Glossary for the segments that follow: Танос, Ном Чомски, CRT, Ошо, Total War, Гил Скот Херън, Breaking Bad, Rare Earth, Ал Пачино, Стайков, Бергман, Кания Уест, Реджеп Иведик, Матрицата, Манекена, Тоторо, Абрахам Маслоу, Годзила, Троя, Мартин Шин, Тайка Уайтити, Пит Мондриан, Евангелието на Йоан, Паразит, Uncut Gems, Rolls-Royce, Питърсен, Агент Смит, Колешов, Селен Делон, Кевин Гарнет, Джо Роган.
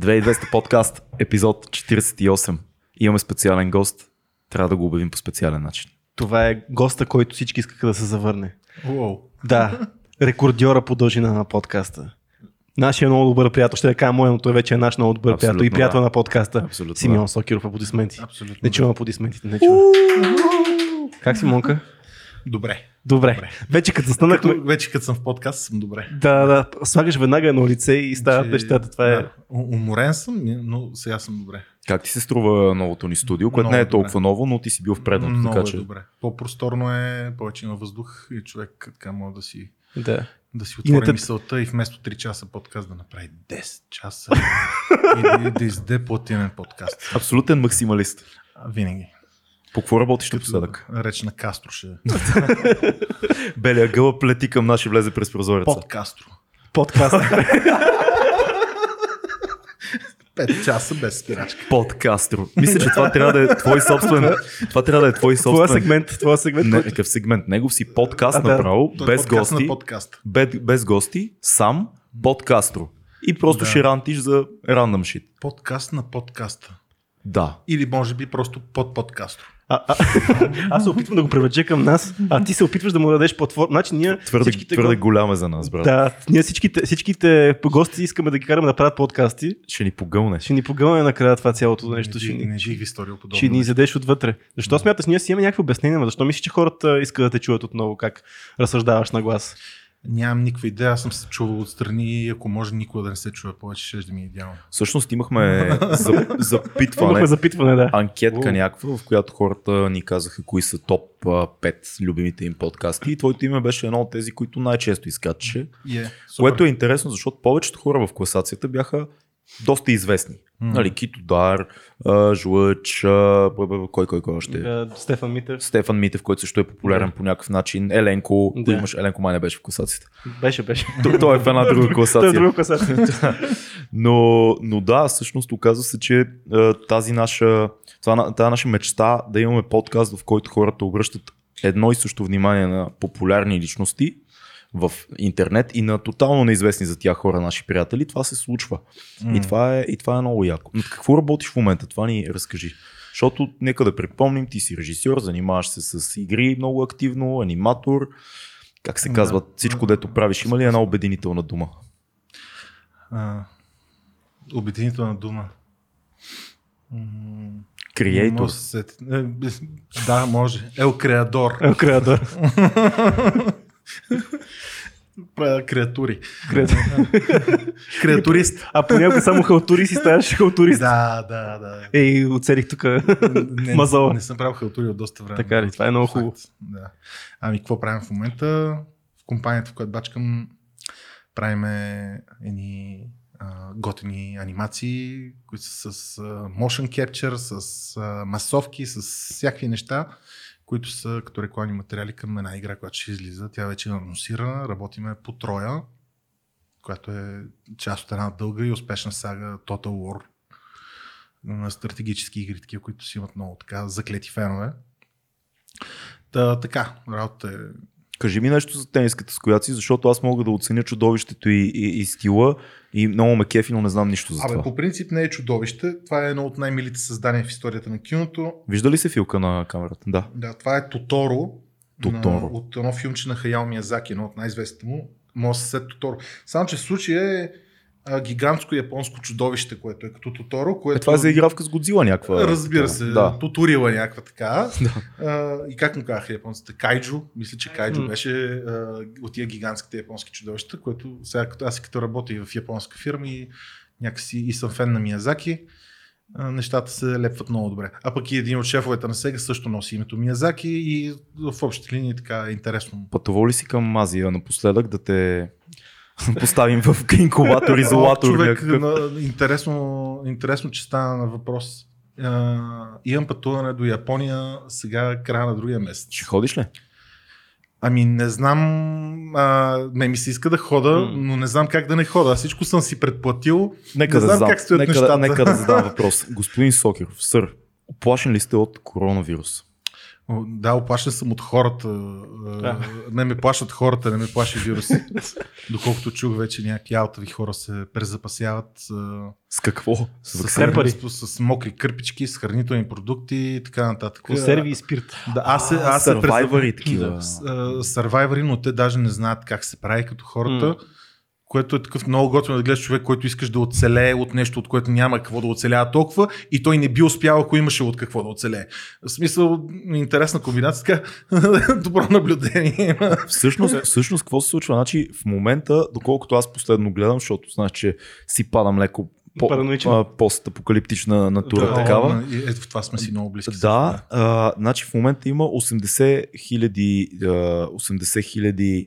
2200 подкаст, епизод 48. Имаме специален гост. Трябва да го обявим по специален начин. Това е госта, който всички искаха да се завърне. Wow. Да, рекордьора по дължина на подкаста. Нашия много добър приятел, ще да кажа моя, но той вече е наш много добър приятел и приятел на подкаста. Абсолютно, Симон Сокиров, аплодисменти. Абсолютно, не чувам аплодисментите, не чувам. Как си, Монка? Добре. Вече като съм в подкаст, съм добре. Да, слагаш веднага едно лице и стават нещата. Това е. Да. Уморен съм, но сега съм добре. Как ти се струва новото ни студио, което не е толкова ново, но ти си бил в предното. Много така, че... добре. По-просторно е, повече има въздух и човек така може да си... Да. Да си отвори мисълта и вместо 3 часа подкаст да направи 10 часа и да изде платимен подкаст. Абсолютен максималист. Винаги. По какво работиш напоследък? Реч на Кастро ще е. Белия гълъб лети към наши, влезе през прозореца. Подкастро. 5 часа без спирачка. Подкастро. Мисля, че това трябва да е твой собствен. Твоя сегмент. Някакъв сегмент. Негов си подкаст направо, без гости. Без гости, сам, подкастро. И просто ще рантиш за рандъм шит. Подкаст на подкаста. Да. Или може би просто под подкастро. Аз се опитвам да го привлече към нас, а ти се опитваш да му дадеш платформа. Значи, ние твърде голяма за нас, брат. Да, ние всичките гости искаме да ги караме да правят подкасти. Ще ни погълне накрая това цялото нещо. Не жих история подобно. Ще ни изядеш отвътре. Защо смяташ, ние си имаме някакво обяснение? Защо мислиш, че хората искат да те чуят отново? Как разсъждаваш на глас? Нямам никаква идея, аз съм се чувал отстрани и ако може никога да не се чува повече, ще да ми е идеално. Всъщност имахме запитване, да. Анкетка някаква, в която хората ни казаха кои са топ 5 любимите им подкасти и твоето име беше едно от тези, които най-често изкачаше. Което е интересно, защото повечето хора в класацията бяха доста известни. Нали, Кито Дар, Жлъч, кой още е? Стефан Митев, който също е популярен по някакъв начин. Еленко, Еленко май не беше в класацията. Беше. Той е в една друга класация. Но да, всъщност оказва се, че тази наша мечта да имаме подкаст, в който хората обръщат едно и също внимание на популярни личности в интернет и на тотално неизвестни за тях хора, наши приятели, това се случва. И това е много яко. Но какво работиш в момента? Това ни разкажи. Защото нека да припомним, ти си режисьор, занимаваш се с игри много активно, аниматор, как се казва, всичко, дето правиш. Има ли една обединителна дума? Обединителна дума? Креатор. Да, може. Ел Креадор. Правя креатурист. А понякога само халтурист и ставаш халтурист. Да. Ей, оцелих тук мазала. Не съм правил халтури от доста време. Така ли, това е много хубаво. Да. Ами какво правим в момента? В компанията, в която бачкам, правим едни готини анимации, които са с motion capture, с масовки, с всякакви неща, които са като рекламни материали към една игра, която ще излиза. Тя вече е анонсирана. Работиме по Троя, която е част от една дълга и успешна сага Total War на стратегически игри, такива, които си имат много така заклети фенове. Така, работа е... Кажи ми нещо за тениската, с която си, защото аз мога да оценя чудовището и стила и много ме кефи, но не знам нищо за това. Абе, по принцип не е чудовище. Това е едно от най-милите създания в историята на киното. Вижда ли се филка на камерата? Да, това е Тоторо. От едно филмче на Хаяо Миязаки, едно от най-известните му. Може да се след Тоторо. Само че в случая е гигантско японско чудовище, което е като Тоторо. Което... Това е заигравка с Годзила някаква. Разбира се, Тоторила някаква така. И как му казаха японците? Кайджу. Мисля, че Кайджу беше от тия гигантските японски чудовища, което сега аз като работя и в японска фирма и някакси и съм фен на Миязаки, нещата се лепват много добре. А пък и един от шефовете на Сега също носи името Миязаки и в общите линии така е интересно. Пътувал ли си към Азия напоследък да те... Поставим в инкубатор, изолатор. Човек, интересно, че стана на въпрос. Имам пътуване до Япония сега края на другия месец. Ще ходиш ли? Ами не знам, ми се иска да хода, но не знам как да не хода. Аз всичко съм си предплатил. Нека да задам въпрос. Господин Сокиров, сър, оплашен ли сте от коронавирус? Да, оплашен съм от хората. Не ме плашат хората, не ме плаши вирус. Доколкото чух вече някакви алтави хора се презапасяват. С какво? С мокри кърпички, с хранителни продукти и така нататък. Консерви и спирт. Сървайвари такива. Сървайвари, но те даже не знаят как се прави като хората. Което е такъв много готвен да гледаш човек, който искаш да оцелее от нещо, от което няма какво да оцелява толкова, и той не би успял, ако имаше от какво да оцелее. В смисъл, интересна комбинация, добро наблюдение. Всъщност, какво се случва? Значи, в момента, доколкото аз последно гледам, защото знаеш, че си падам леко постапокалиптична натура такава. Ето в това сме си много близки. Да, значи в момента има 80 хиляди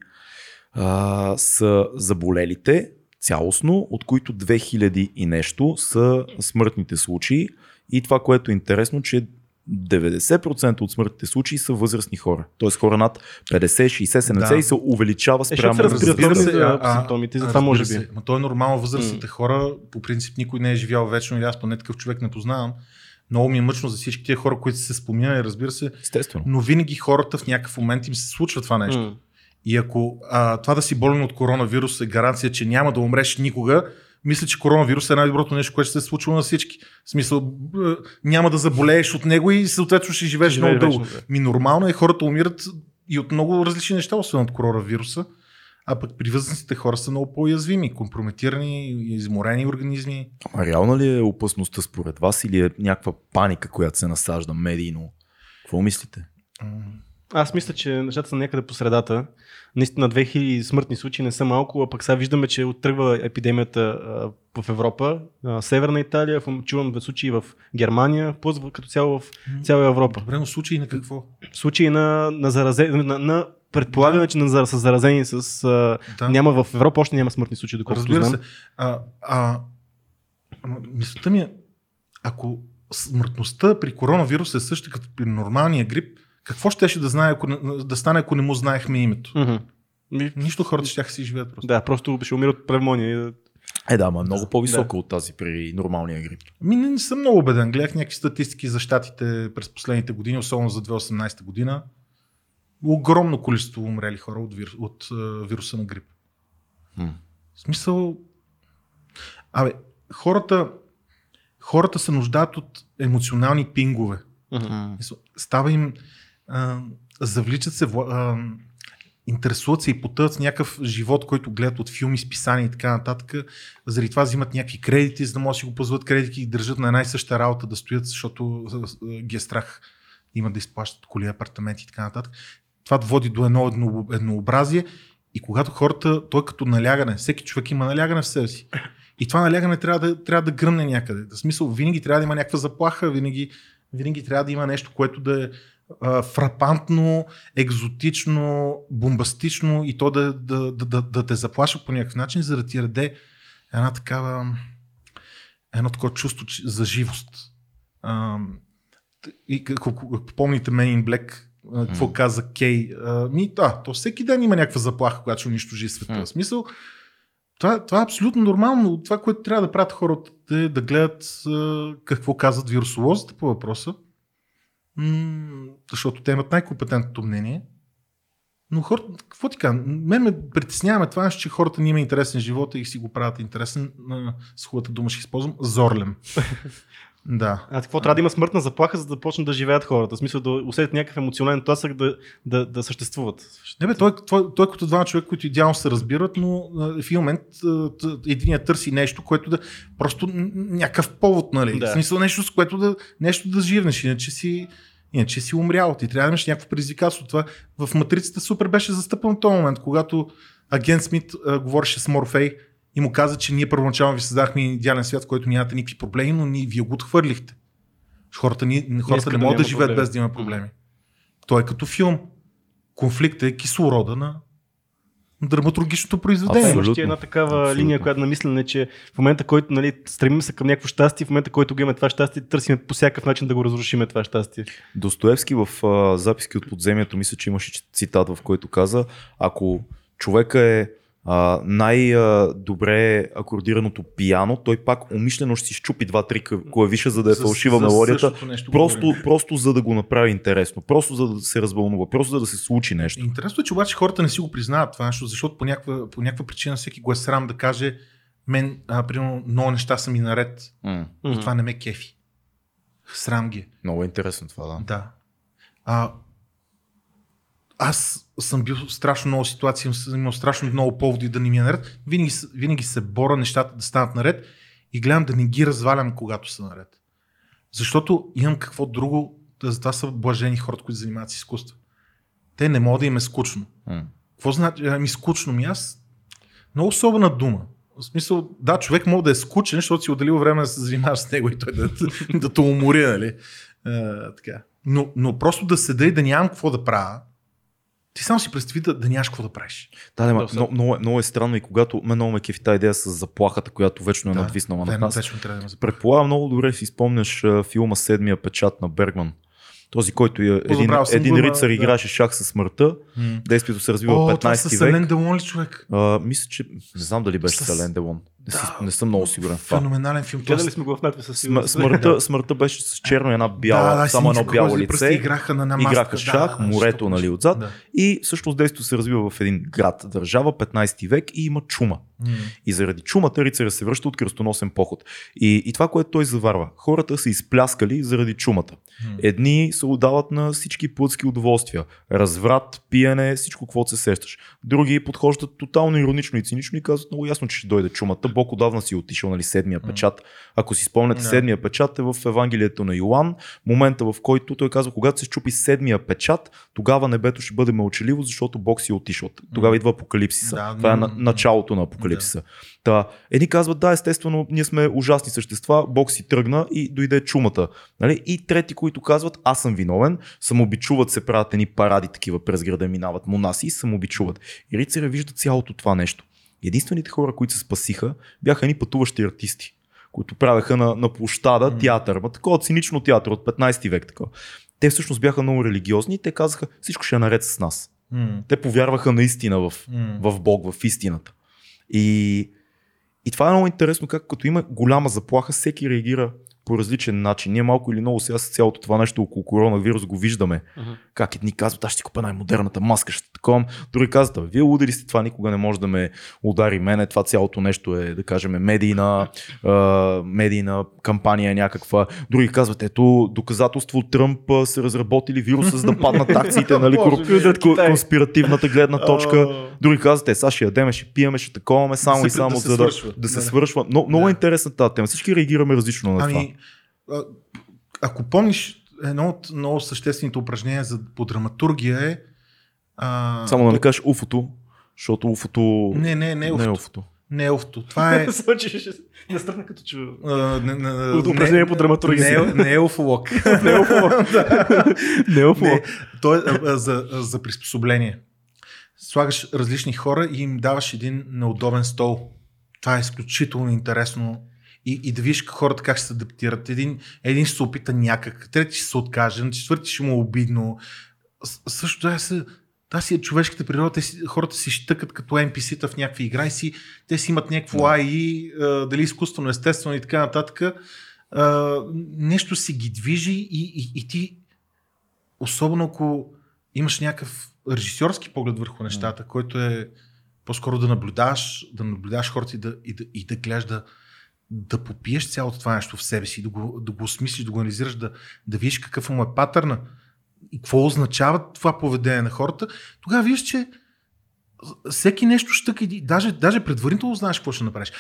са заболелите цялостно, от които 2000 и нещо са смъртните случаи, и това, което е интересно, че 90% от смъртните случаи са възрастни хора. Тоест хора над 50, 60, 70 и се увеличава спрямо симптомите, затова може би. Но то е нормално, възрастните хора, по принцип никой не е живял вечно, или аз поне такъв човек не познавам. Много ми е мъчно за всички тия хора, които се спомняли, разбира се. Естествено. Но винаги хората в някакъв момент им се случва това нещо. И ако това да си болен от коронавирус е гаранция, че няма да умреш никога, мисля, че коронавирус е най-доброто нещо, което ще се е случило на всички. В смисъл, няма да заболееш от него и съответно ще живееш много дълго. Нормално е, хората умират и от много различни неща, освен от коронавируса, а пък при възрастните хора са много по-язвими, компрометирани, изморени организми. А реална ли е опасността според вас, или е някаква паника, която се насажда медийно? Какво мислите? Аз мисля, че нещата са някъде по средата. Наистина 2000 смъртни случаи не са малко, а пък сега виждаме, че оттръгва епидемията в Европа, Северна Италия, чувам случаи в Германия, като цяло в цяла Европа. Добре, но случаи на какво? Случаи на заразени, на предполагане, че са заразени с... Няма в Европа, още няма смъртни случаи, докато знам. Разбира се. Мислята ми е, ако смъртността при коронавирус е съща като при нормалния грип, какво щеше да знае, да стане, ако не му знаехме името? Нищо, хората ще си живеят просто. Да, просто ще умират от пневмония. Ма много по-високо от тази при нормалния грип. Не съм много убеден. Гледах някакви статистики за щатите през последните години, особено за 2018 година. Огромно количество умрели хора от вируса на грип. В смисъл... хората се нуждаят от емоционални пингове. Става им... завличат се, интересуват се и потъват с някакъв живот, който гледат от филми, списания и така нататък. Заради това взимат някакви кредити, за да може да си го позват кредити и държат на една и съща работа да стоят, защото ги е страх, имат да изплащат коли, апартаменти и така нататък. Това води до едно еднообразие, и когато хората, той е като налягане, всеки човек има налягане в себе си. И това налягане трябва да гръмне някъде. В смисъл, винаги трябва да има някаква заплаха, винаги трябва да има нещо, което да е фрапантно, екзотично, бомбастично, и то да те заплашва по някакъв начин, за да ти раде едно такова чувство за живост. И ако помните Man in Black, какво каза Кей, то всеки ден има някаква заплаха, която ще унищожи света. В смисъл, това е абсолютно нормално. Това, което трябва да правят хората, е да гледат какво казват вирусолозите по въпроса, защото те имат най-компетентното мнение. Но хората, какво ти кажа, мен ме притесняваме това, че хората не има интересен живот и си го правят интересен, с хубавата дума ще използвам, зорлем. Да. Какво трябва да има смъртна заплаха, за да почнат да живеят хората? В смисъл да усетят някакъв емоционален тласък да съществуват. Той като два човека, които идеално се разбират, но в един момент единият търси нещо, което да просто някакъв повод, нали? Да. В смисъл нещо, с което нещо да живнеш, иначе си умрял. Ти трябва да имаш някакво предизвикателство. Това в Матрицата супер беше застъпен в този момент, когато агент Смит говореше с Морфей и му каза, че ние първоначално ви създахме идеален свят, в който нямате никакви проблеми, но вие го отхвърлихте. Хората не могат да живеят проблеми, без да има проблеми. Той е като филм. Конфликтът е кислорода на драматургичното произведение. Абсолютно. Една такава линия, която намислена е, че в момента, който стремим се към някакво щастие, в момента, който имаме това щастие, търсим по всякакъв начин да го разрушим това щастие. Достоевски в записки от подземието, мисля, че имаше цитат, в който каза: ако човека е Най-добре акордираното пиано, той пак умишлено ще си щупи 2-3 клавиша, за да е фалшива мелодията, просто за да го направи интересно, просто за да се развълнува, просто за да се случи нещо. Интересно е, че обаче хората не си го признават това нещо, защото по някаква причина всеки го е срам да каже мен, примерно, много неща са ми наред и това не ме кефи. Срам ги. Много е интересно това, да. Аз съм бил в страшно много ситуации, съм имал страшно много поводи да не ми е наред. Винаги се боря нещата да станат наред и гледам да не ги развалям, когато са наред. Защото имам какво друго, затова са блажени хората, които занимават с изкуство. Те не могат да им е скучно. Какво значи? Ами скучно ми аз? Много особена дума. В смисъл, да, човек мога да е скучен, защото си отделил време да се занимаваш с него и той да те умори, нали? Така. Но просто да седа и да нямам какво да правя. Ти само си представи да нямаш какво да правиш. Много е странно и когато много ме кефи тази идея с заплахата, която вечно е надвиснала над нас. Предполагам, много добре си спомняш филма "Седмия печат" на Бергман. Този, който е един рицар играше шах със смъртта, действието се развива в 15 век. Селен Делон ли, човек? Мисля, че не знам дали беше Селен Делон. Не съм много сигурен. Феноменален филм. Гледали сме го в някакви със сигурност. Смъртта беше с черно и една бяла, само едно бяло лице. Играха шах, морето нали отзад. И всъщност действието се развива в един град, държава, 15 век и има чума. И заради чумата рицаря се връща от кръстоносен поход. И това, което той заварва, хората са изпляскали заради чумата. Едни се отдават на всички плътски удоволствия. Разврат, пиене, всичко, което се сещаш. Други подхождат тотално иронично и цинично и казват много ясно, че ще дойде чумата. Бог отдавна си отишъл, нали, седмия печат. Ако си спомняте, седмия печат е в Евангелието на Йоан. Момента, в който той казва, когато се счупи седмия печат, тогава небето ще бъде мълчаливо, защото Бог си е отишъл. Тогава идва апокалипсиса. Това е началото на апокалипсиса. Та, едни казват, да, естествено, ние сме ужасни същества, Бог си тръгна и дойде чумата. Нали? И трети, които казват, аз съм виновен, самобичуват се, правят едни паради такива през града, минават монаси и самобичуват. И рицаря вижда цялото това нещо. Единствените хора, които се спасиха, бяха едни пътуващи артисти, които правеха на площада театър, такова цинично театър от 15 век. Такова. Те всъщност бяха много религиозни и те казаха, всичко ще е наред с нас. Те повярваха наистина в Бог, в истината. И това е много интересно, как като има голяма заплаха, всеки реагира по различен начин. Ние малко или много сега с цялото това нещо около коронавирус го виждаме. Как едни казват, аз ще купя най-модерната маска, ще таковам. Други казват, вие лудели сте, това никога не може да ме удари мене. Това цялото нещо е, да кажем, медийна кампания някаква. Други казват, ето доказателство, Тръмп са разработили вируса, за да паднат акциите, нали, конспиративната гледна точка. Други казват, сега ще ядеме, ще пиеме, ще таковаме, само и само за да се свършва. Много интересна тази тема. Всички реагираме различно на това. Ако помниш, едно от много съществените упражнения по драматургия е... Само да не кажеш уфото, защото уфото... Не е уфото. Не е уфото. Това е... Не стръпна като че... От упражнение по драматургия. Не е уфолог. Не е уфолог. То е за приспособление. Слагаш различни хора и им даваш един неудобен стол. Това е изключително интересно... И да видиш хората как ще се адаптират. Един ще се опита някак, трети ще се откаже, на четвърти ще му е обидно. Също да си е човешката природа, хората си щъкат като NPC-та в някакви игра и те си имат някакво AI, дали изкуствено, естествено и така нататък. Нещо си ги движи и ти, особено ако имаш някакъв режисьорски поглед върху нещата, който е по-скоро да наблюдаваш хората и да гледаш да попиеш цялото това нещо в себе си, да го осмислиш, да го анализираш, да видиш какъв му е патърна и какво означава това поведение на хората, тогава виждаш, че всеки нещо щъка и даже предварително знаеш какво ще направиш.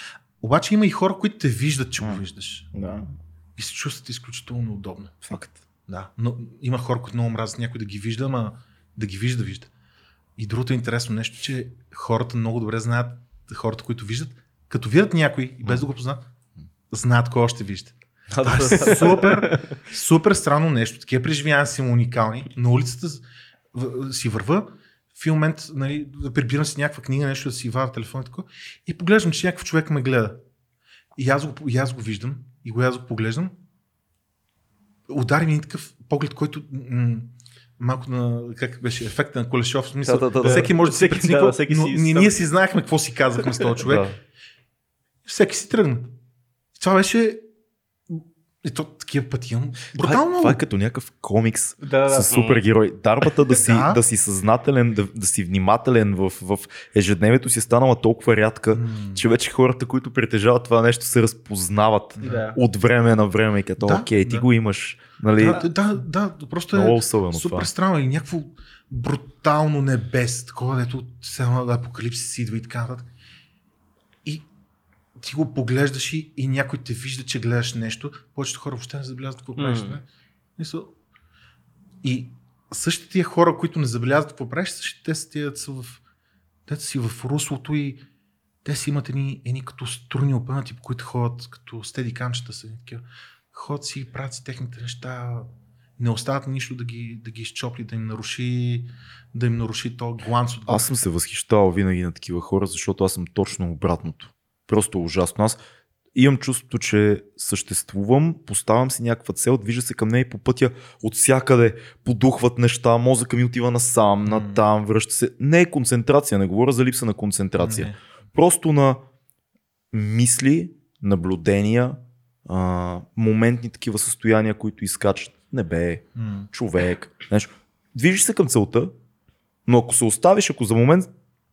Обаче има и хора, които те виждат, че го виждаш. Да. И се чувстват изключително удобно. Факт. Да. Но има хора, които много мразят някой да ги вижда, ама да ги вижда. И другото е интересно нещо, че хората много добре знаят, хората, които виждат, като видят някой и без да го познат, знаят кой още вижда. Това е супер странно нещо. Такива преживявания са уникални. На улицата си върва, в един момент нали, прибирам си някаква книга, нещо да си вадя телефон и такова, и поглеждам, че някакъв човек ме гледа. И аз го виждам, и аз го поглеждам. Удари ми такъв поглед, който малко на, как беше, ефекта на Колешов, в смисъл, всеки може да се прецени, но ние си знаехме какво си казахме с този човек. Всеки си тръгна. Това беше... И то такива пъти имам. Това е като някакъв комикс с супергерой. Дарбата да си съзнателен, да си внимателен в ежедневието си е станала толкова рядка, че вече хората, които притежават това нещо, се разпознават от време на време и като окей, ти го имаш. Нали? Да, просто е супер странно и някакво брутално небес, такова, дето апокалипсис идва и така нататък. Ти го поглеждаш и някой те вижда, че гледаш нещо. Повечето хора въобще не забелязват какво правиш. И същите тия хора, които не забелязват какво правиш, същите те са в руслото и те си имат едни като струни опънати, по които ходят като стедиканчета. Ходят си и правят си техните неща. Не остават нищо да ги изчопли, да им наруши този гланц. Аз съм се възхищавал винаги на такива хора, защото аз съм точно обратното. Просто ужасно. Аз имам чувството, че съществувам, поставям си някаква цел, движа се към нея и по пътя от всякъде подухват неща, мозъка ми отива насам, натам, връща се. Не е концентрация, не говоря за липса на концентрация. Просто на мисли, наблюдения, моментни такива състояния, които изкачат небе, човек, нещо. Движиш се към целта, но ако се оставиш, ако за момент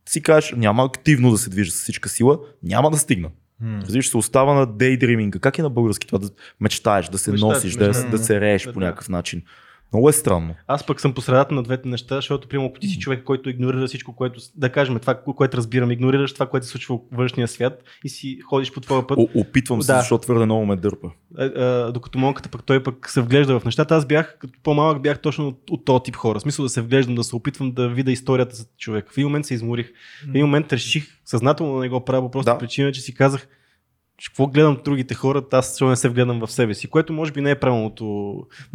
си кажеш, няма активно да се движа с всичка сила, няма да стигна. Развиш се остава на дейдриминга. Как е на български това? Да мечтаеш, да се носиш, да се рееш по някакъв начин. Много е странно. Аз пък съм посредата на двете неща, защото примерно ти си човек, който игнорира всичко, което, да кажем, това, което разбирам, игнорираш това, което се случва в външния свят и си ходиш по твоя път. Опитвам се, защото твърде много ме дърпа. Докато монката пък той пък се вглежда в нещата, аз бях като по-малък бях точно от този тип хора. В смисъл да се вглеждам, да се опитвам да видя историята за човек. В един момент се изморих. В един момент реших съзнателно да не го правя, просто причина, че си казах, какво гледам другите хора, аз също не се вгледам в себе си, което може би не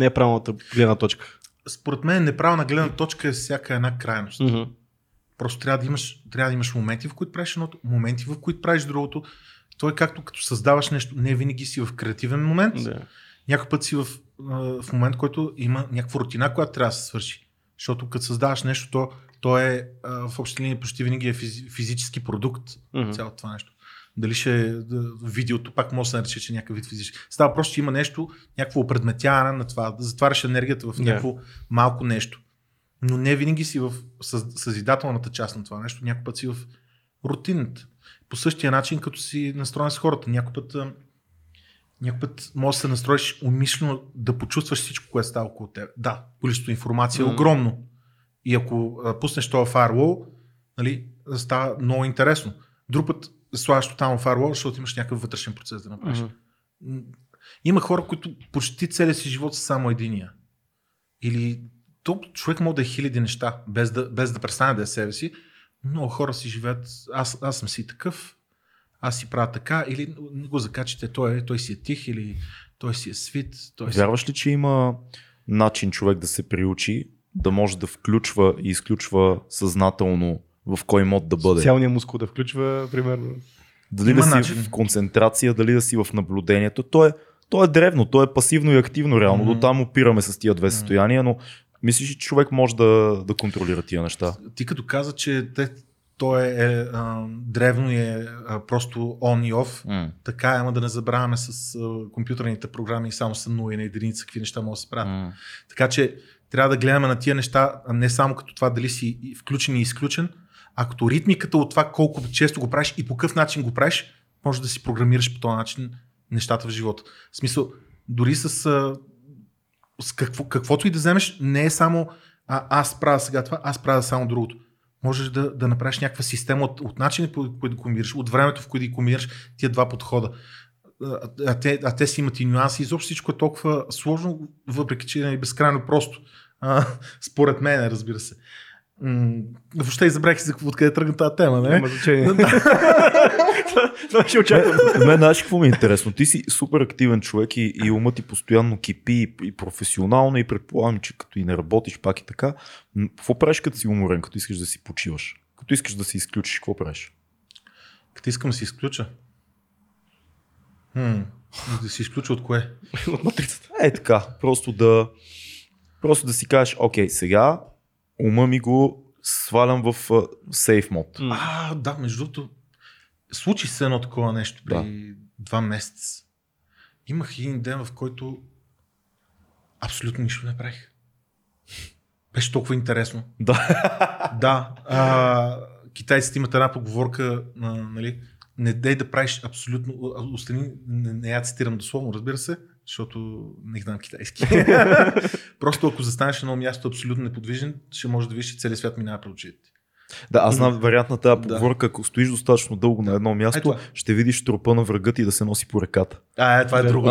е правилната гледна точка. Според мен неправилна гледна точка е всяка една крайност. Просто трябва да имаш моменти, в които правиш едното, моменти, в които правиш другото. Той както като създаваш нещо, не винаги си в креативен момент, някой път си в момент, който има някаква рутина, която трябва да се свърши. Защото като създаваш нещо, то е в общи линии почти винаги е физически продукт, цялото това нещо. Дали ще видеото пак може да се нарече, че някакъв вид физически. Става просто, че има нещо, някакво опредметяване на това, да затваряш енергията в някакво малко нещо. Но не винаги си в съзидателната част на това нещо, някой път си в рутината. По същия начин, като си настроен с хората. Някой път може да се настроиш умишлено да почувстваш всичко, което става около теб. Да, количеството информация е огромно. И ако пуснеш това firewall, нали, става много интересно. Друг път слагаш тотално firewall, защото имаш някакъв вътрешен процес да направиш. Има хора, които почти целия си живот са само единия. Или толкова човек може да е хиляди неща, без да престане да е себе си. Много хора си живеят, аз съм си такъв, аз си правя така, или го закачите, той си е тих, или той си е свит. Вярваш ли, че има начин човек да се приучи, да може да включва и изключва съзнателно в кой мод да бъде. Социалния мускул да включва, примерно. Дали има да си начин в концентрация, дали да си в наблюдението. То е древно, то е пасивно и активно реално. До там опираме с тия две състояния, но мислиш, че човек може да контролира тия неща. Ти като каза, че то е древно и е просто on и off, така ама да не забравяме с компютърните програми и само с 0 и на единица, какви неща може да се правят. Така че трябва да гледаме на тия неща, не само като това дали си включен и изключен, а като ритмиката от това колко често го правиш и по какъв начин го правиш, може да си програмираш по този начин нещата в живота. В смисъл, дори с каквото и да вземеш, не е само аз правя сега това, аз правя само другото. Можеш да направиш някаква система от начина, по който комбинираш, от времето, в което комбинираш тия два подхода. А те си имат и нюанси. Изобщо всичко е толкова сложно, въпреки че е безкрайно просто. Според мен, разбира се. Въобще избрах си откъде тръгна тази тема, не? Няма значение. Това ще очаквам. Мен, знаеш какво ми е интересно? Ти си супер активен човек и умът ти постоянно кипи и професионално и предполагам, че като и не работиш пак и така. Какво правиш като си уморен, като искаш да си почиваш? Като искаш да се изключиш, какво правиш? Като искам да се изключа? Да се изключа от кое? От матрицата. Е така, просто да... Просто да си кажеш, окей, сега ума ми го свалям в сейф мод. А, да, между другото, случи се едно такова нещо преди 2 месеца. Имах един ден, в който абсолютно нищо не правих. Беше толкова интересно. Да. Китайците имат една поговорка, нали, не дей да правиш абсолютно, остани, не я цитирам дословно, разбира се, защото не знам китайски. Просто ако застанеш на едно място абсолютно неподвижен, ще можеш да видиш, че целият свят минава пред очите ти. Да, аз знам вариант на тази поговорка, ако стоиш достатъчно дълго на едно място, ще видиш трупа на врага ти да се носи по реката. Това е друго.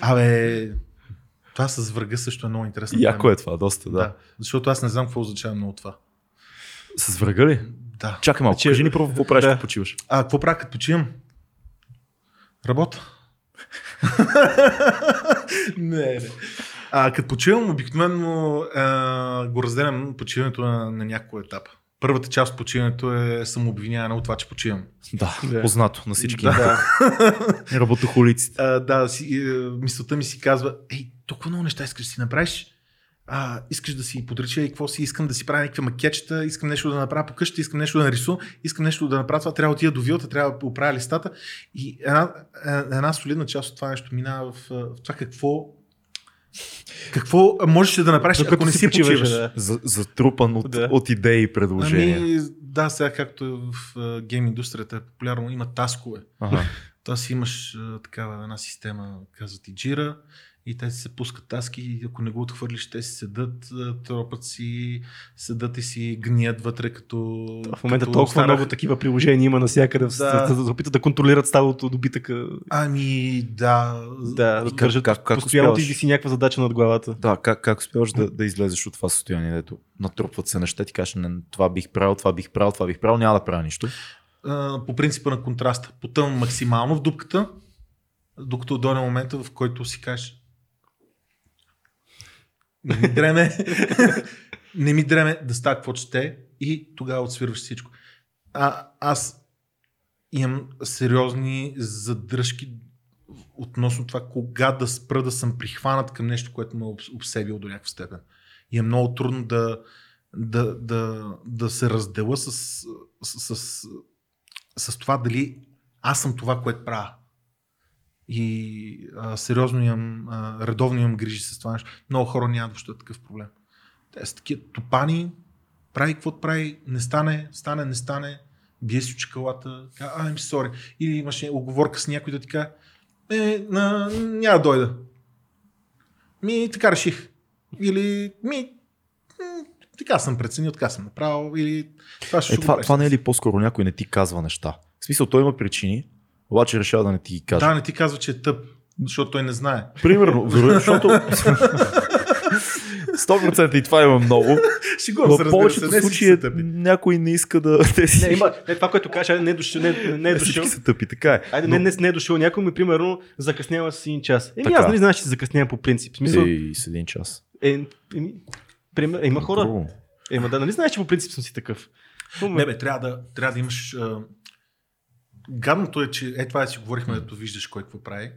Абе, това с врага също е много интересно. Яко е това, доста, да. Защото аз не знам какво означава много това. С врага ли? Да. Чакай малко, кажи ни първо какво правиш като почиваш. Какво правя като почивам? Работа. Не. Като почивам, обикновено го разделям почиването на няколко етапа. Първата част от почиването е самообвиняване от това, че почивам. Да, познато на всички. Да. Работохолиците. Мисълта ми си казва, толкова много неща искаш да си направиш. Искаш да си подреча и какво си, искам да си правя някакви макетчета, искам нещо да направя по къща, искам нещо да нарисувам, искам нещо да направя това, трябва да отида до вилата, трябва да оправя листата. И една солидна част от това нещо минава в това какво можеш да направиш, ако не си почиваш. Затрупан от идеи и предложения. Да, сега както в гейм индустрията е популярно, има таскове. Та си имаш такава една система, казват и Jira. И те си се пускат таски и ако не го отхвърлиш, те си седат, тропат си, седат и си гният вътре като... в момента като толкова много такива приложения има навсякъде, да опитат да контролират стадото от добитъка. Да държат постоянно ти си някаква задача над главата. Да, как успяваш да излезеш от това състояние, дето натрупват се неща, ти кажеш, това бих правил, няма да правя нищо. По принципа на контраста, потъвам максимално в дупката, докато дойде момента, в който си кажеш, не ми дреме да става какво чете и тогава отсвирваш всичко. Аз имам сериозни задръжки относно това кога да спра да съм прихванат към нещо, което ме е обсебило до някаква степен. И е много трудно да се разделя с това дали аз съм това, което правя. И сериозно редовно имам грижи с това нещо. Много хора нямат въобще такъв проблем. Те са такива топани, прави каквото прави, не стане, бие си очекалата, I'm sorry. Или имаш оговорка с някой да ти каже, няма да дойда. Така реших. Или така съм преценил, така съм направил. Или това ще това не е ли по-скоро някой не ти казва неща? В смисъл, той има причини, обаче решава да не ти ги казва. Да, не ти казва, че е тъп, защото той не знае. Примерно, защото 100% и това има много. Шигурно се, повечето се, случаи някой не иска да... това, което кажа, не е дошъл. Се тъпи, така е. Айде, не е дошъл някой ми, примерно, закъснява с 1 час. Аз нали знаеш, че закъснявам по принцип. Смисъл... с 1 час. Има хора. Нали знаеш, че по принцип съм си такъв. Трябва да имаш... Гадното е, че това си говорихме, дето виждаш кой какво прави,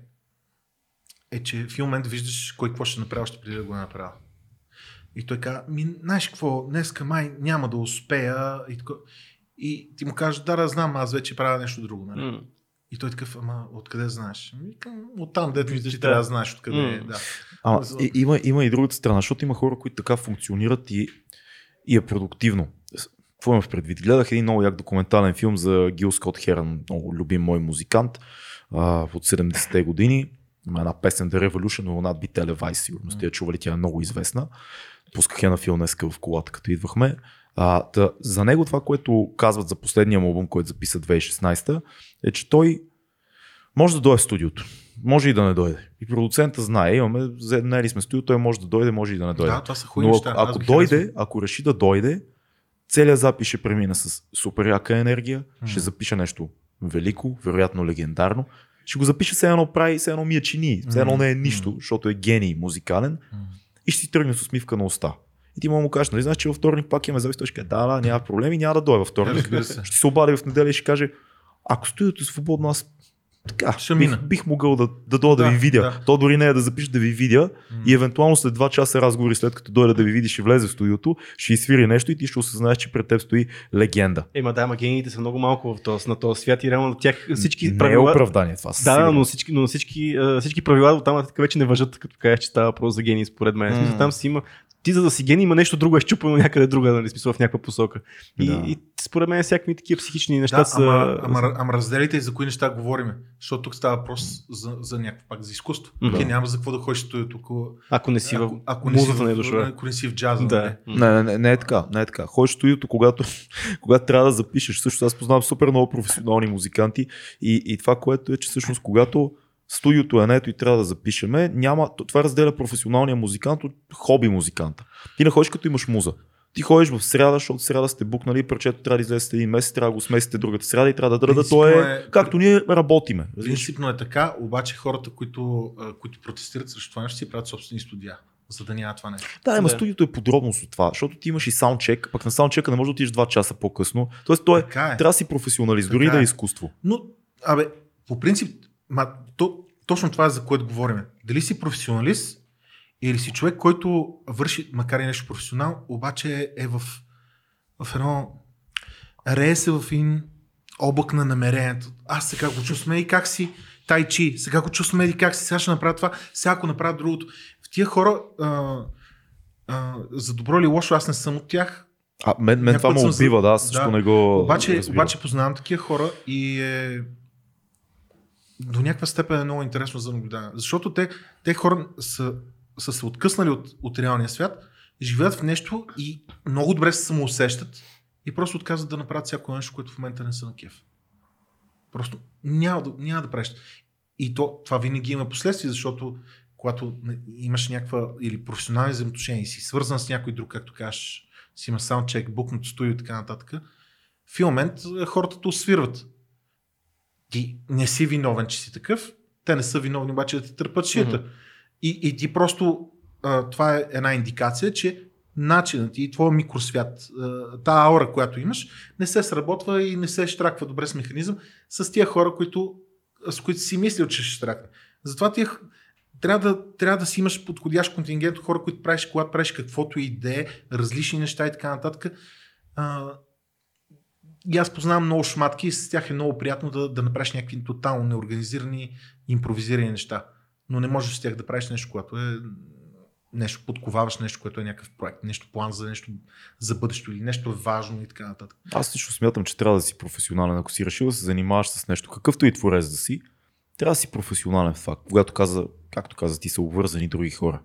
че в един момент виждаш кой какво ще направи, още преди да го направя. И той казва, знаеш какво, днеска май няма да успея. И ти му кажеш, да знам, аз вече правя нещо друго. Нали? И той такъв, ама откъде знаеш? Оттам, дето виждаш, че трябва да знаеш откъде е. Да. Има и другата страна, защото има хора, които така функционират и е продуктивно. Какво имам предвид? Гледах един много як документален филм за Гил Скот Херън, много любим мой музикант от 70-те години. Има една песен The Revolution, но над би Телевайс, сигурно сте я чували, тя е много известна. Пусках я на филм днеска в колата, като идвахме. За него това, което казват за последния му албум, който записа 2016, е, че той може да дойде в студиото, може и да не дойде. И продуцента знае, имаме, заеднали сме студиото, той може да дойде, може и да не дойде. Да, това са хуйни неща. Ако дойде, ако реши да дойде, целият запис ще премина с супер яка енергия, ще запиша нещо велико, вероятно легендарно. Ще го запиша все едно прави, все едно ми е чини, все едно не е нищо, защото е гений музикален и ще си тръгне с усмивка на уста. И ти му кажеш, нали знаеш, че във вторник пак имаме запис, той ще каже, да, няма проблеми, няма да дойде във вторник. Ще се обади в неделя и ще каже, ако студиото е свободно, аз така, бих могъл да дойда да ви видя. Да. То дори не е да запиша да ви видя и евентуално след 2 часа разговори, след като дойде да ви видиш и влезе в студиото, ще изсвири нещо и ти ще осъзнаеш, че пред теб стои легенда. Ема да, гениите са много малко на този свят и реално тях всички правила... Не е оправдание това. Да, но всички правила от там вече не важат, като кажеш, че става въпрос за гении според мен. Смисъл, там си има... Ти за да си гений има нещо друго, е щупено някъде друга, нали, смисъл в някаква посока. Да. И според мен всякакви такива психични неща са... Ама разделите за кои неща говорим. Защото тук става въпрос за някакво пак за изкуство. Да. Ти няма за какво да ходиш тук. Ако не си в джаза. Да. Не е така. Не е така. Ходиш тук, когато трябва да запишеш. Също аз познавам супер много професионални музиканти и това, което е, че всъщност когато студиото е нето и трябва да запишеме, няма, това разделя професионалния музикант от хоби музиканта. Ти не ходиш като имаш муза. Ти ходиш в сряда, защото сряда сте букнали, парчето трябва да излезете един месец, трябва да го смесите другата сряда и трябва да дърда. То е както ние работиме. Принципно е така, обаче хората, които протестират срещу това нещо, си правят собствени студия, за да няма това нещо. Да, ама студиото е подробност от това, защото ти имаш и саундчек, пък на саундчека не можеш да отидеш 2 часа по-късно. Тоест, той трябва да си професионалист, дори да е изкуство. Но, по принцип, точно това е, за което говорим. Дали си професионалист или си човек, който върши, макар и нещо професионално, обаче е в едно... Рее се в един облак на намерението. Аз сега го чувствам и как си тайчи, сега го чувствам и как си, сега ще направя това, сега ако направя другото. В тия хора, за добро или лошо, аз не съм от тях. Мен това ме убива, да, аз също не го... Обаче познавам такива хора и... До някаква степен е много интересно за наблюдаване. Защото те хора са се откъснали от реалния свят, живеят в нещо и много добре се самоусещат и просто отказват да направят всяко нещо, което в момента не са на кеф. Просто няма да правиш. И това винаги има последствия, защото когато имаш някаква или професионални взаимоотношения и си свързан с някой друг, както кажеш, си има саундчек, букнато студио и така нататък, в един момент хората те усвирват. Ти не си виновен, че си такъв, те не са виновни обаче да ти търпат шията. И ти просто, това е една индикация, че начинът и твой микросвят, тая аура, която имаш, не се сработва и не се штраква добре с механизъм с тия хора, с които си мислил, че ще штракне. Затова трябва да си имаш подходящ контингент от хора, които правиш, когато правиш каквото и да е, различни неща и така нататък. И аз познавам много шматки и с тях е много приятно да направиш някакви тотално неорганизирани, импровизирани неща. Но не можеш с тях да правиш нещо, което е нещо подковаваш, нещо, което е някакъв проект, нещо план за нещо за бъдеще или нещо важно и така нататък. Аз лично смятам, че трябва да си професионален. Ако си решил да се занимаваш с нещо, какъвто и творец да си, трябва да си професионален факт. Както каза, ти са обвързани други хора.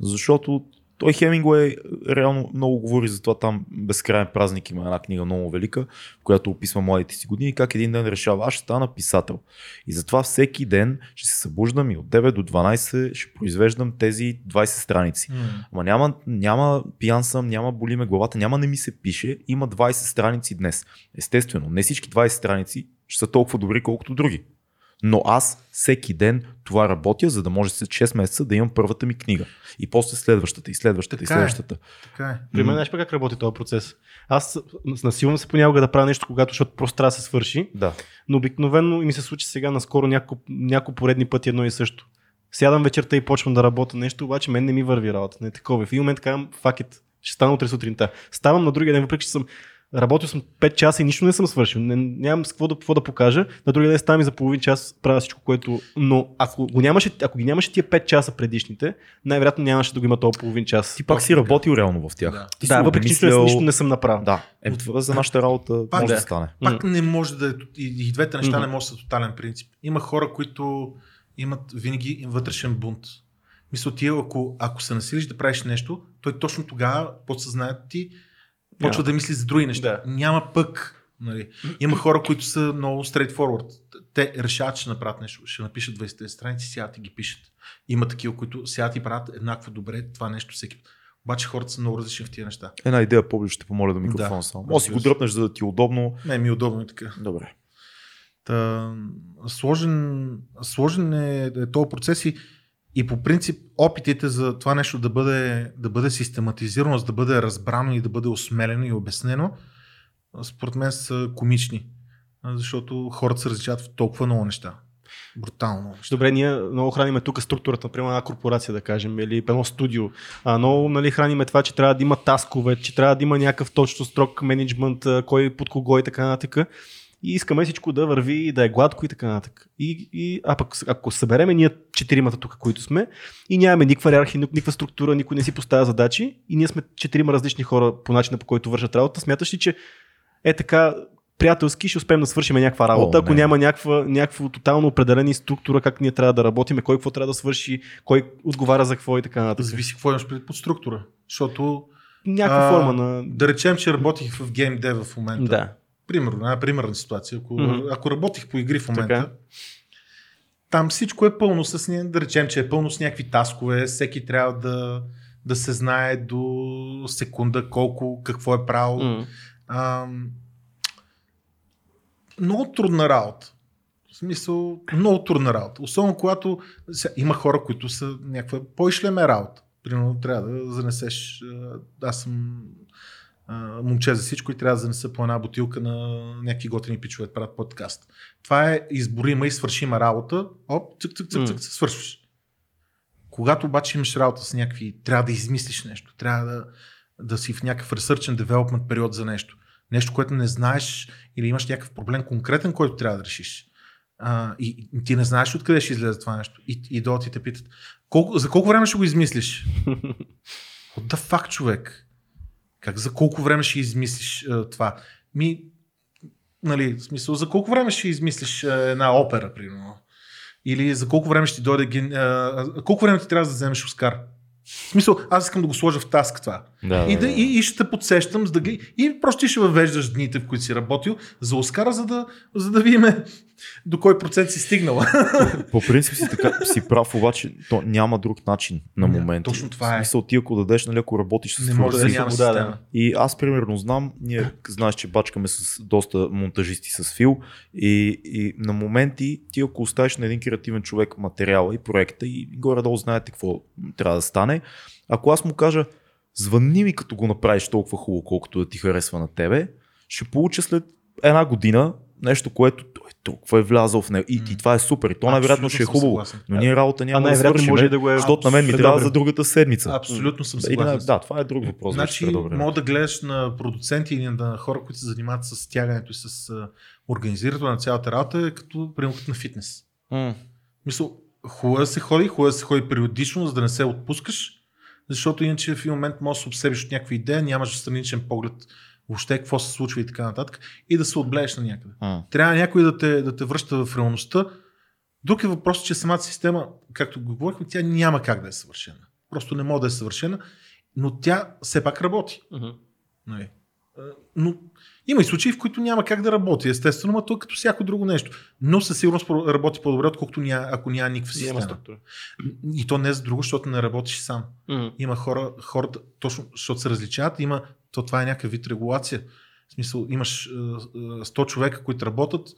Защото той Хемингуей реално много говори за това, там Безкрайен празник има една книга много велика, в която описва младите си години, как един ден решава, аз ще стана писател. И затова всеки ден ще се събуждам и от 9 до 12 ще произвеждам тези 20 страници. Ама няма пиян съм, няма боли ме главата, няма не ми се пише, има 20 страници днес. Естествено, не всички 20 страници ще са толкова добри, колкото други. Но аз всеки ден това работя, за да може след 6 месеца да имам първата ми книга. И после следващата, и следващата, така и следващата. При мен знаеш пък как работи този процес. Аз насилвам се понякога да правя нещо, защото просто трябва да се свърши. Да. Но обикновено и ми се случи сега наскоро няколко поредни пъти едно и също. Сядам вечерта и почвам да работя нещо, обаче мен не ми върви работа. Не е такова. В един момент казвам, fuck it, ще стана утре сутринта. Ставам на другия ден, въпреки че съм работил съм 5 часа и нищо не съм свършил. Нямам с какво да покажа. На другия ден ставам и за половин час правя всичко, което... Но ако ги нямаше тия 5 часа предишните, най-вероятно нямаше да го има този половин час. Ти пак си работил реално в тях. Да, въпреки че нищо не съм направил. Да. Това за нашата работа пак, може да стане. Пак не може да е... И двете неща не може да са тотален принцип. Има хора, които имат винаги вътрешен бунт. Мисля, ти ако се насилиш да правиш нещо, той точно тогава подсъзнанието ти почва да мисли за други неща. Да. Няма пък. Нали. Има хора, които са много straightforward. Те решават, че направят нещо. Ще напишат 20 страници, сядат и ги пишат. Има такива, които сядат и правят еднакво добре това нещо всеки път. Обаче хората са много различни в тия неща. Една идея публично ще помоля до микрофона само. Може си го дръпнеш, за да ти е удобно. Не, ми е удобно и така. Добре. Сложен е този процес и по принцип опитите за това нещо да бъде систематизирано, да бъде разбрано и да бъде осмелено и обяснено, според мен са комични, защото хората се различават в толкова много неща. Брутално. Добре, ние много храниме тук структурата, например една корпорация, да кажем, или едно студио. Много храниме това, че трябва да има таскове, че трябва да има някакъв точно строг менеджмент, кой под кого и така нататък. И искаме всичко да върви, да е гладко и така нататък. А пък ако събереме ние четиримата тук, които сме, и нямаме никаква иерархия, никаква структура, никой не си поставя задачи, и ние сме четирима различни хора по начина, по който вършат работа, смяташ ли, че е така приятелски ще успеем да свършим някаква работа, ако няма някаква тотално определена структура, как ние трябва да работиме, кой какво трябва да свърши, кой отговаря за какво и така нататък. Зависи какво имаш пред под структура, защото някаква форма на... Да речем, че работих в GameDev в момента. Да. Примерно, една примерна ситуация. Ако работих по игри в момента, така. Там всичко е пълно с, да речем, че е пълно с някакви таскове, всеки трябва да се знае до секунда колко, какво е правил. Много трудна работа. В смисъл, много трудна работа. Особено когато има хора, които са някаква по-ишлеме работа. Примерно трябва да занесеш, аз съм момче за всичко и трябва да занеса по една бутилка на някакви готини пичове да правят подкаст. Това е изборима и свършима работа. Оп, цък, свършваш. Когато обаче имаш работа с някакви, трябва да измислиш нещо, трябва да си в някакъв research and development период за нещо. Нещо, което не знаеш или имаш някакъв проблем конкретен, който трябва да решиш. И ти не знаеш откъде ще излезе това нещо. И до ти те питат, за колко време ще го измислиш? What the fuck, човек? Как за колко време ще измислиш това? В смисъл, за колко време ще измислиш една опера, примерно? Или за колко време ще ти дойде... колко време ти трябва да вземеш Оскар? В смисъл, аз искам да го сложа в таск това. И ще те подсещам, за да ги... И просто ти ще въвеждаш дните, в които си работил за Оскара, за да видим до кой процент си стигнала. По принцип си така си прав, обаче то няма друг начин на момента. Точно това е. В смисъл, ти ако дадеш, ако работиш с филм. И аз примерно знам, ние знаеш, че бачкаме с доста монтажисти с фил и на моменти ти ако оставиш на един креативен човек материала и проекта и горе-долу знаете какво трябва да стане, ако аз му кажа, звънни ми като го направиш толкова хубаво, колкото да ти харесва на тебе, ще получа след една година нещо, което той толкова е влязъл в него. И това е супер. И то най-вероятно ще е хубаво. Съгласен. Но ние работа няма да свършим, да го е... защото на мен ми трябва за другата седмица. Абсолютно съм съгласен. Да, това е друг въпрос. Значи, мога да гледаш на продуценти или на хора, които се занимават с тягането и с организирането на цялата работа, като приемкът на фитнес. Мисъл, хубаво да се ходи, хубаво да се ходи периодично, за да не се отпускаш, защото иначе в един момент можеш да се обсебиш от някаква идея, нямаш страничен поглед въобще какво се случва и така нататък и да се отблееш на някъде. Трябва някой да те връща в реалността. Друг е въпрос, че самата система, както го говорихме, тя няма как да е съвършена. Просто не може да е съвършена, но тя все пак работи. Но има и случаи, в които няма как да работи, естествено, но то е като всяко друго нещо. Но със сигурност работи по-добре, отколкото ако няма никаква система. И то не е за друго, защото не работиш сам. Има хора, точно защото се различават, това е някакъв вид регулация. В смисъл, имаш 100 човека, които работят,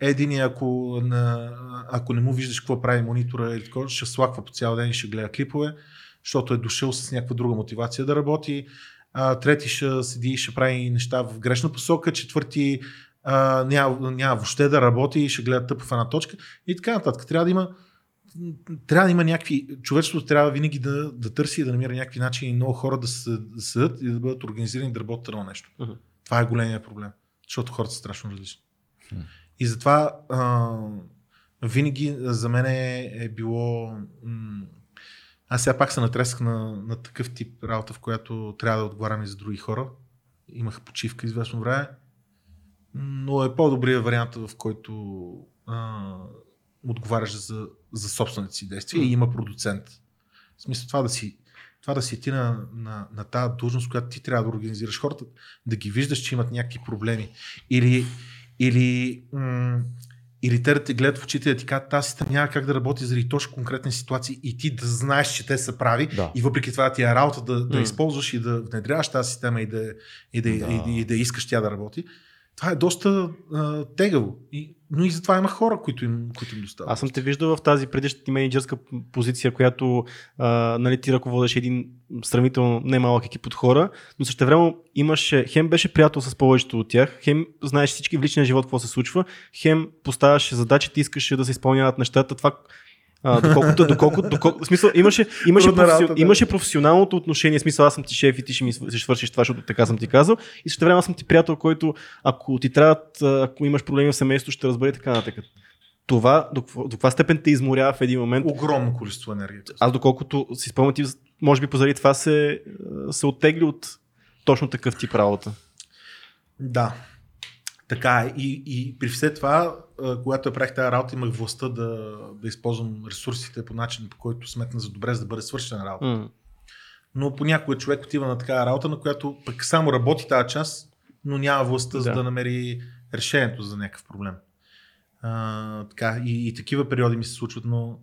единия, ако не му виждаш какво прави монитора или такова, ще слаква по цял ден и ще гледа клипове, защото е дошъл с някаква друга мотивация да работи. Трети ще седи и ще прави неща в грешна посока, четвърти няма въобще да работи и ще гледа тъпо в една точка и така нататък. Трябва да има някакви... Човечеството трябва винаги да търси и да намира някакви начини много хора да седат и да бъдат организирани да работят едно нещо. Това е големия проблем, защото хората са страшно различни. И затова винаги за мен е било... Аз сега пак се натресах на такъв тип работа, в която трябва да отговарям и за други хора. Имах почивка известно време, но е по-добрият вариант, в който отговаряш за собствените си действия и има продуцент. В смисъл това да си ти на тази должност, която ти трябва да организираш хората, да ги виждаш, че имат някакви проблеми. Или те да те гледат в очите и да ти кажат, тази система няма как да работи заради точно конкретни ситуации и ти да знаеш, че те са прави и въпреки това ти е работа да използваш и да внедряваш тази система и да искаш тя да работи. това е доста тегаво. Но и затова има хора, които им достават. Аз съм те виждал в тази предишната менеджерска позиция, която нали, ти ръководеше един сравнително немалък екип от хора, но същевременно имаше, хем беше приятел с повечето от тях, хем знаеш всички в личния живот какво се случва, хем поставяше задачи, ти искаше да се изпълняват нещата, това доколкото, в смисъл, имаше професионалното отношение, в смисъл, аз съм ти шеф и ти ще ми свършиш това, защото така съм ти казал, и също време аз съм ти приятел, който ако ти трябва, ако имаш проблеми в семейството, ще разбере така нататък. Това до каква степен те изморява в един момент. Огромно количество енергия. Аз доколкото си спомням, може би позади това се оттегли от точно такъв тип работа. Да. Така е. И при все това, когато я правих тази работа, имах властта да използвам ресурсите по начин, по който сметна за добре, за да бъде свършена работа. Но понякога човек отива на такава работа, на която пък само работи тази част, но няма властта, за да намери решението за някакъв проблем. Така, и такива периоди ми се случват, но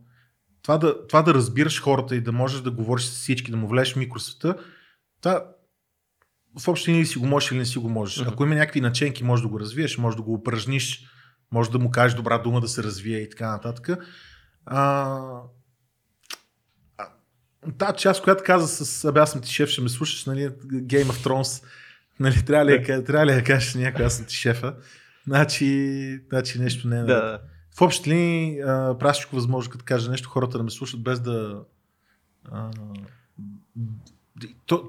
това да разбираш хората и да можеш да говориш с всички, да му влезеш в микросвета, това в общи линии си го можеш или не си го можеш. Uh-huh. Ако има някакви наченки, можеш да го развиеш, можеш да го упражниш, можеш да му кажеш добра дума да се развие и така нататък. Та част, която каза с "Абе, аз съм ти шеф, ще ме слушаш", нали, Game of Thrones, нали, трябва ли да кажеш някой "аз съм ти шефа"? Значи нещо не е. Да. В общи линии правя всичко възможно, като кажа нещо, хората да ме слушат без да...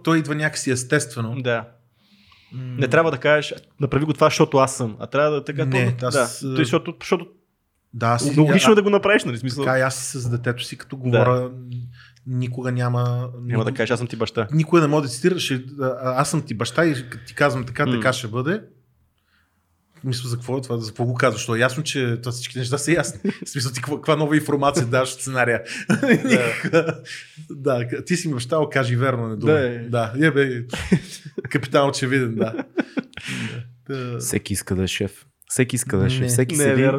Той идва някакси естествено. Да. Не трябва да кажеш "направи го това, защото аз съм", а трябва да така... Не, защото логично да го направиш, нали смисъл? Така, аз с детето си, като говоря, никога няма да кажеш "аз съм ти баща". Никога не може да цитираш "аз съм ти баща" и като ти казвам така ще бъде. Мисля, за какво е това? За какво го казваш? Защото е ясно, че това всички неща са ясни. В смисъл, ти каква нова информация даваш от сценария? Да, ти си ми бащал, кажи верно, не дума. Да, капитан очевиден, да. Всеки иска да е шеф. Всеки иска да е шеф. Всеки седи.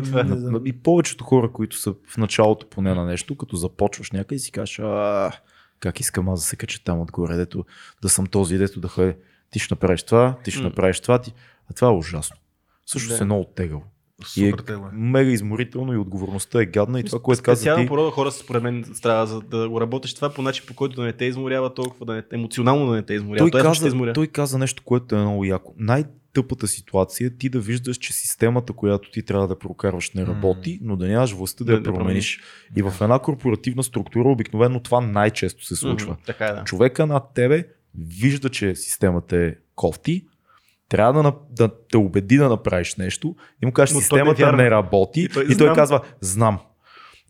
И повечето хора, които са в началото поне на нещо, като започваш някъде, си кажеш: "Как искам аз да се кача там отгоре, дето да съм този, дето да ходи. Ти ще направиш това, ти ще направиш това". А това е ужасно. Също се много тегаво. Мега изморително и отговорността е гадна. И това, което казвате. Специално порода хора според мен трябва, за да го работиш това по начин, по който да не те изморява толкова, емоционално да не те изморява. Той каза нещо, което е много яко. Най-тъпата ситуация е ти да виждаш, че системата, която ти трябва да прокарваш, не работи, но да нямаш властта да я промениш. И в една корпоративна структура обикновено това най-често се случва. Човека над тебе вижда, че системата е кофти, трябва да те убеди да направиш нещо, и му кажеш: "Системата не работи", и той казва: "Знам,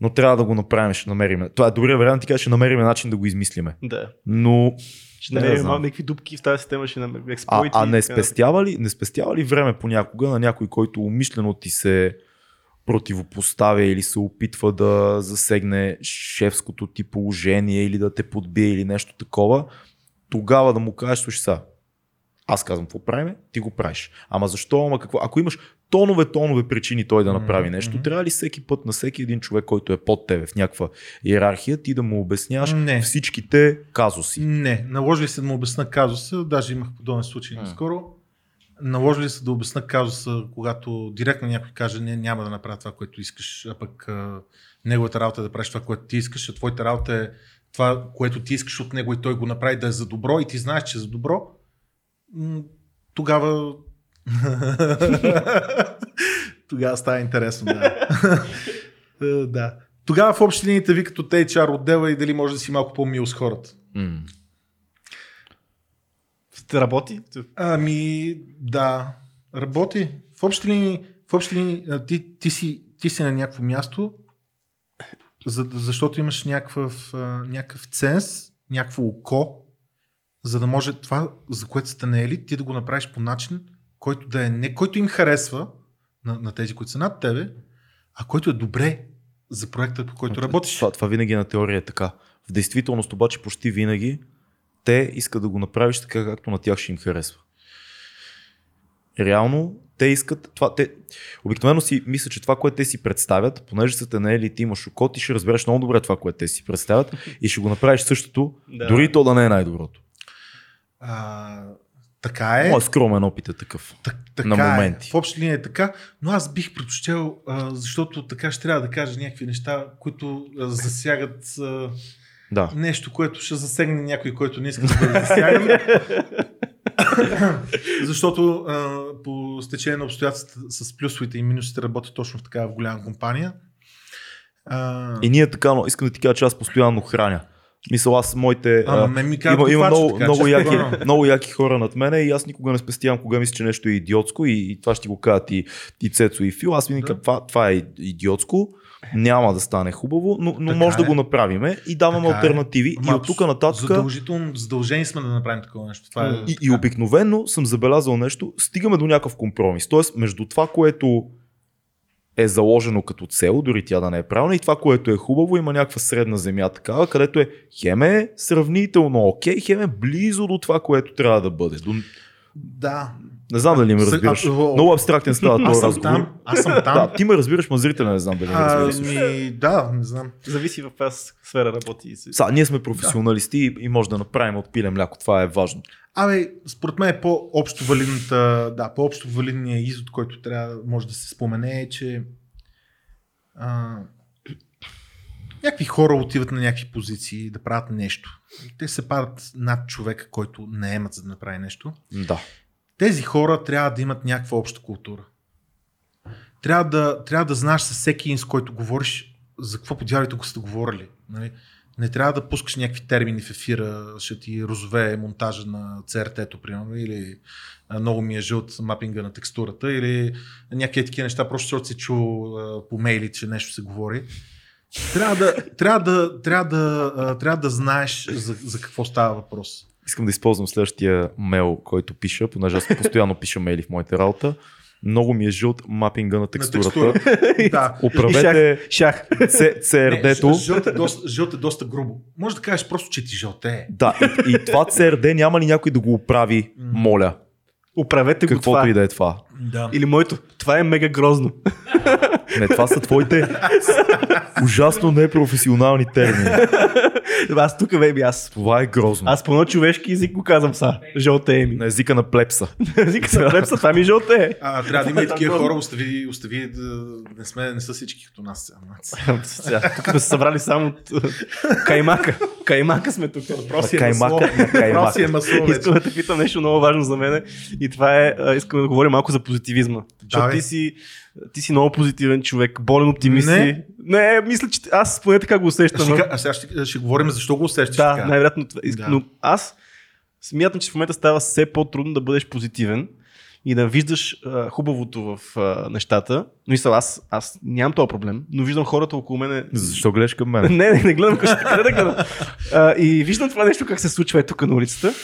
но трябва да го направим, ще намерим". Това е добрия вариант, ти кажеш: "Ще намерим начин да го измислиме". Да. Но ще намерим някакви дупки в тази система, ще намерим експлойти. Не спестява ли време понякога на някой, който умишлено ти се противопоставя или се опитва да засегне шефското ти положение или да те подбие или нещо такова, тогава да му кажеш: "Слушай сега, аз казвам какво правим, ти го правиш. Ама защо, ама какво?" Ако имаш тонове причини той да направи нещо, трябва ли всеки път на всеки един човек, който е под тебе в някаква иерархия, ти да му обясняваш всичките казуси? Не, наложи ли се да му обясна казуса, даже имах подобен случай наскоро, наложи ли се да обясна казуса, когато директно някой каже: "Не, няма да направя това, което искаш", а пък неговата работа е да правиш това, което ти искаш, а твоята работа е това, което ти искаш от него и той го направи да е за добро и ти знаеш, че е за добро. Тогава става интересно, да. Да. Тогава в общи линии ви като HR отдела и дали може да си малко по-мил с хората. Работи? Ами да, работи. В общи линии ти си на някакво място, защото имаш някакъв ценз, някакво око, за да може това, за което сте наели, ти да го направиш по начин, който да е не който им харесва на тези, които са над тебе, а който е добре за проекта, по който работиш. Това винаги на теория е така. В действителност обаче почти винаги те искат да го направиш така, както на тях ще им харесва. Реално те искат това. Обикновено си мисля, че това, което те си представят, понеже са те наели и ти имаш око, ти ще разбереш много добре това, което те си представят и ще го направиш същото, дори то да не е най-доброто. Така е. Моя скромен опит е такъв. Така на моменти. Е. В обща линия е така, но аз бих предпочел, защото така ще трябва да кажа някакви неща, които засягат да. Нещо, което ще засегне някой, който не иска да бъде засяган. Защото по стечение на обстоятелствата с плюсовите и минусите работя точно в такава голяма компания. И ние така, но искам да ти кажа, че аз постоянно храня. Мисля, аз моите... Има много яки хора над мене и аз никога не спестявам, кога мисля, че нещо е идиотско и това ще го кажат и Цецо и Фил. Аз винаги това е идиотско, няма да стане хубаво, но може да го направиме и даваме алтернативи. И от тук нататък... Задължително, задължени сме да направим такова нещо. Това е... и обикновено съм забелязал нещо, стигаме до някакъв компромис. Тоест, между това, което е заложено като цел, дори тя да не е правилна, и това, което е хубаво, има някаква средна земя такава, където е хем е сравнително окей, хем е близо до това, което трябва да бъде. Да. Не знам дали ме разбираш. Много абстрактен става този разговор. Аз съм там. Да, ти ме разбираш, но зрителя не знам дали ме разбираш. Да, не знам. Зависи в каква сфера работи. Ние сме професионалисти и може да направим от пиле мляко. Това е важно. Абе, според мен е по-общо валидният извод, който трябва, може да се спомене, е, че някакви хора отиват на някакви позиции да правят нещо. Те се падат над човека, който не имат за да направи нещо. Да. Тези хора трябва да имат някаква обща култура. Трябва да знаеш със всеки, с който говориш, за какво подявалите го сте говорили. Нали? Не трябва да пускаш някакви термини в ефира, ще ти розовее монтажа на CRT-то, примерно, или много ми е жълт мапинга на текстурата, или някакви такива неща, просто защото си чул по мейли, че нещо се говори. Трябва да знаеш за какво става въпрос. Искам да използвам следващия мейл, който пиша, понеже аз постоянно пиша мейли в моята работа. Много ми е жълт мапинга на текстурата. Да. Управете шах. CRD-то. Жълт е доста грубо. Може да кажеш просто, че ти жълт е. Да, и това CRD няма ли някой да го оправи, моля? Управете го това. Каквото и да е това. Да. Или моето, това е мега грозно. Не, това са твоите ужасно непрофесионални термини. Аз тук, беби, аз... Това е грозно. Аз по човешки език го казвам са. Жълте е ми. На езика на плепса. Там и жълте е. Трябва да има и такива хора, остави да не са всички като нас. Тук сме се събрали само от каймака. Каймака сме тук. Въпроси е масло. Искам да те питам нещо много важно за мен и това е, искам да говорим малко за позитивизма. Защото ти си много позитивен човек, болен оптимист. Не, мисля, че аз поне така го усещам. Ще говорим защо го усещаш така. Да, най-вероятно. Да. Но аз смятам, че в момента става все по-трудно да бъдеш позитивен и да виждаш хубавото в нещата. Но мисля, аз нямам този проблем, но виждам хората около мене. Защо гледаш към мен? Не гледам, къде да гледам. И виждам това нещо как се случва е тук на улицата.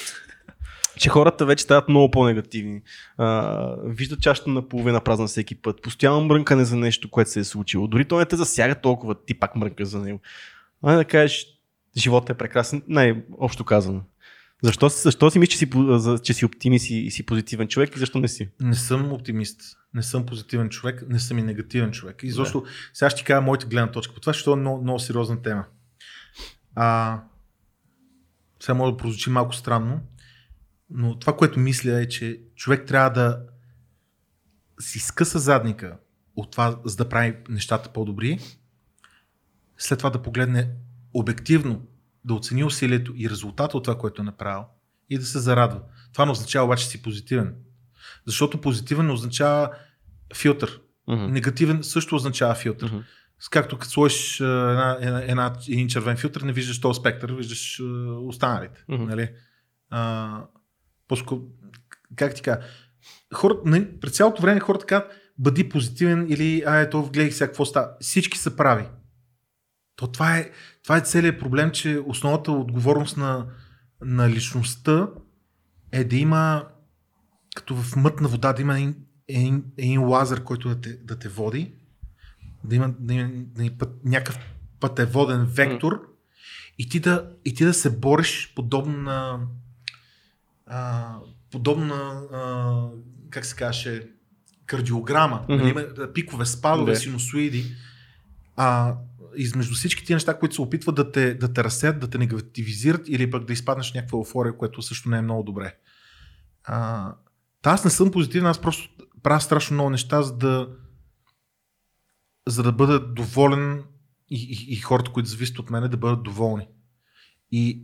Че хората вече стават много по-негативни. Виждат чашата наполовина празна всеки път. Постоянно мрънкане за нещо, което се е случило. Дори то не те засяга толкова, ти пак мрънкаш за него. А да кажеш, животът е прекрасен, най-общо казано. Защо си мислиш, че си оптимист и си позитивен човек и защо не си? Не съм оптимист, не съм позитивен човек, не съм и негативен човек. И защото сега ще ти кажа моята гледна точка по това, защото е много, много сериозна тема. Сега може да прозвучи малко странно, но това, което мисля е, че човек трябва да си скъса задника от това, за да прави нещата по-добри, след това да погледне обективно, да оцени усилието и резултата от това, което е направил и да се зарадва. Това не означава обаче си позитивен, защото позитивен означава филтър, негативен също означава филтър. Както като сложиш един червен филтър, не виждаш този спектър, виждаш останалите. Нали? Как ти кажа, през цялото време хората казват, бъди позитивен или гледай сега какво става. Всички са прави. Това е целият проблем, че основната отговорност на личността е да има, като в мътна вода, да има един лазер, който да те води, да има някакъв пътеводен вектор и ти да се бориш подобно на как се каже, кардиограма, пикове, спадове, синусоиди. Измежду всички тия неща, които се опитват да те разсеят, да те негативизират или пък да изпаднеш в някаква еуфория, което също не е много добре. Аз не съм позитивен, аз просто правя страшно много неща, за да бъда доволен и хората, които зависят от мене, да бъдат доволни. И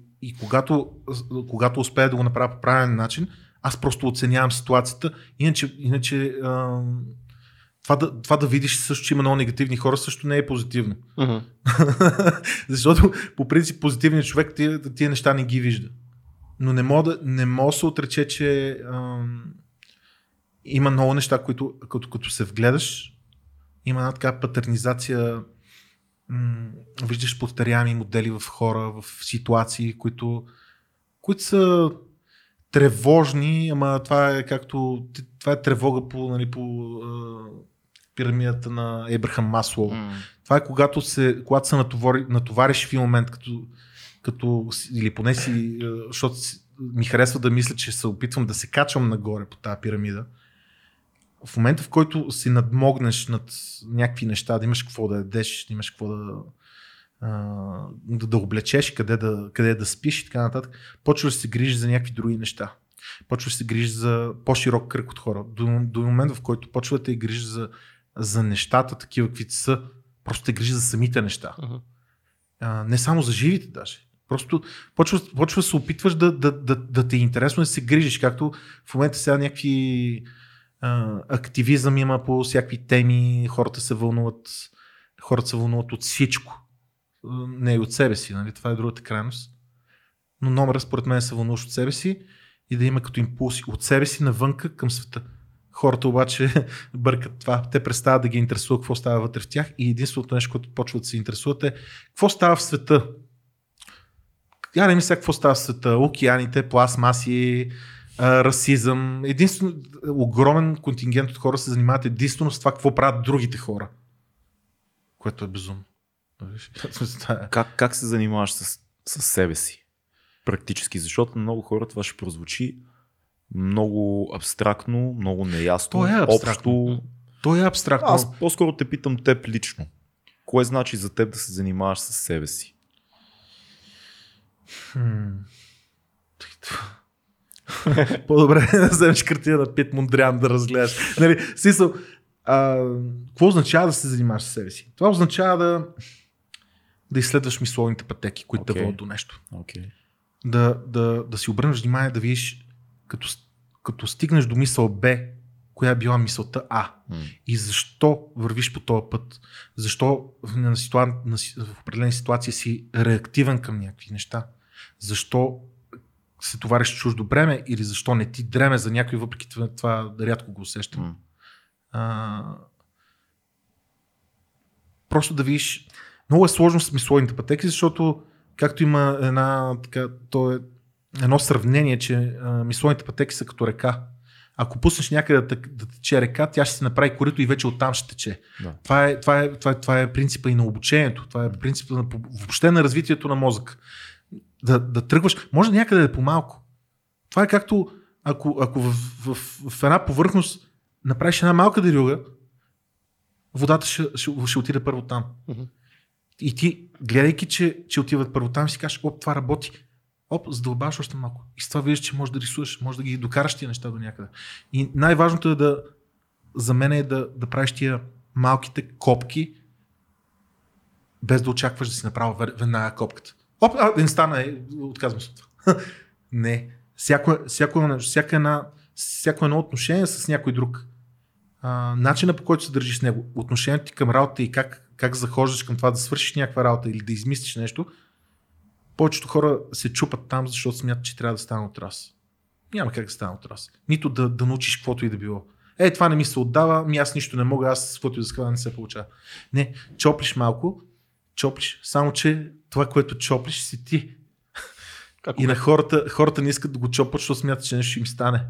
когато успея да го направя по правилен начин, аз просто оценявам ситуацията. Иначе това да видиш също, че има много негативни хора, също не е позитивно. Uh-huh. Защото по принцип позитивният човек тия неща не ги вижда. Но не мога да се отрече, че има много неща, които като се вгледаш, има една така патернизация, виждаш повторяеми модели в хора, в ситуации, които са тревожни, ама това е както, това е тревога по пирамидата на Абрахам Маслоу. Mm. Това е когато се натовариш в един момент, или поне си, защото ми харесва да мисля, че се опитвам да се качвам нагоре по тази пирамида. В момента, в който си надмогнеш над някакви неща, да имаш какво да ядеш, да имаш какво да облечеш, къде да спиш и така нататък, почваш да се грижиш за някакви други неща. Почваш да се грижиш за по-широк кръг от хора. До момента, в който почваш да те грижиш за нещата, такива каквито са, просто те грижиш за самите неща. Uh-huh. Не само за живите даже. Просто почваш да се опитваш да те е интересно да се грижиш, както в момента сега някакви активизъм има по всякакви теми, хората се вълнуват от всичко. Не и от себе си, нали? Това е другата крайност. Но номера според мен се вълнуваш от себе си и да има като импулси от себе си навънка към света. Хората обаче бъркат това. Те престават да ги интересува какво става вътре в тях и единственото нещо, което почват да се интересуват е какво става в света. Яре ми сега какво става в света. Океаните, пластмаси, расизъм. Единствено, огромен контингент от хора се занимават единствено с това какво правят другите хора. Което е безумно. Как се занимаваш с себе си? Практически, защото много хора това ще прозвучи много абстрактно, много неясно. То е абстрактно. То е абстрактно. Аз по-скоро те питам теб лично. Кое значи за теб да се занимаваш с себе си? По-добре да вземеш картина на Пит Мондриан да разгледаш. Нали, какво означава да се занимаваш с себе си? Това означава да изследваш мисловните пътеки, които да водят до нещо. Okay. Да си обърнеш внимание, да видиш, като стигнеш до мисъл Б, коя е била мисълта А. И защо вървиш по този път? Защо в определени ситуации си реактивен към някакви неща? Защо се товариш чуждо бреме или защо не ти дреме за някой, въпреки това рядко го усещам. Просто да видиш, много е сложно с мисловните пътеки, защото както има едно сравнение, че мисловните пътеки са като река. Ако пуснеш някъде да тече река, тя ще се направи корито и вече оттам ще тече. Да. Това е принципа и на обучението, това е принципа въобще на развитието на мозък. Да тръгваш, може някъде да е по-малко. Това е както ако в една повърхност направиш една малка дерюга, водата ще отиде първо там. Uh-huh. И ти, гледайки, че отиват първо там, си кажеш, това работи. Задълбаваш още малко. И с това виждаш, че можеш да рисуваш, можеш да ги докараш тия неща до някъде. И най-важното е за мен е да правиш тия малките копки, без да очакваш да си направя веднага копката. Не стана, отказвам се от това. Не. Всяко едно отношение с някой друг. Начина по който се държиш с него, отношението ти към работа и как захождаш към това да свършиш някаква работа или да измислиш нещо, повечето хора се чупат там, защото смятат, че трябва да стане от раз. Няма как да стане от раз. Нито да научиш каквото и да било. Това не ми се отдава, аз нищо не мога, аз каквото и да скава не се получава. Не, чоплиш малко, само че това, което чоплиш, си ти. Ако и на хората не искат да го чопат, защото смятат, че нещо им стане.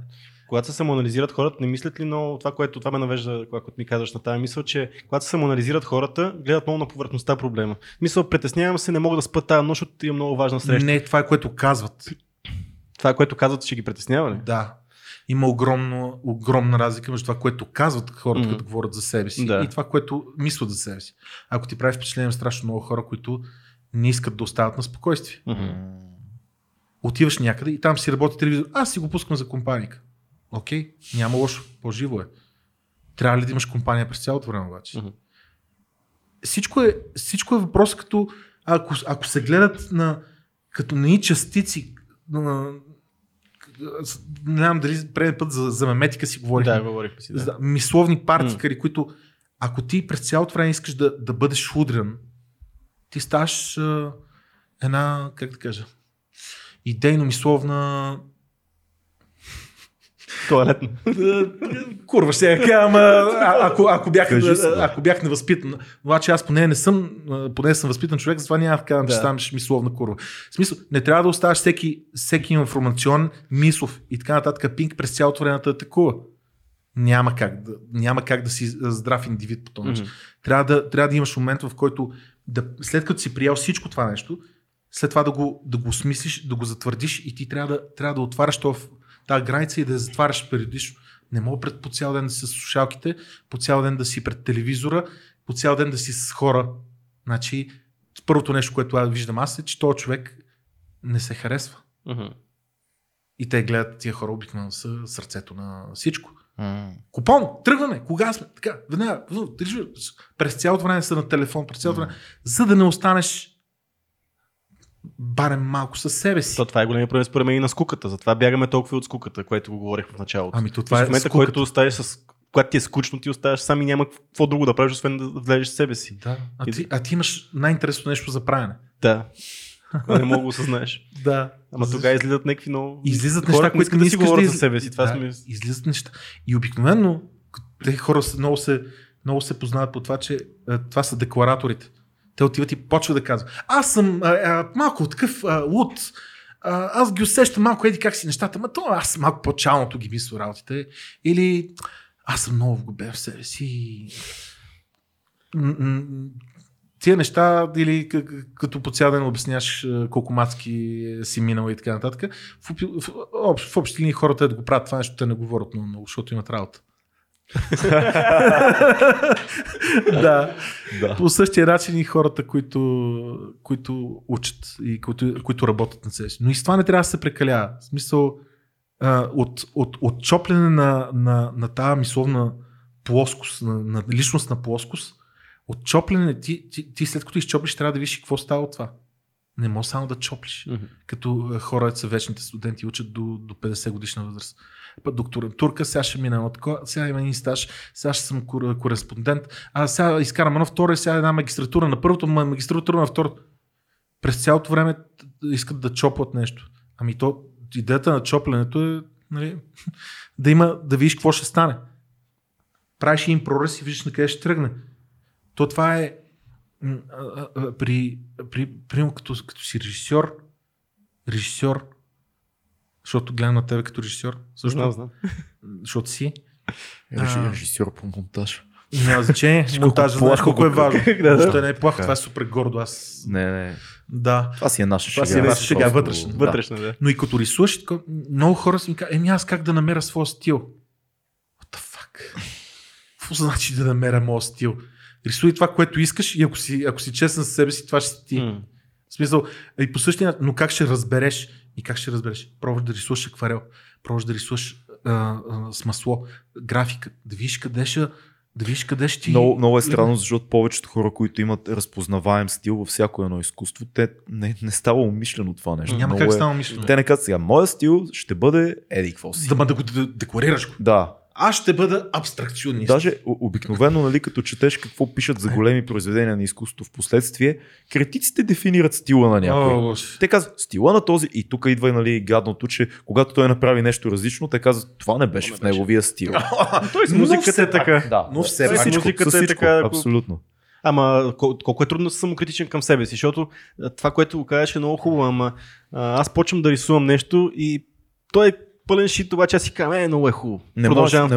Когато се самоанализират хората, не мислят ли много това, което това ме навежда, когато ми казваш на тази мисъл, че когато се самоанализират хората, гледат много на повърхността проблема. Мисля, притеснявам се, не мога да спа тая нощ, защото имам много важна среща. Не, това е което казват. Това е което казват, ще ги притеснява ли? Да. Има огромна разлика между това, което казват хората, като говорят за себе си, и това, което мислят за себе си. Ако ти прави впечатление, страшно много хора, които не искат да остават на спокойствие. Отиваш някъде и там си работи телевизор. Аз си го пускам за компаника. Окей, няма лошо, по-живо е. Трябва ли да имаш компания през цялото време обаче? Uh-huh. Всичко е въпрос като ако се гледат на като нии частици на не знам дали преден път за меметика си говорихме. Да, говорихме си. Да. За мисловни партикъри, които ако ти през цялото време искаш да бъдеш удрен, ти ставаш една, как да кажа, идейно-мисловна туалетна. Курва сега, ама ако бях невъзпитан. Обаче аз поне не съм възпитан човек, затова няма да казвам, че ставаш мисловна курва. В смисъл, не трябва да оставаш всеки информационен, мислов и така нататък пинг през цялото време да атакува. Няма как да си здрав индивид по този начин. Mm-hmm. Трябва да имаш момент, в който след като си приял всичко това нещо, след това да го осмислиш, да го затвърдиш и ти трябва да отваряш тази граница и да я затваряш периодично. Не мога по цял ден да си с слушалките, по цял ден да си пред телевизора, по цял ден да си с хора. Значи, първото нещо, което виждам аз е, че този човек не се харесва. Mm-hmm. И те гледат тия хора обикновено с сърцето на всичко. Mm. Купон, тръгваме, кога сме, така, веднага, през цялото време са на телефон, през цялото време, за да не останеш барем малко със себе си. Това е големия проблем според мен и на скуката, затова бягаме толкова и от скуката, което го говорих в началото. Ами то това е момента, който оставиш с... Когато ти е скучно, ти оставаш сам и няма какво друго да правиш, освен да влезеш в себе си. Да. А ти имаш най-интересно нещо за правене. Да. Не мога да осъзнаеш. Да. Ама тогава излизат някакви много... Излизат неща, които искат да си говорят за себе си. Това излизат неща. И обикновено те хора много се познават по това, че това са деклараторите. Те отиват и почват да казват. Аз съм малко такъв луд. Аз ги усещам малко еди как си нещата. Ма то аз малко по-чалното ги мисля работите. Или аз съм много вгубен в себе си. Тия неща, или като по цял ден обясняваш колко мацки си минал и така нататък, в общи линии хората да го правят това нещо, те не говорят много много, защото имат работа. Да. По същия начин и хората, които учат и които работят на себе си. Но и с това не трябва да се прекалява. В смисъл, от чоплене на тази мисловна плоскост, на личностна плоскост, от чоплене, ти след като изчоплиш, трябва да видиш какво става от това. Не може само да чоплиш. Mm-hmm. Като хората са вечните студенти, учат до 50 годишна възраст. Докторантурка, сега ще мина едно такова, сега има един стаж, сега ще съм кореспондент, а сега изкарам едно второ и сега една магистратура на първото, магистратура на второто. През цялото време искат да чоплят нещо. Ами то, идеята на чопленето е, нали, да видиш какво ще стане. Правиш един прорез и виждаш на къде ще тръгне. То това е примерно като си режисьор, защото гледам на тебе като режисьор, също, защото си режисьор по монтаж. Няма значение, монтажа, знаеш колко е важно. Защото не е плахо, това е супер гордо. Аз... Не. Да. Това си е наша шега. Това си е наша шега, вътрешна. Да. Но и като рисуваш, много хора си ми казват, аз как да намеря своя стил? What the fuck? Какво значи да намеря моя стил? Рисуй това, което искаш и ако си честен със себе си, това ще си ти. В смисъл, и по същия начин, но как ще разбереш? И как ще разбереш? Пробваш да рисуваш акварел, пробваш да рисуваш с масло, графика, да видиш къде ще ти... Много е странно, защото повечето хора, които имат разпознаваем стил във всяко едно изкуство, те не става умишлено това нещо. Няма как става умишлено. Те не казват сега, моят стил ще бъде еди какво си. Да го декларираш го. Да. Аз ще бъда абстракционист. Даже обикновено, нали, като четеш какво пишат за големи произведения на изкуството в последствие, критиците дефинират стила на някой. Те казват, стила на този, и тук идва, нали, гадното, че когато той направи нещо различно, те казват, това не беше в неговия стил. Той с музиката е така. Но все пак, музиката е така. Абсолютно. Ама колко е трудно да съм самокритичен към себе си, защото това, което го казваш, е много хубаво, ама аз почвам да рисувам нещо и той е пълен шит, обаче аз си казвам, много е хубаво. Не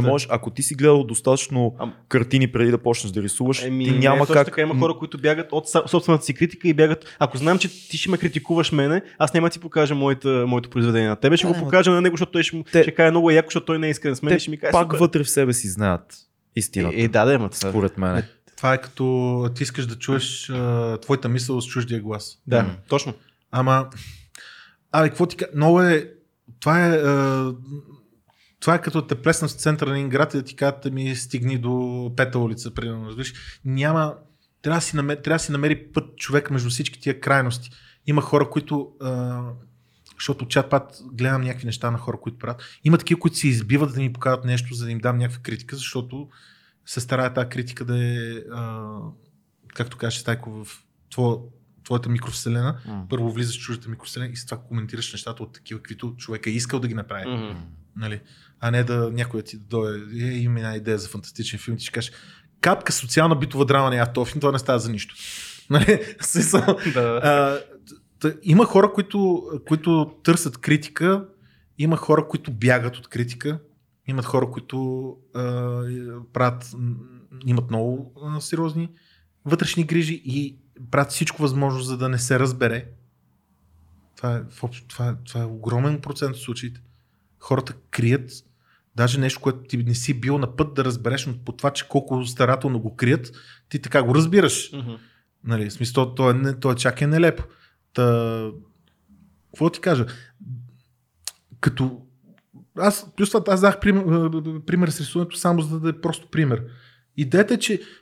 можеш, ако ти си гледал достатъчно картини преди да почнеш да рисуваш, ти няма как... Така, има хора, които бягат от собствената си критика и бягат, ако знам, че ти ще ме критикуваш мене, аз няма ти покажа моето произведение. Тебе ще го покажа на него, защото той ще каже много яко, защото той не е искрен с мен и ще ми каже... Пак супер. Вътре в себе си знаят истината. Според мен. Това е като ти искаш да чуеш твоята мисъл с чуждия глас. Да, точно. Ама, какво ти... Това е Това е като те плесна в центъра на един град и да ти кажат да ми стигни до пета улица, примерно. Няма. Трябва да си намери път човек между всички тия крайности. Има хора, които. Защото чат пат гледам някакви неща на хора, които правят. Има такива, които се избиват да ми покажат нещо, за да им дам някаква критика, защото се старая тази критика да е, както кажеш, Стайко, в твоята микровселена. Първо влизаш в чуждата микровселена и след това коментираш нещата от такива, каквито човека е искал да ги направи. Нали? А не да някой да ти дойде. Има една идея за фантастичен филм, ти ще кажеш капка социална битова драма на Ятофин, това не става за нищо. Нали? Има хора, които търсят критика, има хора, които бягат от критика, имат хора, които имат много сериозни вътрешни грижи и правят всичко възможно, за да не се разбере. Това е огромен процент от случаите. Хората крият даже нещо, което ти не си бил на път да разбереш, но по това, че колко старателно го крият, ти така го разбираш. Нали, в смисъл, то е чак е нелепо. Какво ти кажа? Като аз дах пример с рисуването само за да е просто пример. Идеята е,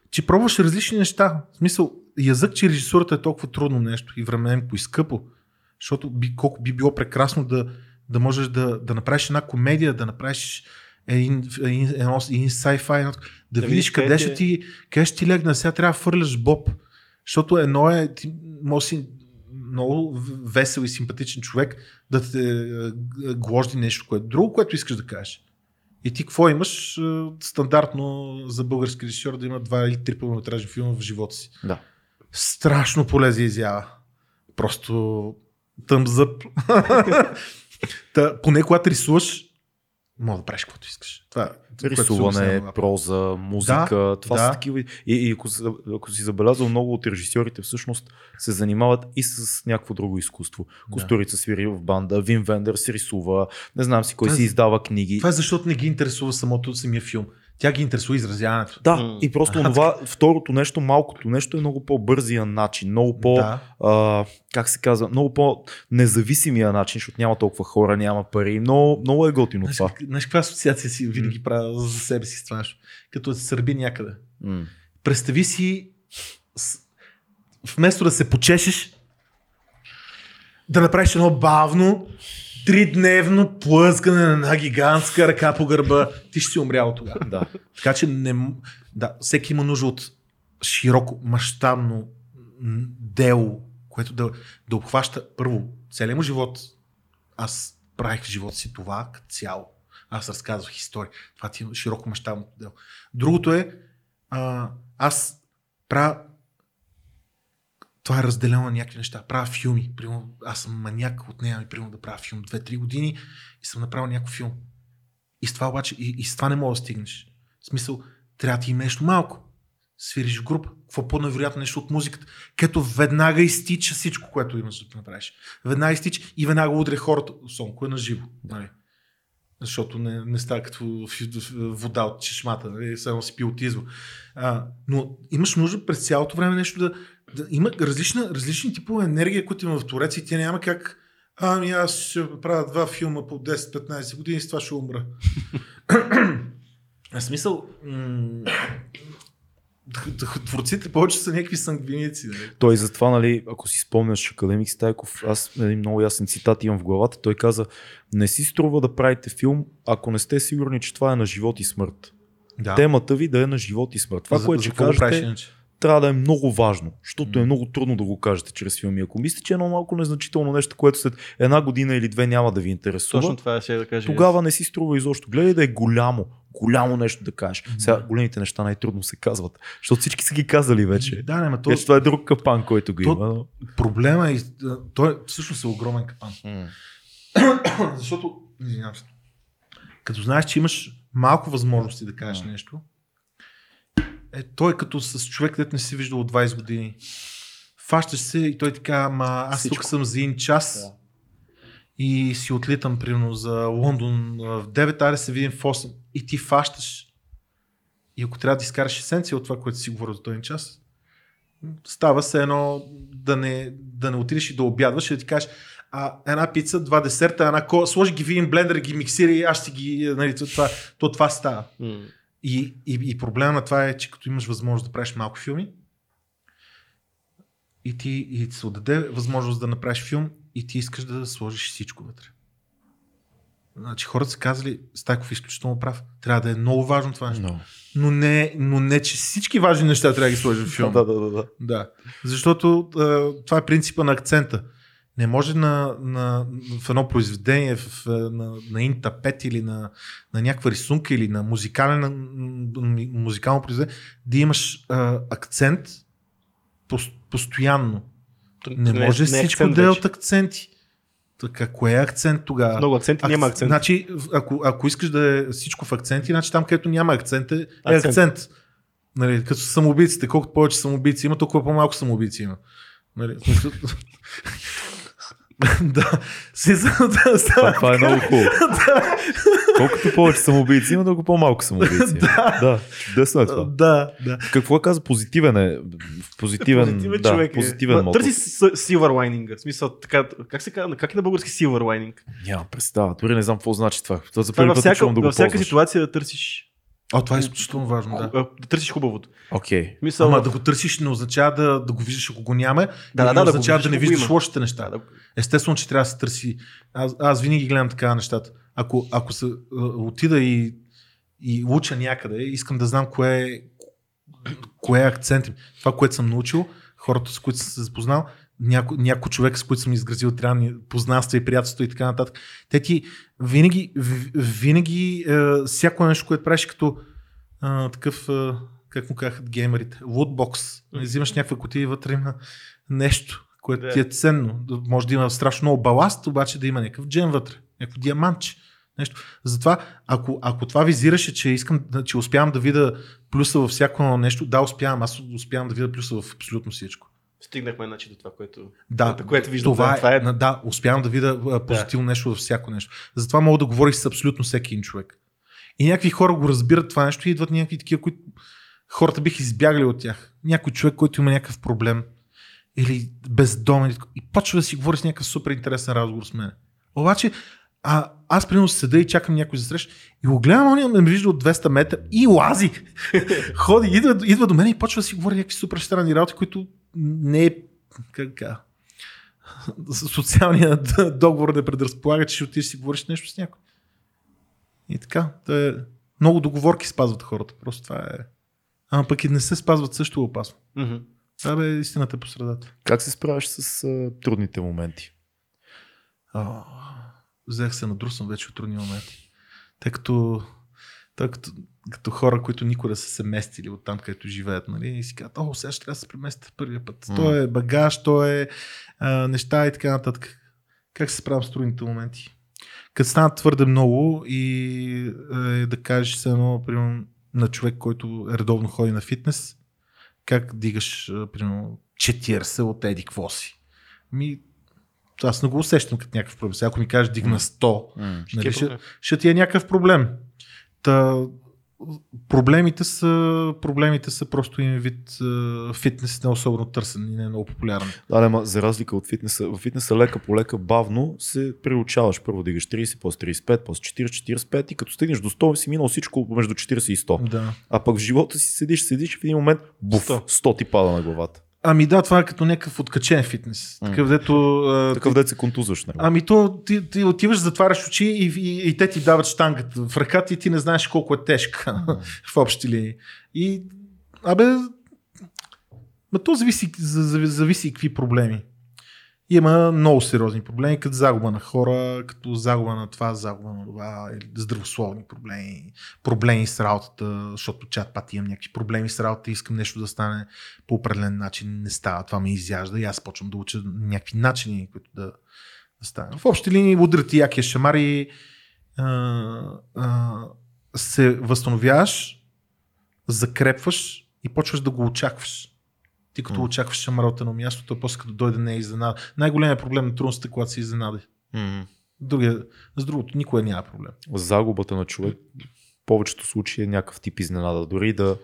че пробваш различни неща. В смисъл, язък, че режисурата е толкова трудно нещо и временко и скъпо, защото колко би било прекрасно да можеш да направиш една комедия, да направиш един sci-fi, да видиш къде ще ти легна. Сега трябва да фърляш боб. Защото едно е, ти може си много весел и симпатичен човек да те гложди нещо, друго, което искаш да кажеш. И ти какво имаш стандартно за български режисьор да има 2 или 3 пълнометражни филма в живота си. Да. Страшно полезна изява. Просто thumbs up. Поне когато рисуваш, може да правиш каквото искаш. Това, рисуване, проза, музика, това са такива. И ако си забелязал, много от режисьорите всъщност се занимават и с някакво друго изкуство. Костурица свири в банда, Вин Вендер се рисува, не знам си кой си издава книги. Това е защото не ги интересува самия филм. Тя ги интересува изразяването. Да, и просто това, второто нещо, малкото нещо е много по-бързия начин, много по, как се казва, много по-независимия начин, защото няма толкова хора, няма пари. Много, много е готино това. Знаеш каква асоциация си винаги правя за себе си това нещо? Като да се сърби някъде. Представи си, вместо да се почешеш, да направиш едно бавно, 3-дневно плъзгане на една гигантска ръка по гърба. Ти ще си умрял тогава. Да. Така че всеки има нужда от широко, мащабно дело, което да обхваща първо целия му живот. Аз правих в живота си това като цяло. Аз разказвах истории. Това ти е широко мащабното дело. Другото е, аз правя. Това е разделено на някакви неща. Правя филми. Примерно, аз съм маняк, отнемам и примерно да правя филм 2-3 години и съм направил някакъв филм. И с това обаче, и с това не мога да стигнеш. В смисъл, трябва да ти имеш малко. Свириш в група. Какво по-невероятно нещо от музиката, като веднага изтича всичко, което имаш да направиш. Веднага изтича и веднага удря хората. Сонко е на живо. Нали? Защото не става като вода от чешмата. Нали? Само си пи от извор. Но имаш нужда през цялото време нещо да има различни типове енергия, които има в Творец и тя няма как аз ще правя 2 филма по 10-15 години и с това ще умра. В смисъл, творците повече са някакви сангвиници. Той затова, нали, ако си спомняш академик Стайков, аз един много ясен цитат имам в главата, той каза: не си струва да правите филм, ако не сте сигурни, че това е на живот и смърт. Да. Темата ви да е на живот и смърт. Това, което ще кажете, трябва да е много важно, защото е много трудно да го кажете чрез филми. Ако мислите, че е едно малко незначително нещо, което след 1 година или 2 няма да ви интересува, точно това ще да кажа, тогава не си струва изобщо. Гледай да е голямо нещо да кажеш. Сега големите неща най-трудно се казват, защото всички са ги казали вече. Вече това е друг капан, който го има. Но... проблема е, той всъщност е огромен капан. Защото, като знаеш, че имаш малко възможности да кажеш нещо, той е като с човек, който не си виждал от 20 години. Фащаш се и той така, аз всичко. Тук съм за 1 час и си отлитам примерно за Лондон в 9, аре се видим в 8 и ти фащаш. И ако трябва да изкараш есенция от това, което си говорил за този час, става се едно да не отидеш и да обядваш и да ти кажеш, една пица, два десерта, една кола, сложи ги в един блендер, ги миксира и аз ще ги... Нали, това става. Mm. И проблема на това е, че като имаш възможност да правиш малко филми и ти се отдаде възможност да направиш филм и ти искаш да сложиш всичко вътре. Значи хората са казали, Стайков е изключително прав, трябва да е много важно това нещо. No. Но не, че всички важни неща трябва да ги сложим в филм. Да. Защото това е принципа на акцента. Не може в едно произведение, на интапет или на някаква рисунка или на музикално произведение, да имаш акцент постоянно. Не може всичко да е от акценти. Така, кое е акцент тогава? Много акценти, няма акцент. Значи, ако искаш да е всичко в акценти, значи там, където няма акцент, е акцент. Нали, като самоубийците, колкото повече самоубийци има, толкова по-малко самоубийци има. Нали, да, това е много хубаво. Колкото повече самоубийци има, толкова по-малко самоубийци. Да, чудесно е това. Какво каза? Позитивен човек. Търси silver lining. В смисъл, как се казва? Как е на български silver lining? Няма представа. Дори не знам какво значи това. Във всяка ситуация да търсиш. Това е изключително важно. Да търсиш хубавото. Okay. Мисъл... Ама да го търсиш не означава да го виждаш, ако го няма. Да означава да не виждаш лошите неща. Да. Естествено, че трябва да се търси. Аз винаги гледам такава нещата. Ако се отида и уча някъде, искам да знам кое е акцент. Това, което съм научил, хората, с които съм се запознал, някой човек, с които съм изградил познанства и приятелство и така нататък. Те ти винаги всяко нещо, което правиш като такъв, как му казват геймерите, лутбокс. Взимаш някаква кутия, вътре има нещо, което ти е ценно. Може да има страшно много баласт, обаче да има някакъв джем вътре, някакво диамантче. Нещо. Затова, ако това визираше, че че успявам да видя плюса във всяко нещо, да, успявам. Аз успявам да видя плюса в абсолютно всичко. Стигнахме иначе до това, което виждам. Да, успявам да видя позитивно нещо във всяко нещо. Затова мога да говориш с абсолютно всеки един човек. И някакви хора го разбират това нещо и идват някакви такива, които хората бих избягали от тях. Някой човек, който има някакъв проблем или бездомен и почва да си говори с някакъв супер интересен разговор с мен. Обаче аз примерно седа и чакам някой за среща и го гледам, он ме вижда от 200 метра и лази. Ходи, идва до мен и почва да си говори някакви супер странни работи, които не е кака. Социалният договор не предразполага, че ще отидеш си говориш нещо с някой. И така. Много договорки спазват хората. Просто това е. Ама пък и не се спазват също опасно. Mm-hmm. Това бе истината по средата. Как се справиш с трудните моменти? Взех се надрусвам вече от трудни моменти. Тъй като като хора, които никога са се местили от там, където живеят, нали? И си казват, сега ще трябва да се преместя първия път. То е багаж, то е неща и така нататък. Как се справям с трудните моменти? Като станат твърде много и да кажеш се едно, примерно, на човек, който редовно ходи на фитнес, как дигаш, примерно, 40 от еди какво си. Аз не го усещам като някакъв проблем. Сега, ако ми кажеш, дигна 100, нали? ще ти е някакъв проблем. Проблемите са просто един вид фитнес, не особено търсен и не е много популярен. Да, за разлика от фитнеса, в фитнеса лека по лека, бавно се приучаваш. Първо дигаш 30, после 35, после 40, 45 и като стигнеш до 100 си минал всичко между 40 и 100. Да. А пък в живота си седиш и в един момент буф, 100 ти пада на главата. Това е като някакъв откачен фитнес. Такъв дето се контузваш. Ти отиваш, затваряш очи и те ти дават щангата в ръката и ти не знаеш колко е тежка в общи линии. То зависи какви проблеми. Има много сериозни проблеми, като загуба на хора, като загуба на това, здравословни проблеми с работата, защото чат път имам някакви проблеми с работата и искам нещо да стане по определен начин, не става, това ме изяжда и аз почвам да уча някакви начини, които да стане. В общи линии удрят и якия шамар и се възстановяваш, закрепваш и почваш да го очакваш. Ти като очакваш шамарата на място, то после като дойде не е изненада. Най-големият проблем на трудността, когато се изненади. С другото, никога няма проблем. Загубата на човек в повечето случаи е някакъв тип изненада. Дори да...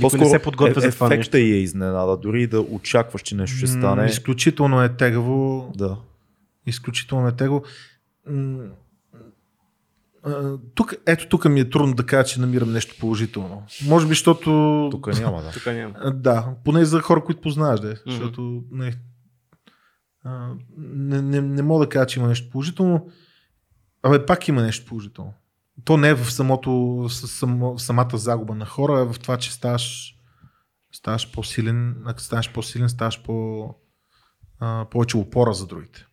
Никой не се подготвя за това нещо. Ефекта е изненада. Дори да очакваш, че нещо ще стане. Изключително е тегаво. Да. изключително е тегло. Тук, ето тук ми е трудно да кажа, че намирам нещо положително. Може би, защото... Тук няма, да. Да, поне за хора, които познаваш, да. Защото не мога да кажа, че има нещо положително. Абе, пак има нещо положително. То не е в самата загуба на хора, а в това, че ставаш по-силен, ако ставаш по-силен, ставаш повече опора за другите.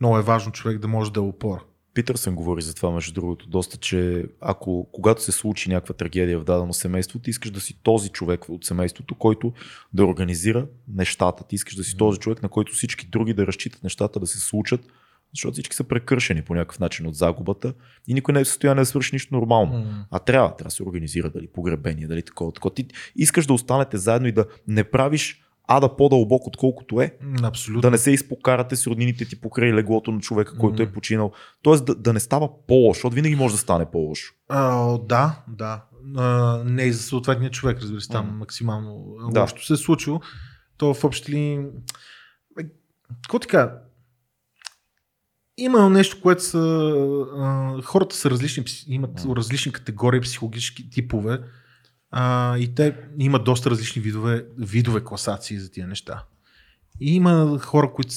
Много е важно човек да може да е опора. Питърсен говори за това, между другото, доста, че ако когато се случи някаква трагедия в дадено семейство, ти искаш да си този човек от семейството, който да организира нещата. Ти искаш да си този човек, на който всички други да разчитат нещата да се случат, защото всички са прекършени по някакъв начин от загубата и никой не е в състояние да свърши нищо нормално. А трябва да се организира, дали погребение, дали такова. Ти искаш да останете заедно и да не правиш ада по-дълбоко, отколкото е. Абсолютно. Да не се изпокарате с роднините ти покрай леглото на човека, който е починал. Тоест да не става по-лошо, защото винаги може да стане по-лошо. Да. Не и за съответния човек, разбира се, там максимално лошото се е случило. То в общи... Какво така? Има нещо, което са... хората са различни, имат различни категории, психологически типове. И те имат доста различни видове класации за тия неща. И има хора, които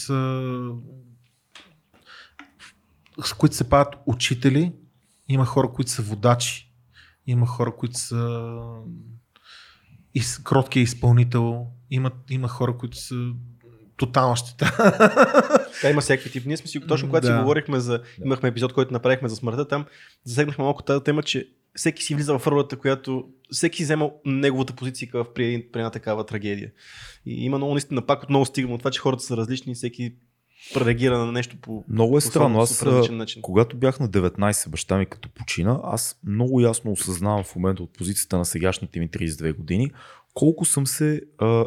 се правят учители, има хора, които са водачи, има хора, които са кроткия изпълнител, има хора, които са тотално щита. Да, има всякакви тип. Ние сме си точно, когато си говорихме имахме епизод, който направихме за смъртта, там засегнахме малко тази тема, че всеки си влиза в ролята, която всеки си взема неговата позиция при една такава трагедия. И има много, наистина, пак отново стигаме от това, че хората са различни, всеки реагира на нещо по много е странно. Аз, когато бях на 19, баща ми като почина, аз много ясно осъзнавам в момента от позицията на сегашните ми 32 години, колко съм се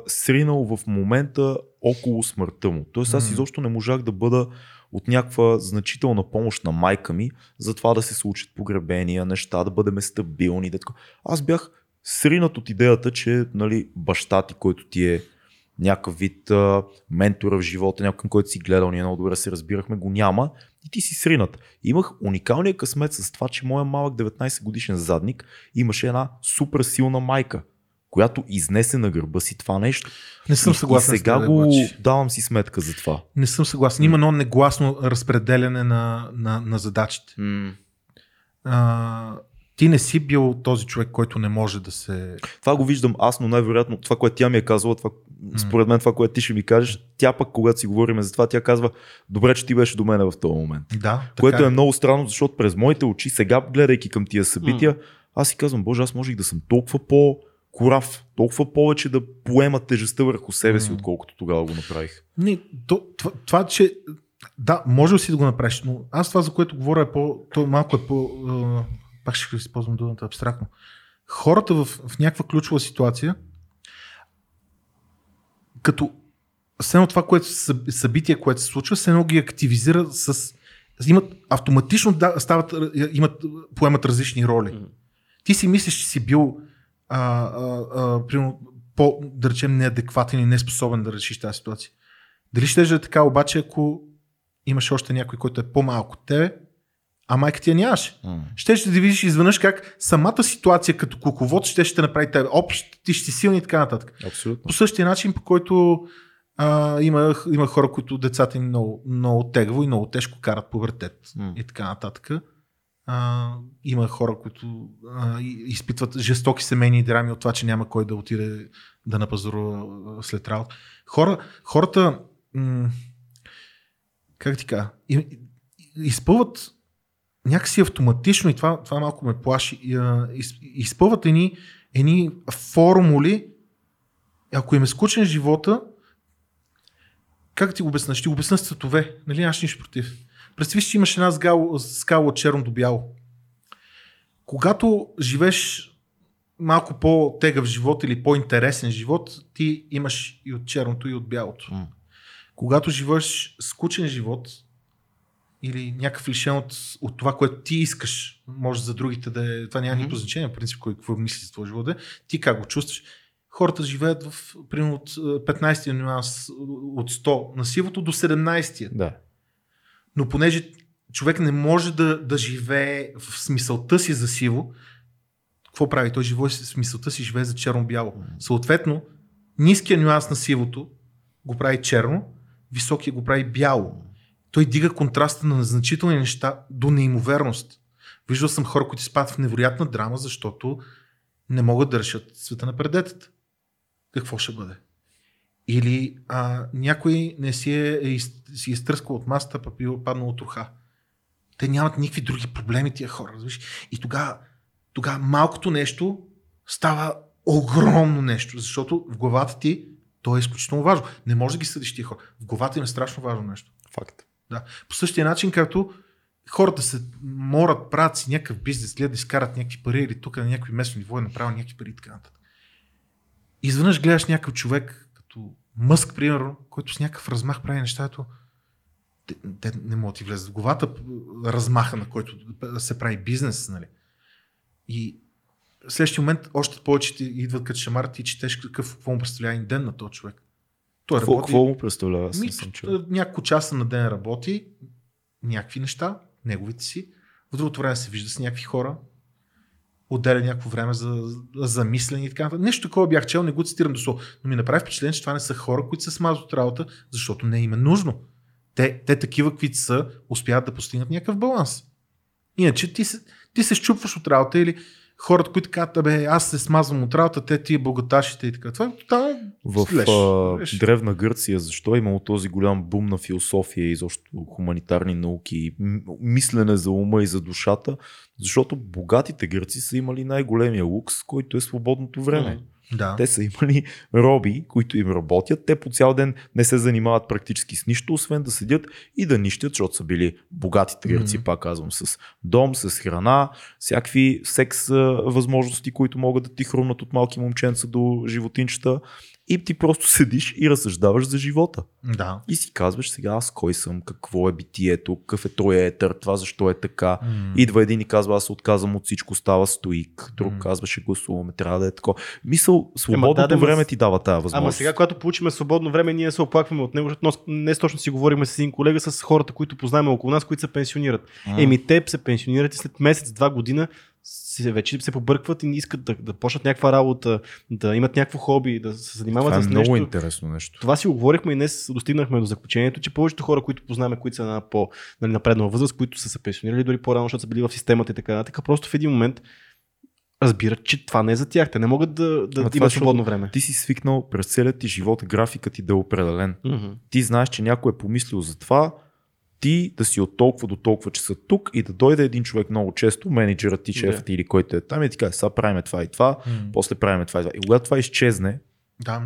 сринал в момента около смъртта му. Тоест аз изобщо не можах да бъда от някаква значителна помощ на майка ми за това да се случат погребения, неща, да бъдем стабилни. Аз бях сринат от идеята, че баща ти, който ти е някакъв вид ментора в живота, някой към който си гледал, ние много добре се разбирахме, го няма и ти си сринат. Имах уникалния късмет с това, че моя малък 19 годишен задник имаше една супер силна майка, която изнесе на гърба си това нещо. Не съм съгласен. И сега давам си сметка за това. Не съм съгласен. Има едно негласно разпределяне на задачите. Ти не си бил този човек, който не може да се... Това го виждам аз, но най-вероятно това, което тя ми е казала, според мен това, което ти ще ми кажеш, тя пък, когато си говорим за това, тя казва, добре, че ти беше до мене в този момент. Да, което е много странно, защото през моите очи, сега гледайки към тия събития, аз си казвам, Боже, аз можех да съм толкова по-корав, толкова повече да поема тежестта върху себе си, отколкото тогава го направих. Не, това, че... Да, може да си да го направиш, но аз това, за което говоря, то малко е по... Пак ще използвам думата абстрактно. Хората в някаква ключова ситуация, като едно това, което събитие, което се случва, едно ги активизира поемат различни роли. Ти си мислиш, че си бил примерно, да речем, неадекватен и неспособен да решиш тази ситуация. Дали ще е така, обаче, ако имаш още някой, който е по-малко от тебе, а майка ти я нямаше. Ще да видиш изведнъж как самата ситуация като куковод ще те направи тебе общ, ти ще си силни и така нататък. Абсолютно. По същия начин, по който има хора, които децата им много, много тегаво и много тежко карат пубертет и така нататък. Има хора, които изпитват жестоки семейни драми от това, че няма кой да отиде да напазарува след работа. Хората как ти кажа, изпълват някакси автоматично, и това малко ме плаши, изпълват едни формули, ако им е скучен живота, как ти го обясна? Ще го обясна с цветове, нали, аз нищо против. Представиш, че имаш една скала от черно до бяло. Когато живееш малко по-тегав живот или по-интересен живот, ти имаш и от черното, и от бялото. Когато живееш скучен живот, или някакъв лишен от това, което ти искаш, може за другите да е... Това няма никакво значение, в принцип, какво мисли за твоя живот, ти как го чувстваш. Хората живеят примерно от 15-ти нюанс, от 100 на сивото до 17-ти. Да. но понеже човек не може да живее в смисълта си за сиво, какво прави? Той живее в смисълта си, живее за черно-бяло. Съответно, ниският нюанс на сивото го прави черно, високият го прави бяло. Той дига контраста на значителни неща до неимоверност. Виждал съм хора, които спадат в невероятна драма, защото не могат да решат света на предетата. Какво ще бъде? Или някой не си е изтръскал от масата, пък бил паднал от руха. Те нямат никакви други проблеми, тия хора. Разбираш? И тогава малкото нещо става огромно нещо, защото в главата ти то е изключително важно. Не можеш да ги съдиш тия хора. В главата им е страшно важно нещо. Факт. Да. По същия начин, както хората се морят, правят си някакъв бизнес, гледат да изкарат някакви пари или тук на някакви местно ниво е направил някакви пари и така нататък. Изведнъж гледаш някакъв човек, като Мъск, примерно, който с някакъв размах прави нещата, те не могат да ти влезат в главата, размаха, на който се прави бизнес, нали? И в следващия момент още повече ти идват като шамарите и четеш какво му представлява един ден на този човек. Той работи. Какво му представлява? Няколко часа на ден работи, някакви неща, неговите си. В другото време се вижда с някакви хора. Отделя някакво време за мислене и така. Нещо такова бях чел, не го цитирам дословно. Но ми направи впечатление, че това не са хора, които се смазват от работа, защото не им е нужно. Те такива, каквито са, успяват да постигнат някакъв баланс. Иначе ти се счупваш от работа или хората, които казват, аз се смазвам от работа, тия богаташите и така. Това е тотално слеш. В Древна Гърция защо е имало този голям бум на философия и защо хуманитарни науки, мислене за ума и за душата? Защото богатите гърци са имали най-големия лукс, който е свободното време. Да. Те са имали роби, които им работят. Те по цял ден не се занимават практически с нищо, освен да седят и да нищят, защото са били богатите гърци, пак казвам, с дом, с храна, всякакви секс възможности, които могат да ти хрумнат от малки момченца до животинчета. И ти просто седиш и разсъждаваш за живота. Да. И си казваш сега аз кой съм, какво е битието, какъв е този етер, това защо е така. Идва един и казва аз се отказвам от всичко, става стоик. Друг казва ще гласуваме, трябва да е такова. Мисъл, свободното време ти дава тази възможност. Ама сега, когато получим свободно време, ние се оплакваме от него, защото днес точно си говорим с един колега, с хората, които познаваме около нас, които се пенсионират. Еми те се пенсионират и след месец, два година вече се побъркват и не искат да почнат някаква работа, да имат някакво хоби, да се занимават с нещо. Това е много интересно нещо. Това си оговорихме и днес достигнахме до заключението, че повечето хора, които познаваме, които са на по-напреднала възраст, които са се пенсионирали дори по-рано, защото са били в системата и така, просто в един момент разбират, че това не е за тях. Те не могат да имат свободно време. Ти си свикнал през целият ти живот, графикът ти да е определен. Ти знаеш, че някой е помислил за това. Ти да си от толкова до толкова часа тук и да дойде един човек много често, менеджерът ти, шефът или който е там и ти каже, сега правим това и това, после правим това и това. И когато това изчезне,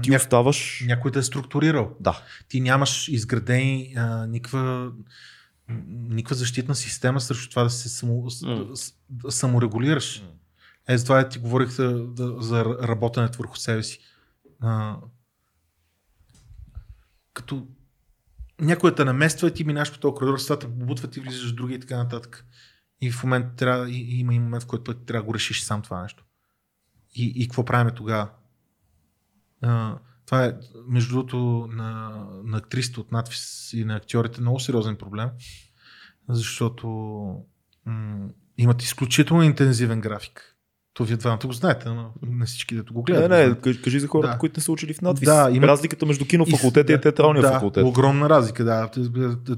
ти оставаш... Някой да е структурирал. Да. Ти нямаш изградени никаква защитна система срещу това да се саморегулираш. Ето това ти говорих за работенето върху себе си. Като някой те намества и ти минаш по този коридор, слата побутват и влизаш в други и така нататък. И в момент има и момент, в който път трябва да го решиш сам това нещо. И какво правим тогава? Това е, между другото, на актрисите от надпис и на актьорите много сериозен проблем, защото имат изключително интензивен график. То вие двамата го знаете, но не всички дето го гледат. Кажи за хората, които не са учили в надвис. Разликата между кинофакултета и театралния факултет. Огромна разлика, да.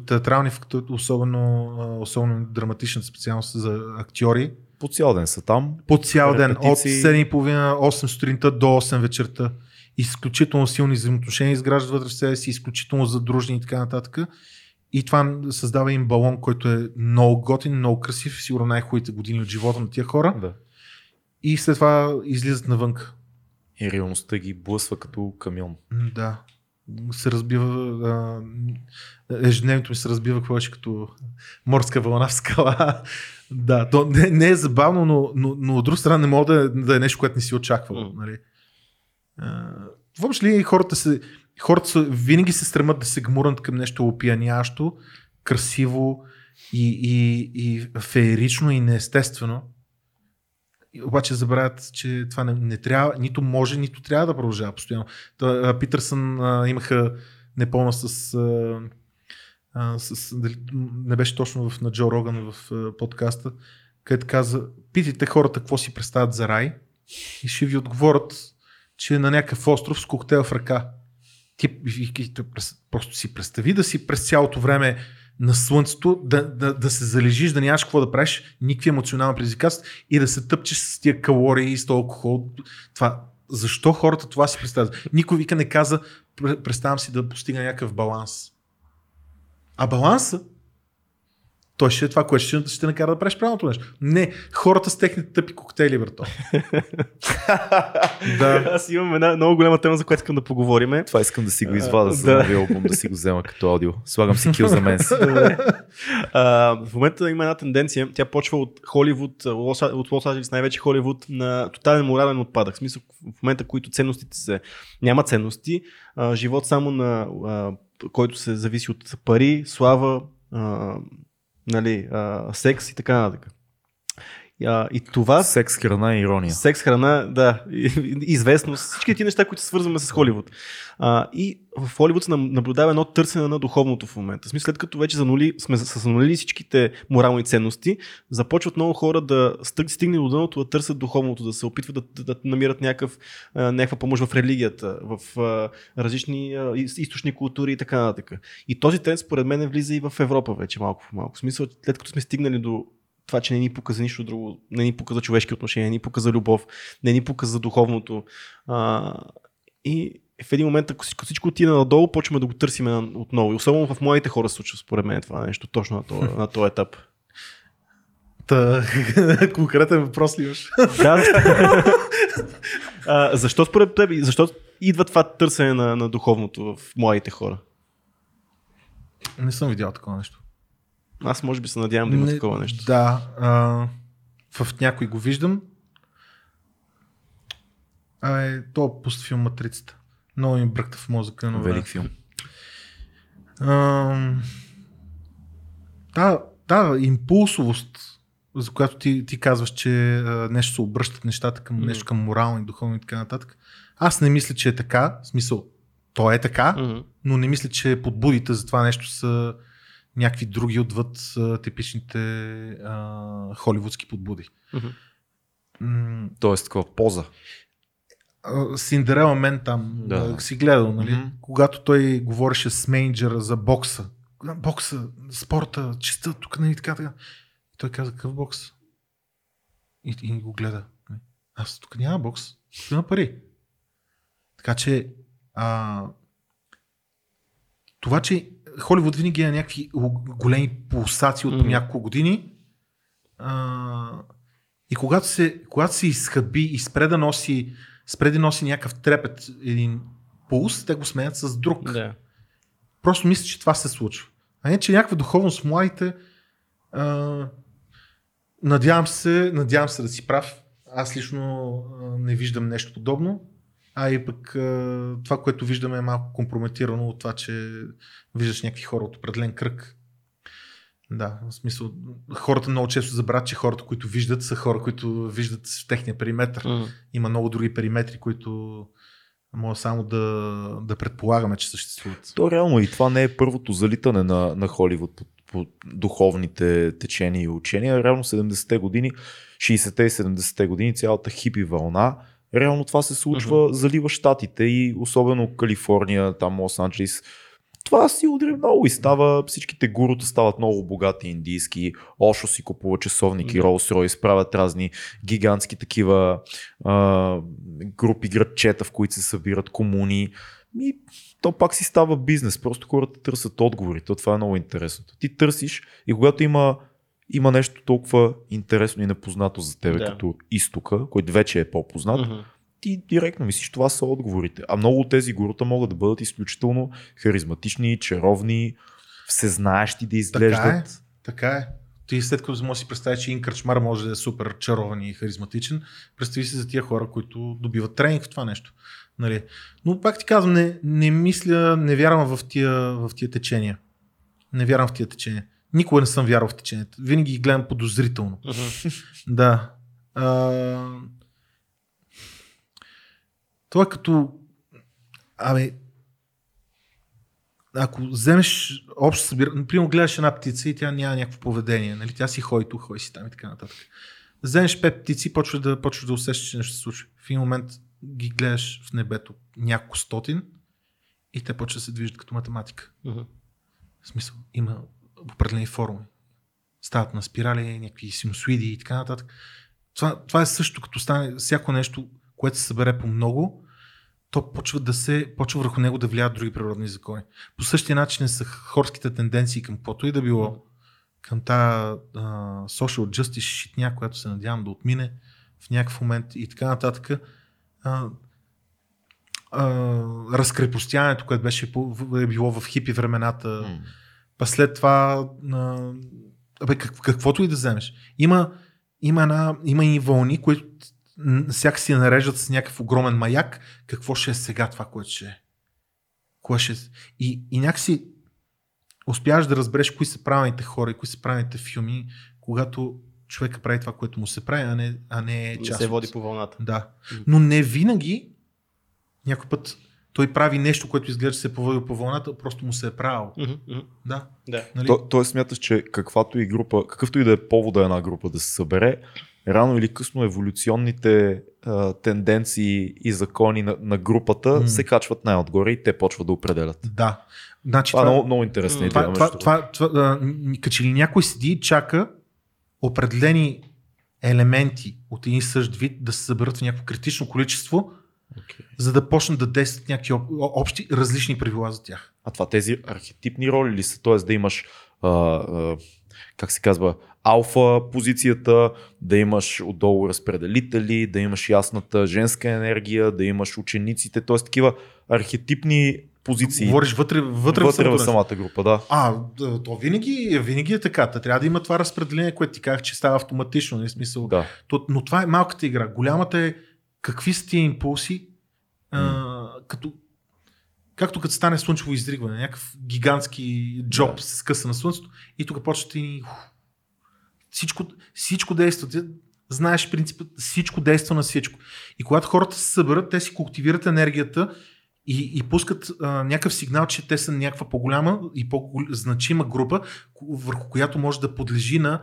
Театралния факултет, особено драматичната специалност за актьори. По цял ден са там. По цял ден. От 7:30, 8 сутринта до 8 вечерта. Изключително силни взаимоотношения изграждат вътре в себе си, изключително задружни и така нататък. И това създава им балон, който е много готин, много красив, сигурно най-хубавите години от живота на тия хора. Да. И след това излизат навънка. И реалността ги блъсва като камион. Да. Се разбива. Ежедневието ми се разбива повече като морска вълна в скала. Да, то не е забавно, но от друга страна не мога да е нещо, което не си очаквало. Нали? Въобще ли хората винаги се стремат да се гмурнат към нещо опиянящо, красиво и феерично и неестествено. Обаче забравят, че това не трябва, нито може, нито трябва да продължава постоянно. Питърсен имаха непълна с не беше точно на Джо Роган в подкаста, където каза: питайте хората какво си представят за рай и ще ви отговорят, че е на някакъв остров с коктейл в ръка. Ти просто си представи да си през цялото време на слънцето, да се залежиш, да нямаш какво да правиш, никакви емоционални предизвикателства и да се тъпчеш с тия калории и с този алкохол. Това, защо хората това си представят? Никой, вика, не каза: представям си да постигна някакъв баланс. А баланса, той ще е това, което ще те накара да правиш правилното нещо. Не, хората с техните тъпи коктейли, брато. Да. Аз имам една много голяма тема, за която искам да поговорим. Това искам да си го извада за новия албум, да си го взема като аудио. Слагам си кил за мен. В момента има една тенденция, тя почва от Холивуд, от Лос Анджелис, най-вече Холивуд, на тотален морален отпадък. В смисъл, в момента, в който ценностите се... Няма ценности, живот само на... който се зависи от пари, слава, секс и така нататък. И това... Секс, храна и ирония. Секс, храна, да. Известност. Всички тези неща, които свързваме с Холивуд. И в Холивуд се наблюдава едно търсене на духовното в момента. В смисъл, след като вече сме занулили всичките морални ценности, започват много хора да стигне до дъното, да търсят духовното, да се опитват да намират някаква помощ в религията, в различни източни култури и така нататък. И този тренд, според мен, влиза и в Европа вече малко по малко. В смисъл, след като сме стигнали до това, че не ни показа нищо друго, не ни показа човешки отношения, не ни показа любов, не ни показа духовното. И в един момент, ако всичко отиде надолу, почваме да го търсим отново. И особено в моите хора се случва, според мен, това нещо точно на този етап. Конкретен въпрос ли имаш? Защо според теб, защо идва това търсене на духовното в моите хора? Не съм видял такова нещо. Аз може би се надявам да има такова нещо. Да, в някой го виждам. То пуст филм Матрицата. Много ми бръкта в мозъка. Но велик филм. Да, импулсовост, за която ти казваш, че нещо се обръщат нещата към нещо, към морално и духовно и така нататък. Аз не мисля, че е така. В смисъл, то е така, но не мисля, че подбудите за това нещо са някакви други отвъд типичните холивудски подбуди. Тоест такова поза. Синдерела мен там си гледал, нали? Когато той говореше с мениджъра за бокса. Бокса, спорта, чиста, тук, нали, така. И той каза: какъв бокс? И го гледа. Аз тук няма бокс, тук има пари. Така че това, че Холивуд винаги е някакви големи пулсации от няколко години. И когато се изхъби и спре да носи някакъв трепет един пулс, те го сменят с друг. Yeah. Просто мисля, че това се случва. А не, че някаква духовност в младите. Надявам се да си прав. Аз лично не виждам нещо подобно. А и пък това, което виждаме, е малко компрометирано от това, че виждаш някакви хора от определен кръг. Да, в смисъл, хората много често забравят, че хората, които виждат, са хора, които виждат в техния периметър. Има много други периметри, които може само да предполагаме, че съществуват. То реално и това не е първото залитане на Холивуд по духовните течения и учения. Реално 70-те години, 60-те и 70-те години, цялата хипи вълна. Реално това се случва, залива щатите и особено Калифорния, там Лос Анджелис. Това си удря много и става, всичките гурута стават много богати индийски, Ошо си купува часовники, Rolls-Royce, правят разни гигантски такива групи градчета, в които се събират комуни. И то пак си става бизнес, просто хората търсят отговорите, това е много интересното. Ти търсиш и когато има нещо толкова интересно и непознато за тебе, като изтока, който вече е по-познат, ти директно мислиш, това са отговорите. А много от тези гурута могат да бъдат изключително харизматични, чаровни, всезнаещи да изглеждат. Така е. Ти след като може да си представиш, че един кръчмар може да е супер чаровен и харизматичен, представи си за тия хора, които добиват тренинг в това нещо. Нали? Но пак ти казвам, не вярвам в тия течения. Не вярвам в тия течения. Никога не съм вярвал в течението. Винаги ги гледам подозрително. Да. Това като... ако вземеш общо събиране, примерно гледаш една птица и тя няма някакво поведение, нали? Тя си ходи тук, ходи си там и така нататък. Вземеш 5 птици и почваш да усещаш, че нещо се случи. В един момент ги гледаш в небето няколко стотин и те почва да се движат като математика. Uh-huh. В смисъл, има определени форми. Стават на спирали, някакви синусоиди и така нататък. Това е също, като стане всяко нещо, което се събере по много, то почва върху него да влияят други природни закони. По същия начин са хорските тенденции към каквото и да било, към тая social justice шитня, която се надявам да отмине в някакъв момент и така нататък. Разкрепостяването, което беше било в хипи времената, па след това каквото и да вземеш. Има и вълни, които всяка си нареждат с някакъв огромен маяк, какво ще е сега това, което ще е. И някакси успяваш да разбереш кои са правилните хора и кои са правилните филми, когато човека прави това, което му се прави, а не част. Не се води по вълната. Да. Но не винаги, някой път той прави нещо, което изглежда, че се е поводил по вълната, просто му се е правил. Mm-hmm. Да. Да. Нали? Той смяташ, че какъвто и да е повода една група да се събере, рано или късно еволюционните тенденции и закони на групата се качват най-отгоре и те почват да определят. Да. Значи, това е много интересна идея. Като ли някой седи и чака определени елементи от един същ вид да се съберат в някакво критично количество, за да почнат да действат някакви общи различни правила за тях. А това тези архетипни роли ли са? Тоест да имаш как се казва, алфа позицията, да имаш отдолу разпределители, да имаш ясната женска енергия, да имаш учениците, т.е. такива архетипни позиции. Говориш вътре в самата група, да. То винаги е така. Трябва да има това разпределение, което ти казах, че става автоматично, не е смисъл. Да. Но това е малката игра. Голямата е какви са тия импулси, както стане слънчево издригване, някакъв гигантски джоб с скъса на слънцето и тук почват и всичко действа. Ти знаеш принципът, всичко действа на всичко. И когато хората се съберат, те си култивират енергията и пускат някакъв сигнал, че те са някаква по-голяма и по-значима група, върху която може да подлежи на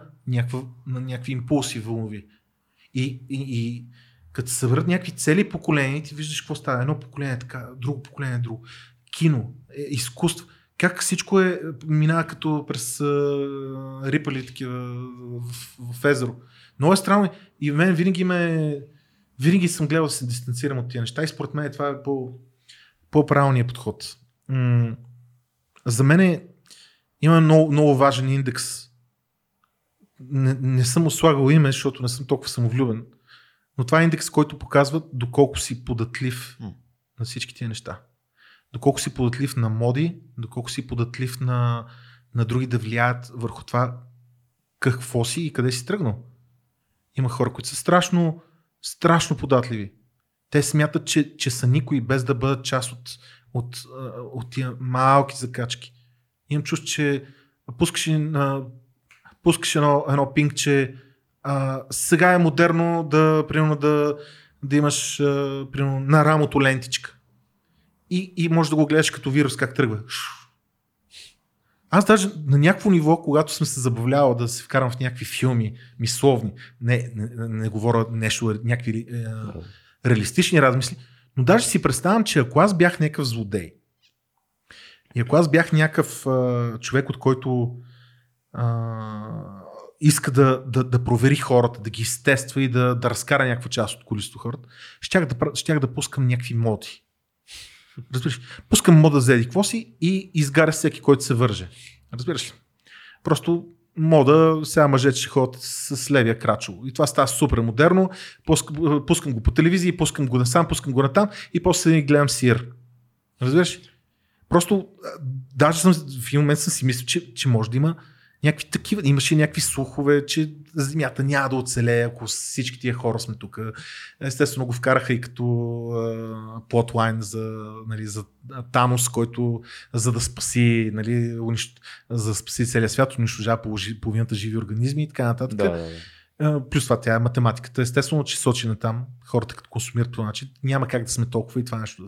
някакви импулси вълнови. И като се съберат някакви цели поколения, ти виждаш какво става. Едно поколение е така, друго поколение е друго. Кино, изкуство. Как всичко минава като през рипали такива в езеро. Много е странно и в мен винаги съм гледал да се дистанцирам от тия неща и според мен това е по-правилният подход. За мен има много, много важен индекс. Не съм му слагал име, защото не съм толкова самовлюбен. Но това е индекс, който показва доколко си податлив на всички тия неща. Доколко си податлив на моди, доколко си податлив на други да влияят върху това какво си и къде си тръгнал. Има хора, които са страшно, страшно податливи. Те смятат, че са никой без да бъдат част от тия малки закачки. Имам чувство, че пускаш едно пинг, че сега е модерно да имаш на рамото лентичка. И може да го гледаш като вирус как тръгва. Аз даже на някакво ниво, когато съм се забавлявал да се вкарам в някакви филми, мисловни, не говоря нещо, някакви реалистични размисли, но даже си представям, че ако аз бях някакъв злодей и ако аз бях някакъв човек, от който иска да провери хората, да ги изтества и да разкара някаква част от количество хората, щях да пускам някакви моди. Разбираш? Пускам мода за еди какво си и изгаря всеки, който се върже. Разбираш ли? Просто мода, сега мъжете ще ходят с левия крачо. И това става супер модерно. Пускам го по телевизия, пускам го насам, пускам го натам и после гледам сир. Разбираш ли? Просто даже в един момент съм си мислил, че може да има някакви такива, имаше някакви слухове, че земята няма да оцелее, ако всички тия хора сме тук. Естествено го вкараха и като плотлайн за Танос, който за да спаси, за да спаси целия свят, унищожава половината живи организми и така нататък. Да. Плюс това тя е математиката. Естествено, че сочи на там хората като консумират това начин. Няма как да сме толкова и това нещо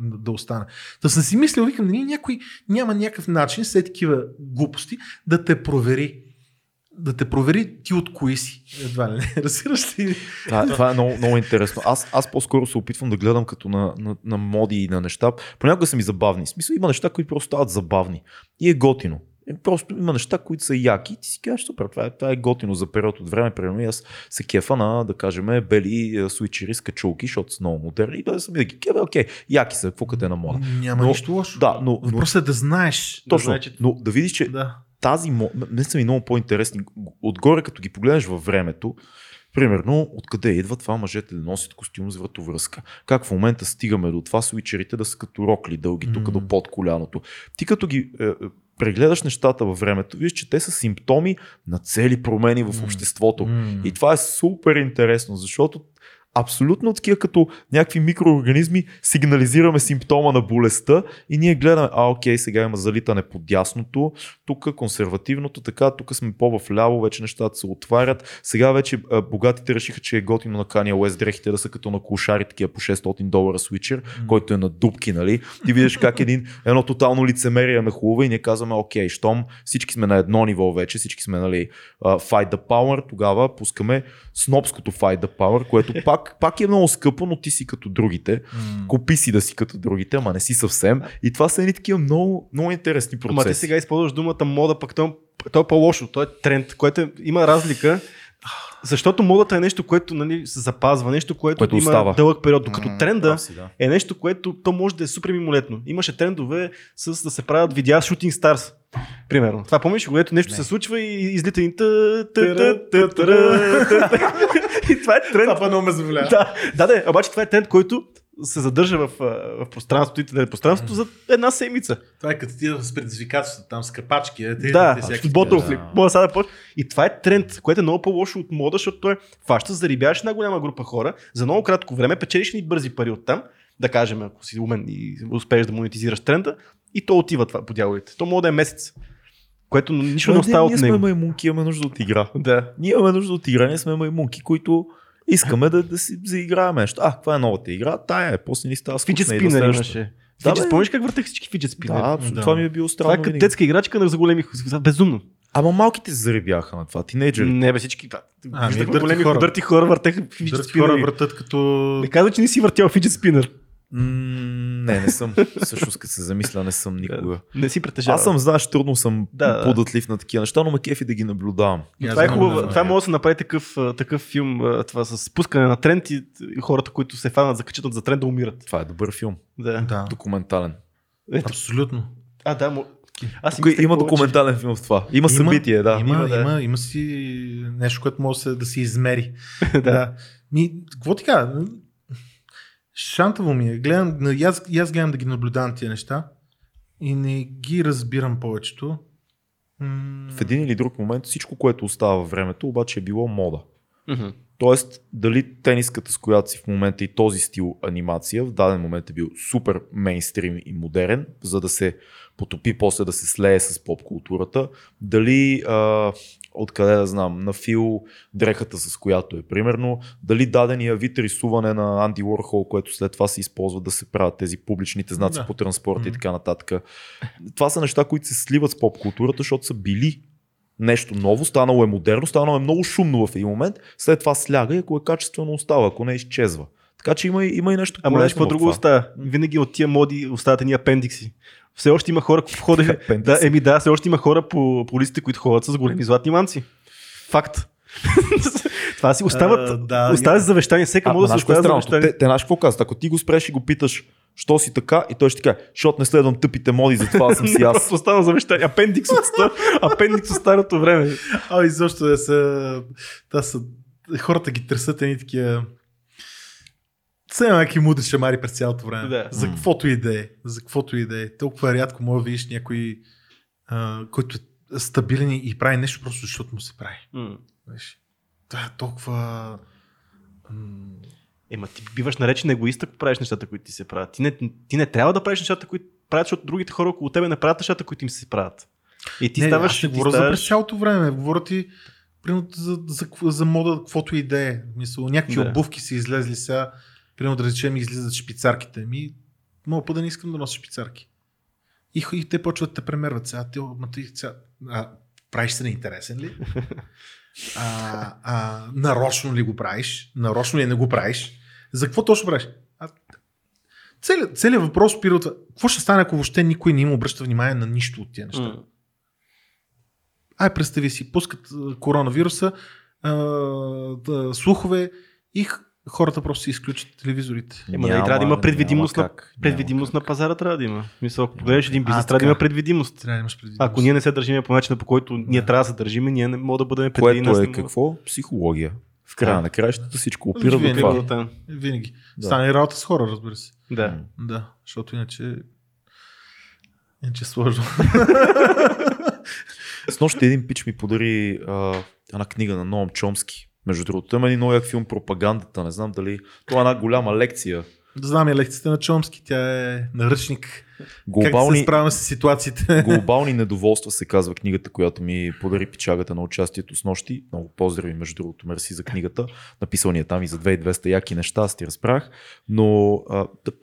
да остане. Да съм си мислил, викам, дали някой няма някакъв начин след такива глупости да те провери. Да те провери ти от кои си. Едва ли не, разбираш ли? Това е много, много интересно. Аз по-скоро се опитвам да гледам като на моди и на неща. Понякога са ми забавни. В смисъл, има неща, които просто стават забавни. И е готино. Просто има неща, които са яки и ти си кажеш, супер, това е готино за период от време. Примерно и аз се кефа на, да кажем, бели суичери с качулки, защото са много модерни. И да съм и да ги кефа, окей, яки са, какво къде е на мода. Няма нищо лошо. Да, но просто да знаеш. Точно, да, но да видиш, че да. Тази не са ми много по-интересни. Отгоре, като ги погледнеш във времето, примерно, откъде идва това мъжете да носят костюм с вратовръзка? Как в момента стигаме до това суичерите да са като рокли дълги, тук до под коляното. Ти като ги прегледаш нещата във времето, виж, че те са симптоми на цели промени в обществото. И това е супер интересно, защото абсолютно такива като някакви микроорганизми сигнализираме симптома на болестта и ние гледаме, окей, сега има залитане по дясното, тук консервативното, така, тук сме по-вляво, вече нещата се отварят. Сега вече богатите решиха, че е готино на Кания Уест дрехите да са като на клошари, такива по $600 свичер, който е на дупки, нали? Ти видиш как едно тотално лицемерие нахлува и ние казваме, окей, щом всички сме на едно ниво вече, всички сме, нали, Fight the Power, тогава пускаме снобското Fight the Power, което пак е много скъпо, но ти си като другите. Купи си да си като другите, ама не си съвсем. И това са едни такива много, много интересни процеси. Ама ти сега използваш думата мода, пък то е по-лошо. То е тренд, което има разлика. Защото модата е нещо, което, нали, се запазва, нещо, което има остава дълъг период. Докато тренда е нещо, което то може да е супер мимолетно. Имаше трендове с да се правят видеа Shooting Stars. Примерно. Това помниш, когато нещо се случва и излита и и това е тренд. Това много ме заболява. Да, обаче това е тренд, който се задържа в пространството и т.д. пространството за една седмица. Това е като ти с предизвикателството, там с капачки. Ботълфлип. И това е тренд, което е много по-лошо от мода, защото той фаща, зарибяваш една голяма група хора, за много кратко време печелиш ни бързи пари оттам, да кажем, ако си умен и успееш да монетизираш тренда, и то отива това по дяволите. То може да е месец, което нищо не остава от него. Ние сме маймунки, имаме нужда от игра. Да. Ние имаме нужда от игра, ние сме маймунки, които искаме да си заиграем нещо. Каква е новата игра? Тая е, после ни става скучна. Фиджет спинър имаше. Спомниш как въртах всички фиджет спинъри? Да, това ми е било странно. Това е като детска играчка за големи хора. Безумно. Ама малките се заребяха на това, тинейджери. Не бе, всички. Виждах големи дърти хора въртеха фиджет спинъри. Хора въртат като... Не казва, че не си въртял фиджет спинър. Не съм. Всъщност, като се замисля, не съм никога. Не си притежава. Аз съм, знаеш, трудно съм податлив на такива неща, но ме кефи да ги наблюдавам. Това е хубаво. Това може да се направи такъв филм, това с пускане на тренд и хората, които се фанат, закачат за тренд, да умират. Това е добър филм. Да. Документален. Абсолютно. Има документален филм в това. Има събитие, да. Има си нещо, което може да се измери. Какво така? Шантаво ми е. Аз гледам да ги наблюдавам тия неща и не ги разбирам повечето. В един или друг момент всичко, което остава във времето, обаче е било мода. Тоест, дали тениската, с която си в момента и този стил анимация, в даден момент е бил супер мейнстрим и модерен, за да се потопи, после да се слее с поп-културата. Дали, откъде да знам, на Фил дрехата, с която е примерно, дали дадения вид рисуване на Анди Уорхол, което след това се използва да се правят тези публичните знаци по транспорта и така нататък. Това са неща, които се сливат с поп-културата, защото са били нещо ново, станало е модерно, станало е много шумно в един момент, след това сляга и ако е качествено остава, ако не изчезва. Така че има и нещо полезно. Ама нещо по-друго остава. Винаги от тия моди остават едни апендикси. Все още има хора, които ходеха. Все още има хора по листите, които ходят с големи златни манци. Факт. Това си остават завещания. Всека може да се оставя завещания. Те знаеш какво казват? Ако ти го спреш и го питаш, що си така, и той ще така, защото не следвам тъпите моди, затова съм си аз. Просто остана завещание. Апендикс от старото време. И защо хората ги тресат едни такива... Съема някакви мудри шамари през цялото време. Да. За каквото идея. Толкова рядко може да видиш някой, който е стабилен и прави нещо просто защото му се прави. Това е толкова... Ти биваш наречен егоист, ако правиш нещата, които ти се правят. Ти не трябва да правиш нещата, които правят, защото другите хора около тебе не правят нещата, които им се правят. И ти ставаш... Аз не говоря за през цялото време. Говоря ти примерно за мода, каквото и да е. Мисъл, някакви обувки са излезли сега, примерно да речем излизат шпицарките ми. Мога път да не искам да нося шпицарки. И те почват да те премерват сега. Правиш се неинтересен ли? Нарочно ли го правиш? Нарочно ли не го правиш? За какво точно правиш? Целият въпрос спира от това. Какво ще стане, ако въобще никой не им обръща внимание на нищо от тия неща? Ай, представи си, пускат коронавируса, слухове и хората просто си изключат телевизорите. Ама да и трябва да има предвидимост, предвидимост на пазара трябва да има. Мисля, ако погледнеш един бизнес, трябва да има предвидимост. Ако ние не се държим по начина, по който ние трябва да се държим, ние не можем да бъдем предвидими. Което е какво? Психология. В края на краищата всичко опира до това. Винаги. Стане работа с хора, разбира се. Да, защото иначе сложно. Снощи един пич ми подари една книга на Ном Чомски. Между другото, има един новия филм "Пропагандата", не знам дали... Това е една голяма лекция. Да, знам я лекцията на Чомски, тя е наръчник. Как се справяме с ситуациите. "Глобални недоволства" се казва книгата, която ми подари пичагата на участието снощи. Много поздрави, между другото, мерси за книгата. Написал ни е там и за 2200 яки неща, аз ти разправях. Но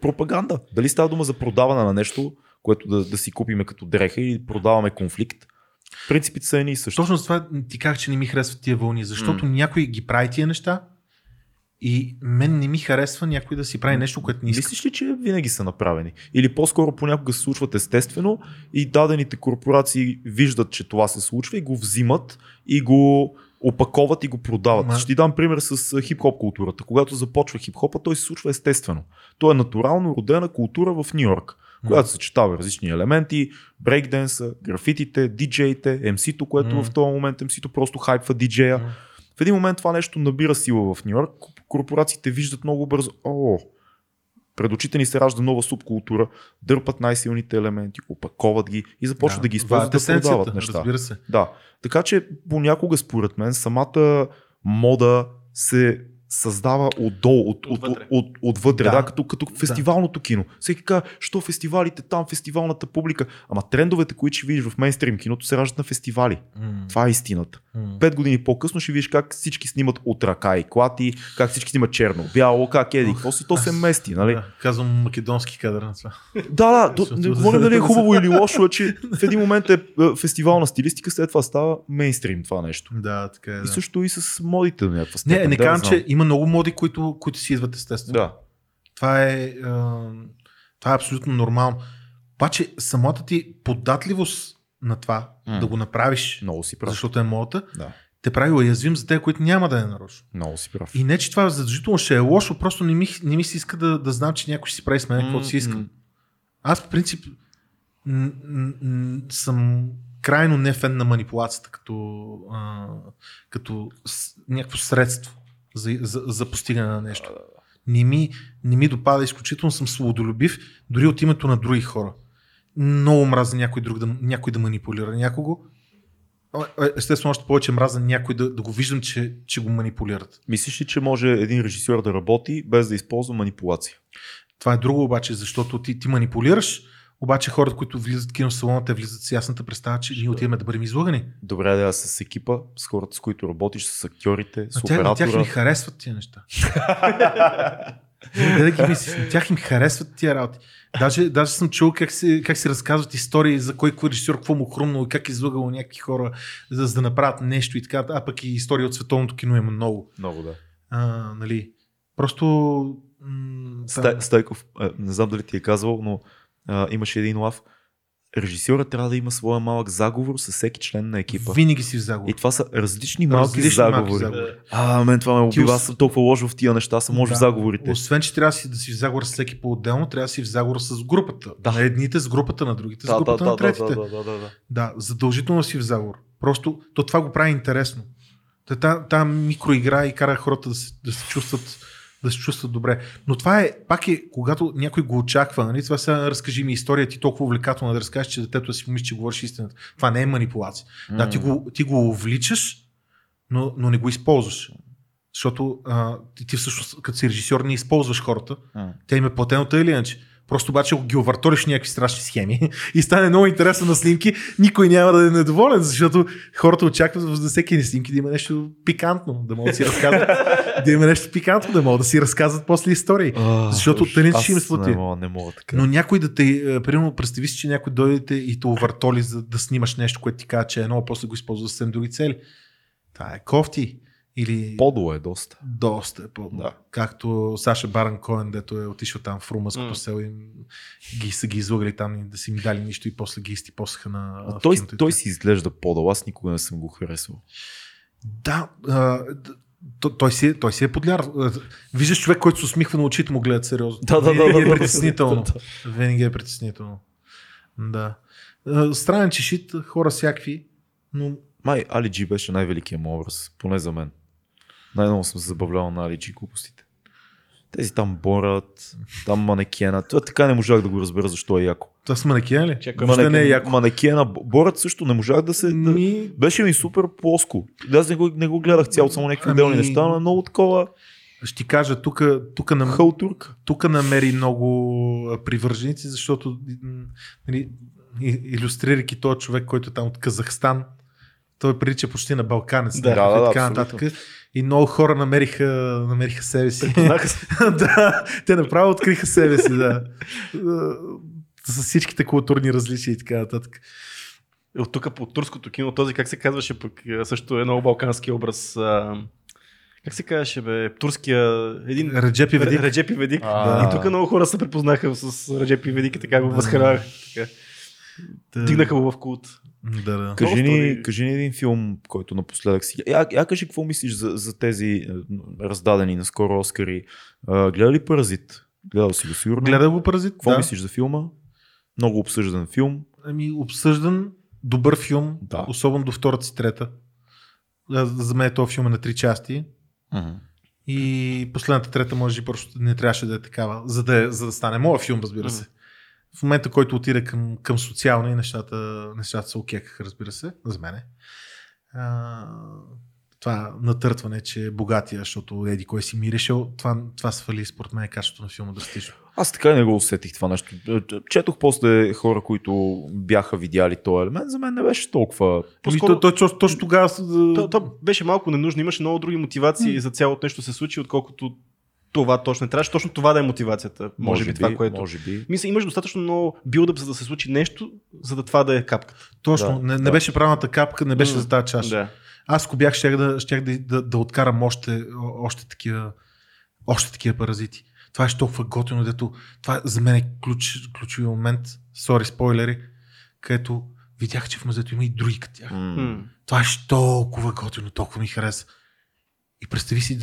пропаганда. Дали става дума за продаване на нещо, което да си купиме като дреха и продаваме конфликт? Принципите са едни и същи. Точно за това ти казах, че не ми харесват тия вълни, защото някой ги прави тия неща и мен не ми харесва някой да си прави нещо, което не иска. Мислиш ли, че винаги са направени? Или по-скоро понякога се случват естествено и дадените корпорации виждат, че това се случва и го взимат и го опаковат и го продават. Ще ти дам пример с хип-хоп културата. Когато започва хип-хопа, той се случва естествено. Той е натурално родена култура в Нью-Йорк, която съчетава различни елементи, брейкденса, графитите, диджеите, MC-то, което в този момент MC-то просто хайпва диджея. В един момент това нещо набира сила в Ню Йорк, корпорациите виждат много бързо, пред очите ни се ражда нова субкултура, дърпат най-силните елементи, опаковат ги и започват да ги използват да продават неща. Да. Така че понякога според мен самата мода се създава отдолу, отвътре, като фестивалното кино. Всеки казва, що фестивалите там, фестивалната публика. Ама трендовете, които ще видиш в мейнстрим киното, се раждат на фестивали. Това е истината. 5 години по-късно ще видиш как всички снимат от ръка и клати, как всички снимат черно-бяло, как еди, то се мести, нали? Казвам македонски кадър на това. Не говорим дали е хубаво или лошо, че в един момент е фестивална стилистика, след това става мейнстрим това нещо. Да, така е. И също и с модите на някаква степен. Не казвам, че има много моди, които си идват естествено. Това е абсолютно нормално. Обаче самата ти податливост на това, да го направиш, много си прав, защото е модата, те прави уязвим за те, които няма да е нарочно. Много си прав. И не, че това задължително ще е лошо, просто не ми се иска да знам, че някой ще си прави с мен каквото си искам. Аз по принцип съм крайно не фен на манипулацията като някакво средство за постигане на нещо. Не ми допада, изключително съм свободолюбив, дори от името на други хора. Много мраза някой да манипулира някого. Естествено, още повече мраза някой да го виждам, че го манипулират. Мислиш ли, че може един режисьор да работи без да използва манипулация? Това е друго обаче, защото ти манипулираш, обаче хората, които влизат в киносалона, те влизат с ясната представа, че ние отиваме да бъдем излъгани. Добре, да, с екипа, с хората, с които работиш, с актьорите, с оператора. На тях ми харесват тия неща. На тях им харесват тия работи. Даже съм чул как се разказват истории за кой режисьор, какво му хрумнало и как излъгало някакви хора, за да направят нещо и така. А пък и истории от световното кино има много. Много, да. Нали, просто... Стайков, не знам дали ти е казвал, но имаше един лав. Режисьорът трябва да има своя малък заговор с всеки член на екипа. Винаги си в заговор. И това са различни малки заговори. Мен това ме убива. Аз съм толкова лошо в тия неща, съм лошо в заговорите. Освен, че трябва да си в заговор с всеки по-отделно, трябва да си в заговор с групата. На едните с групата, на другите с групата, на третите. Да, задължително си в заговор. Просто това го прави интересно. Та микроигра и кара хората да се чувстват добре. Но това е, пак е, когато някой го очаква, нали? Това сега разкажи ми история, ти толкова увлекателно да разкажеш, че детето да си помисли, че говориш истината. Това не е манипулация. Да, ти го увличаш, но не го използваш. Защото ти всъщност, като си режисьор, не използваш хората. Тя им е платено тъй или иначе. Просто обаче ги овърториш някакви страшни схеми и стане много интересно на снимки. Никой няма да е недоволен, защото хората очакват за всеки снимки да има нещо пикантно, да могат да си разказват. Да има нещо пикантно, да могат да си разказват после истории. Защото те не че им слоти. Но някой да те, примерно, представи си, че някой дойде и те овъртоли за да снимаш нещо, което ти казва, че едно, а после го използва за съвсем други цели. Та е кофти. Или... Подло е доста. Доста е подло. Да. Както Саша Баран Коен, дето е отишъл там в румънското село и ги са ги излагали там и да си им дали нищо и после ги изтипосаха на... Той си изглежда подъл, аз никога не съм го харесвал. Да, той си е подляр. Виждаш човек, който се усмихва, на очите му гледат сериозно. Винаги е притеснително. Да. Странен чешит, хора всякакви, но... Май, Али Джи беше най-великият му образ, поне за мен. Най-много съм се забавлявал на Али Джи глупостите. Тези там Борат, там Манекена. Това така не можах да го разбера защо е яко. Това с Манекена ли? Чакай, не е яко. Манекена, Борат също не можах да се... Ми... Беше ми супер плоско. Аз не го гледах цяло, само някакви отделни неща, но е много такова... Ще ти кажа, тук намери много привърженици, защото нали, илюстрирайки този човек, който е там от Казахстан, той прилича почти на балканец. Да, и много хора намериха себе си. Да, те направо откриха себе си, да. С всичките културни различия и така нататък. От тук по турското кино, този как се казваше, пък също е много балкански образ. Как се казваше, бе, турския... Един... Реджеп Иведик. Реджеп Иведик. И тук много хора се препознаха с Реджеп Иведик и така го възхранаха. Тигнаха го в култ. Да. Кажи ни един филм, който напоследък си... Кажи, какво мислиш за тези раздадени наскоро Оскари? Гледа ли Паразит? Гледал си го сигурно? Гледал го Паразит, какво мислиш за филма? Много обсъждан филм. Обсъждан, добър филм, да. Особено до втората си трета. За мен този филм е на 3 части. И последната трета може би просто не трябваше да е такава, за да стане моят филм, разбира се. В момента, който отида към социално и нещата са окекаха, разбира се, за мене. Това натъртване, че е богатия, защото еди кой си мирешел, това свали според мен качеството на филма драстично. Аз така и не го усетих това нещо. Четох после хора, които бяха видяли този елемент, за мен не беше толкова... Точно тогава... То беше малко ненужно, имаше много други мотивации за цялото нещо се случи, отколкото това точно не трябваше. Точно това да е мотивацията. Може би това, което... Може би. Мисля, имаш достатъчно много билдъп, за да се случи нещо, за да това да е капката. Точно. Да, не беше правилната капка, не беше за тази чаша. Да. Аз ако бях, щях да откарам още такива паразити. Това е толкова готино, дето това за мен е ключови момент. Сори, спойлери, където видях, че в музето има и други като тях. Това е толкова готино, толкова ми хареса. И представи си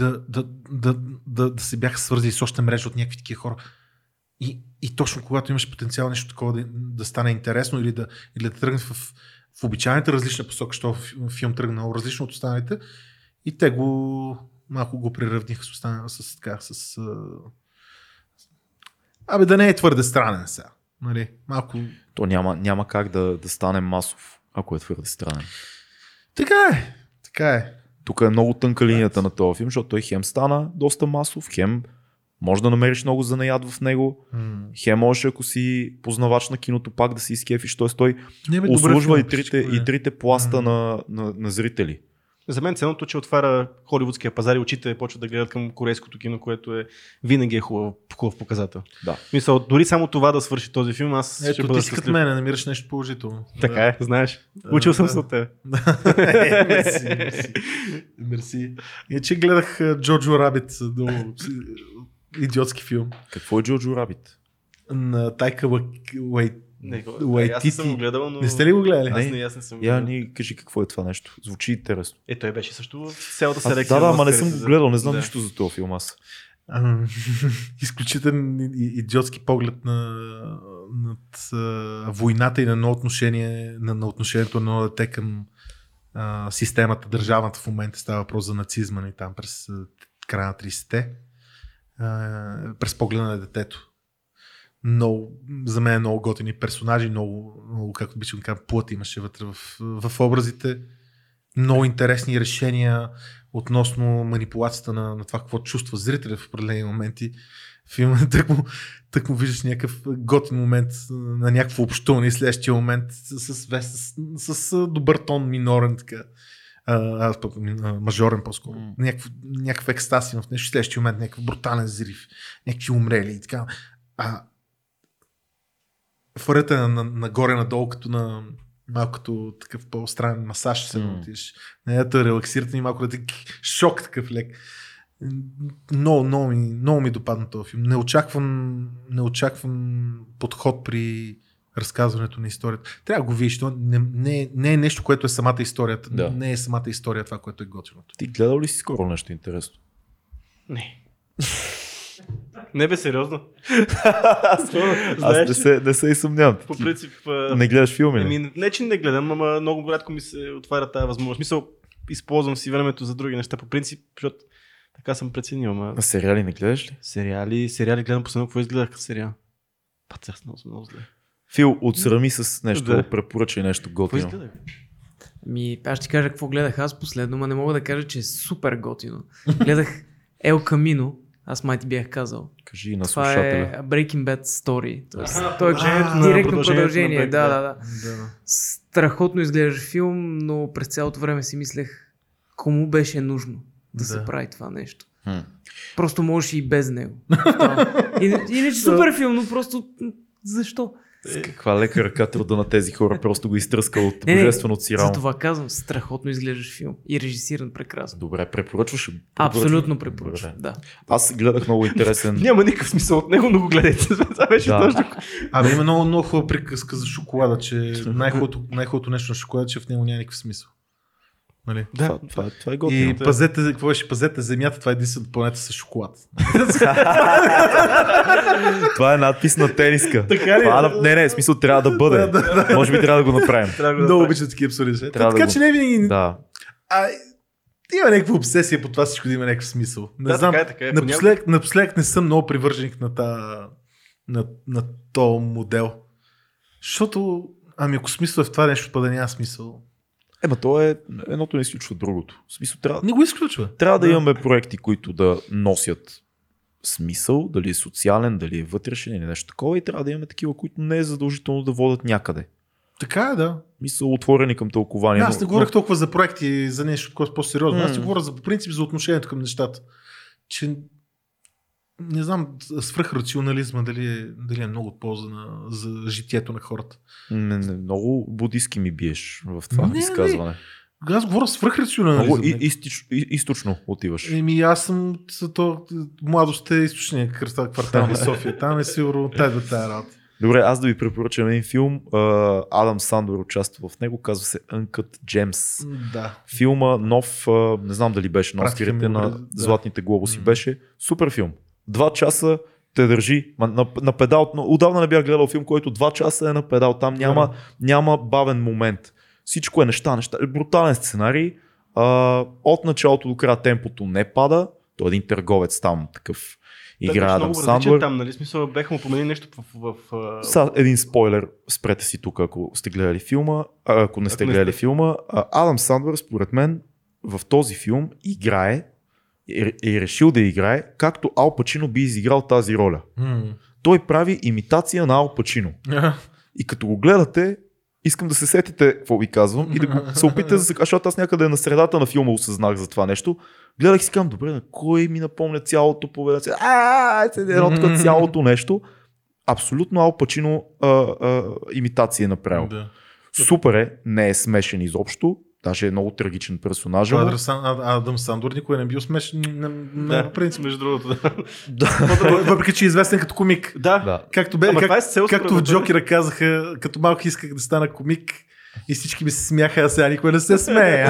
да се бяха свързали с още мрежа от някакви такива хора. И точно когато имаш потенциал нещо такова да стане интересно или да тръгне в обичайната различна посока, защото филм тръгнал различно от останалите, и те малко го приравниха с Абе да не е твърде странен сега. Нали? Малко... То няма как да стане масов, ако е твърде странен. Така е. Тук е много тънка линията на този филм, защото той хем стана доста масов, хем може да намериш много занаяд в него, хем можеш, ако си познавач на киното, пак да си изкефиш, т.е. той услужва и трите пласта на зрители. За мен ценното, че отваря холивудския пазар и очите почват да гледат към корейското кино, което винаги е хубав показател. Да. Мисля, дори само това да свърши този филм, аз ще бъда щастлив. Ето ти като мен, намираш нещо положително. Така е, знаеш. Учил съм се от тебе. Мерси. Иначе гледах Джо Джо Рабит, идиотски филм. Какво е Джо Джо Рабит? На Тайка Уайтити. Аз не съм го гледал, но... Не сте ли го гледали? Аз не съм го гледал. Кажи какво е това нещо. Звучи интересно. Той беше също в цялата селекция. Да, ама не съм го гледал, не знам нищо за този филм аз. Изключителен идиотски поглед над войната и на отношението на едно дете към системата, държавната в момента. Става въпрос за нацизма и там през края на 30-те. През погледа на детето. Но за мен е много готини персонажи, много както обичам да кажа, плът имаше вътре в образите. Много интересни решения относно манипулацията на това какво чувства зрителя в определени моменти. филма, тъкмо виждаш някакъв готин момент на някакво общуване и следващия момент с добър тон, минорен, така, мажорен по-скоро, някакъв екстаз в нещо, следващия момент някакъв брутален взрив, някакви умрели и така. Фарата нагоре-надолу, като на малкото такъв по-странен масаж се отиш. Не да релаксирате и малко да ти шок такъв лек. Много ми допадна този филм. Неочакван подход при разказването на историята. Трябва да го видиш. Не е нещо, което е самата историята. Да. Не е самата история това, което е готиното. Ти гледал ли си скоро нещо интересно? Не. Не бе, сериозно. Аз не се и съмнявам. По принцип... Не гледаш филми? Не, че не гледам, ама много гладко ми се отваря тази възможност. Мисъл, използвам си времето за други неща по принцип, защото така съм преценил. А сериали не гледаш ли? Сериали гледам последно. Какво изгледах като сериал? Пат, аз много зле. Фил, отсрами с нещо, препоръчай нещо готино. Какво изгледах? Аз ще кажа какво гледах аз последно, но не мога да кажа, че е супер готино. Гледах El Camino. Аз май ти бях казал. Кажи на слушателя. Това е Breaking Bad Story. Той е директно продължение. Да. Страхотно изглеждаш филм, но през цялото време си мислех кому беше нужно да се прави това нещо. Просто можеш и без него. Иначе супер филм, но просто защо? С каква лека ръка труда на тези хора просто го изтръска от божественото си рамо. За това казвам, страхотно изглеждаш филм и режисиран прекрасно. Добре, препоръчваш? Абсолютно препоръчвам, да. Аз гледах много интересен... Няма никакъв смисъл от него, но го гледайте. Това беше точно. Абе, има много хубава приказка за шоколада, че най-хубавото нещо на шоколада, че в него няма никакъв смисъл. Нали? Да, това е готино. И пазете земята, това е единствената планета с шоколад. Това е надпис на тениска. Не, смисъл трябва да бъде. Може би трябва да го направим. Много обичам такива абсурди. Така че не винаги... Има някаква обсесия по това всичко да има някакъв смисъл. Не знам, напоследък не съм много привърженик на този модел. Защото, ако смисъл е в това нещо, па да няма смисъл. То е едното не изключва другото. В смисъл, не го изключва. Трябва да имаме проекти, които да носят смисъл, дали е социален, дали е вътрешен или нещо такова, и трябва да имаме такива, които не е задължително да водят някъде. Така е, да. Мисъл, отворени към тълкования. Аз не говорих толкова за проекти, за нещо по-сериозно. Аз говоря за по принцип за отношението към нещата. Че не знам, свръхрационализма дали е много от полза за житието на хората. Не, много будистки ми биеш в това изказване. Аз говоря свръхрационализъм. Много източно отиваш. Аз съм младост е източния квартал на София. Там е сигурно тая работа. Добре, аз да ви препоръчам един филм. Адам Сандлър участва в него. Казва се Uncut Gems. Да. Филма нов, не знам дали беше на Оскарите, на Златните глобуси беше. Супер филм. 2 часа те държи на педал. Отдавна не бях гледал филм, който 2 часа е на педал. Там няма бавен момент. Всичко е неща. Брутален сценарий. От началото до края темпото не пада. Той е един търговец там такъв. Игра Адам Сандлър. Там, нали? Смисъл, бяха му променили нещо един спойлер, спрете си тук, ако сте гледали филма. Ако не сте гледали филма. Адам Сандлър, според мен, в този филм играе и решил да играе, както Ал Пачино би изиграл тази роля. Той прави имитация на Ал Пачино. И като го гледате, искам да се сетите какво ви казвам и да го се опитате, защото аз някъде на средата на филма осъзнах за това нещо. Гледах и си казвам, добре, на кой ми напомня цялото поведение? Едно цялото нещо. Абсолютно Ал Пачино имитация е направил. Супер е, не е смешен изобщо. Даже е много трагичен персонаж. Адам Сандлър никой не бил смешен на принцип, между другото. Въпреки, че е известен като комик. Както в Джокера казаха, като малко исках да стана комик и всички ми се смяха, а сега никой не се смее.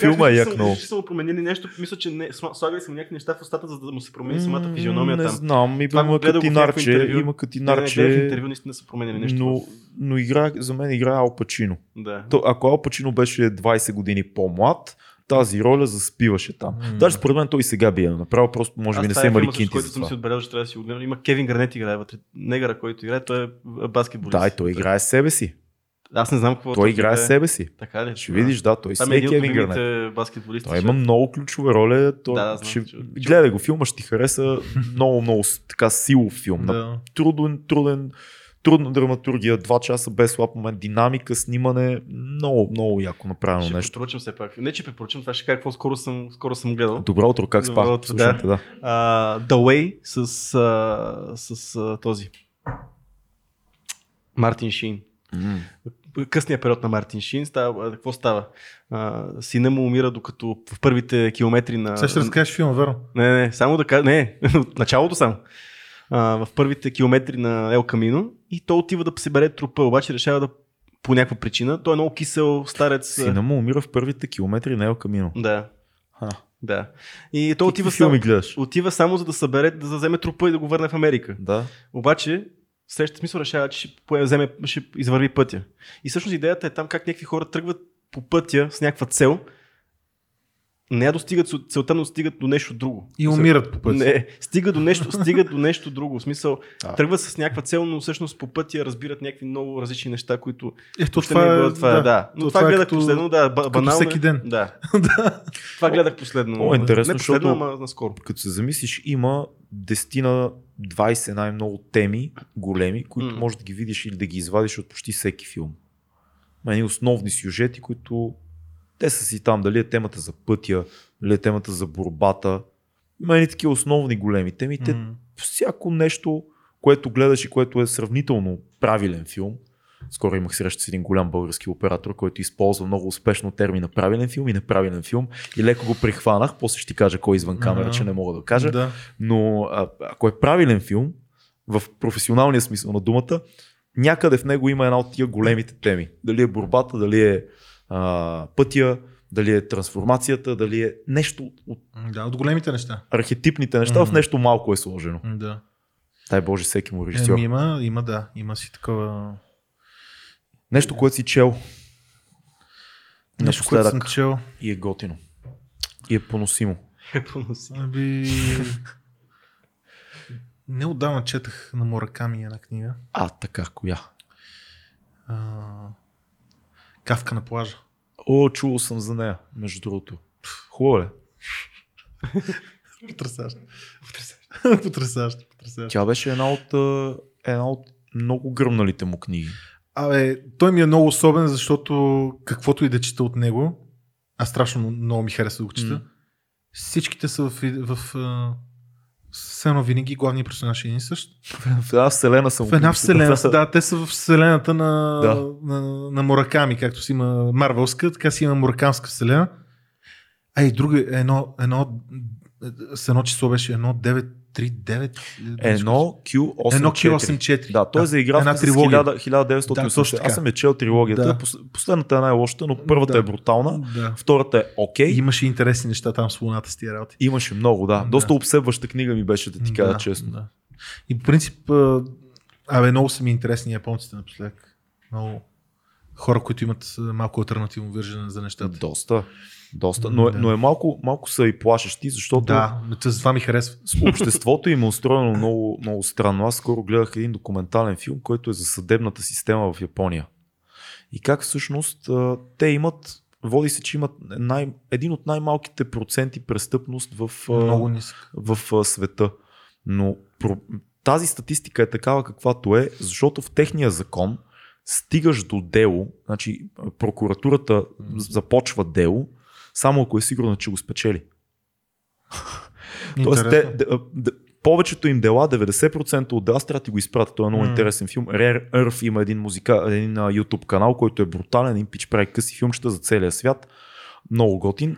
Филма е як много. Ще са му променили нещо, мисля, че слагали са някакви неща в устата, за да му се промени самата физиономия там. Не знам, има катинарче. Има катинарче. В интервю наистина са променили нещо. Но за мен игра Ал Пачино. Ако Ал Пачино беше 20 години по-млад, тази роля заспиваше там. Даже според мен той и сега би я направил, просто може би не са имали кинти за това. Който съм си отбележил, че трябва да си отгледам. Има Кевин Гарнет играе вътре. Негара, който играе, той е баскетболист. Да, той играе себе си. Аз не знам какво. Той играе себе си. Така ли? Ще видиш, да, той си е Кевин Гарнет. Той има много ключова роля. Той... Да, ще... Гледай го, филма ще ти хареса. Много така силов филм. Да. Труден. Трудна драматургия, 2 часа без слаб момент, динамика, снимане, много яко направено нещо. Ще препоръчам все пак. Не, че препоръчам, това ще кажа какво скоро съм гледал. Добро утро, как спах? Слушайте, да. The Way с този Мартин Шин. Късния период на Мартин Шин. Какво става? Сина му умира докато в първите километри на... Сега ще разкажеш филма, верно? Не, само да кажа... Не, от началото само. В първите километри на El Camino и той отива да събере трупа, обаче решава да по някаква причина. Той е много кисел старец. Сина му умира в първите километри на El Camino. Да. Да. И той отива само за да събере, да вземе трупа и да го върне в Америка. Да. Обаче, в следващия смисъл решава, че ще извърви пътя. И всъщност идеята е там как някакви хора тръгват по пътя с някаква цел, не достигат целта, но стигат до нещо друго. И умират по пътя. Не, стигат до нещо друго. В смисъл, тръгват с някаква цел, но всъщност по пътя разбират някакви много различни неща, които... Това. Но това гледах последно, банално. Всеки ден. Да. Това гледах последно. О, интересно, не последно, ама наскоро. Като се замислиш, има 10-20 най-много теми големи, които можеш да ги видиш или да ги извадиш от почти всеки филм. Мени основни сюжети, които... Те са си там, дали е темата за пътя, дали е темата за борбата. Има едни такива основни големи теми. Всяко нещо, което гледаш и което е сравнително правилен филм. Скоро имах среща с един голям български оператор, който използва много успешно термина правилен филм и неправилен филм. И леко го прихванах, после ще ти кажа кой извън камера, че не мога да кажа. Да. Но ако е правилен филм, в професионалния смисъл на думата, някъде в него има една от тия големите теми. Дали е борбата, дали е пътя, дали е трансформацията, дали е нещо от... Да, от големите неща. Архетипните неща в нещо малко е сложено. Да. Дай Боже, всеки му режисьор. Има си такова... Нещо, което си чел. Нещо, което съм чел. И е готино. И е поносимо. Неотдавна четах на Мураками една книга. Така, коя? Кавка на плажа. Чувал съм за нея, между другото. Хубаво ли? Потресащо. Тя беше една от много гръмналите му книги. Той ми е много особен, защото каквото и да чета от него, страшно много ми харесва да го чета, всичките са в съвсем винаги главният персонаж е един същ. В една вселена съм. В една вселена, да, те са в вселената на Мураками, както си има Марвелска, така си има Муракамска вселена. И друга, с едно число беше 1939. 1Q84. Да, той е за игра с 1980. Аз съм е чел трилогията. Да. Последната е най-лошата, но първата е брутална. Да. Втората е окей. Имаше интересни неща там с луната с тия работи. Имаше много, да. Доста обсебваща книга ми беше, да ти кажа честно. Да. И по принцип, много са ми интересни японците напоследък. Много хора, които имат малко алтернативно виждане за нещата. Доста. Но е малко са и плашещи, защото... Да, това ми харесва. Обществото им е устроено много, много странно. Аз скоро гледах един документален филм, който е за съдебната система в Япония. И как всъщност те имат... Води се, че имат един от най-малките проценти престъпност в света. Но тази статистика е такава каквато е, защото в техния закон стигаш до дело, значи прокуратурата започва дело, само ако е сигурно, че го спечели. Тоест, повечето им дела, 90% от Астрат ти го изпратят. Това е много интересен филм. Rare Earth има един YouTube канал, който е брутален, един пич прави къси филмчета за целия свят. Много готин.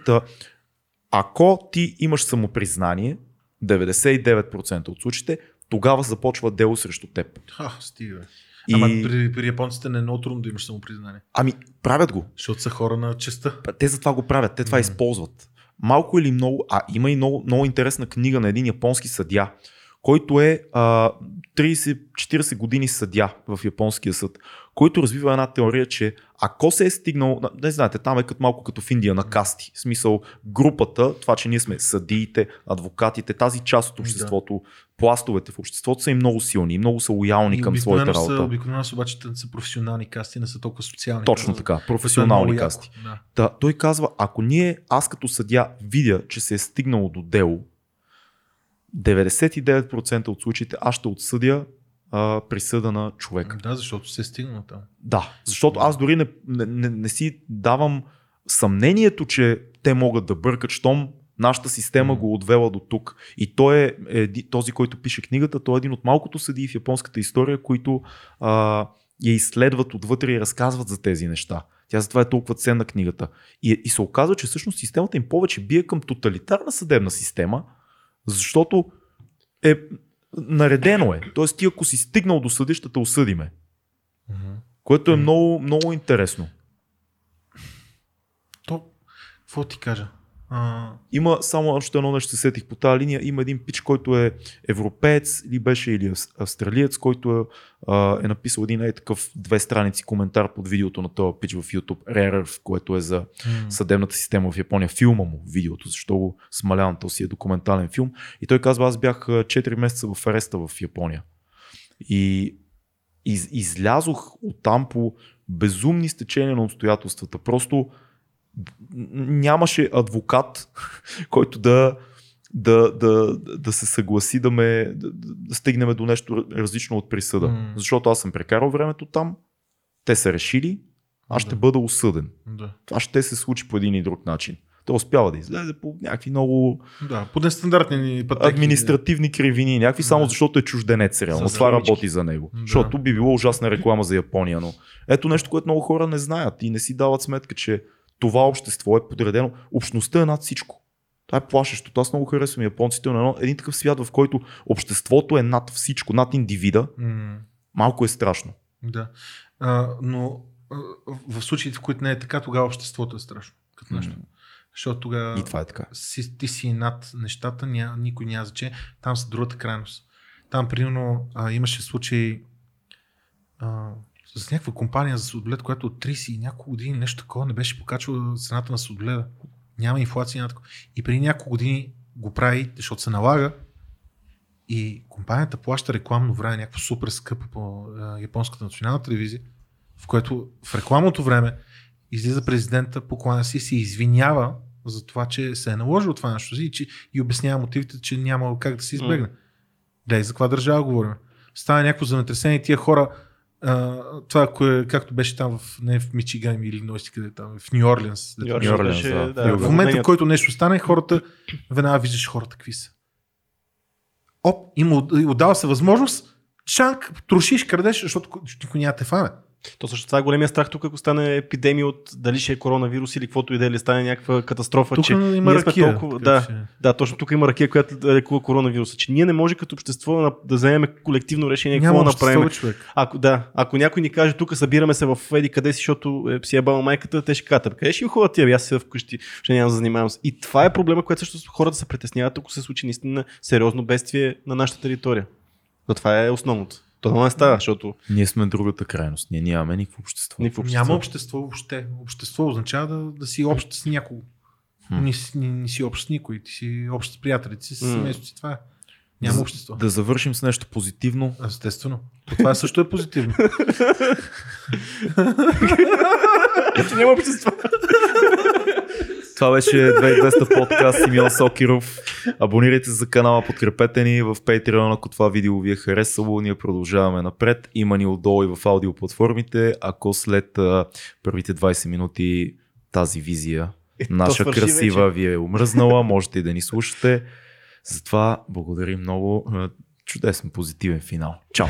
Ако ти имаш самопризнание, 99% от случаите, тогава започва дело срещу теб. Стига. Ама при японците не е много трудно да имаш самопризнание. Правят го. Защото са хора на честта. Те затова го правят, те това използват. Малко или много, има и много интересна книга на един японски съдия, който е 30-40 години съдия в японския съд, който развива една теория, че ако се е стигнал, не знаете, там е като малко като в Индия на касти, в смисъл групата, това, че ние сме съдиите, адвокатите, тази част от обществото, пластовете в обществото са и много силни, и много са лоялни и към своята работа. Обикновено са обаче са професионални касти, не са толкова социални. Точно така, професионални касти. Да. Та, той казва, ако аз като съдия видя, че се е стигнало до дело, 99% от случаите аз ще отсъдя присъда на човека. Да, защото се е стигнал там. Да, защото аз дори не си давам съмнението, че те могат да бъркат, щом нашата система го отвела до тук. И той е този, който пише книгата, той е един от малкото съдии в японската история, които я изследват отвътре и разказват за тези неща. Тя затова е толкова ценна книгата. И се оказва, че всъщност системата им повече бие към тоталитарна съдебна система, защото наредено е. Тоест ти ако си стигнал до съдищата, осъдиме. Което е много, много интересно. То, какво ти кажа? Има само още едно нещо, се сетих по тази линия. Има един пич, който е европеец или беше или австралиец, който е написал един такъв 2 страници коментар под видеото на този пич в YouTube, Rare Earth, което е за съдебната система в Япония. Филма му, видеото, защо го смалявам, то си е документален филм. И той казва, аз бях 4 месеца в ареста в Япония. И излязох оттам по безумни стечения на обстоятелствата. Просто нямаше адвокат, който да се съгласи да стигнем до нещо различно от присъда. Защото аз съм прекарал времето там, те са решили, аз ще бъда осъден. Това ще се случи по един и друг начин. Той успява да излезе по някакви много по нестандартни пътеки, административни кривини, някакви само защото е чужденец реално. Това работи за него. Защото би било ужасна реклама за Япония, но ето нещо, което много хора не знаят и не си дават сметка, че това общество е подредено. Общността е над всичко. Това е плашещо. Аз много харесвам японците на един такъв свят, в който обществото е над всичко, над индивида. Малко е страшно. Да. Но в случаите, в които не е така, тогава обществото е страшно. Като нещо. Защото тогава е така. Ти си над нещата, никой няма значение. Там са другата крайност. Там, примерно, имаше случай с някаква компания за сладолед, която от 30 и няколко години нещо такова не беше покачвала цената на сладоледа. Няма инфлация. И преди няколко години го прави, защото се налага и компанията плаща рекламно време, някакво супер скъпо по японската национална телевизия, в което в рекламното време излиза президента, покланя си и се извинява за това, че се е наложил това нещо си и обяснява мотивите, че няма как да се избегне. Дай, за каква държава говорим? Става някакво земетресение, тия хора. Това, както беше там в Мичиган или Нойси, къде там, в Ню Орлианс. В момента, в който нещо стане, хората, веднага виждаш хората какви са. Оп, им отдава се възможност, чанк, трошиш, крадеш, защото никой няма те фане. То също това е големия страх тук, ако стане епидемия от дали ще е коронавирус или каквото и да е, или стане някаква катастрофа. Тук че има ракия. Точно тук има ракия, която лекува коронавируса. Че ние не може като общество да вземем колективно решение какво да направим. Ако някой ни каже, тук събираме се в еди къде си, защото си е баба майката, те ще катат. Къде ще им хубава тия? Аз се вкъщи, ще няма да занимавам се. И това е проблема, което също хората се притесняват, ако се случи наистина сериозно бедствие на нашата територия. Но това е основното. Това не става, защото ние сме другата крайност. Ние нямаме никакво общество. Няма общество въобще. Общество означава да си общ с някого. Не си общ с никой. Ти си общ с приятелите си, с семейството си. Това е. Няма общество. Да завършим с нещо позитивно. Естествено. Това също е позитивно. Няма общество. Това беше 2200 подкаст Симон Сокиров. Абонирайте се за канала, подкрепете ни в Patreon, ако това видео ви е харесало. Ние продължаваме напред. Има ни отдолу и в аудиоплатформите. Ако след първите 20 минути тази визия, наша красива вече ви е умръзнала, можете и да ни слушате. Затова благодарим много. Чудесен позитивен финал. Чао!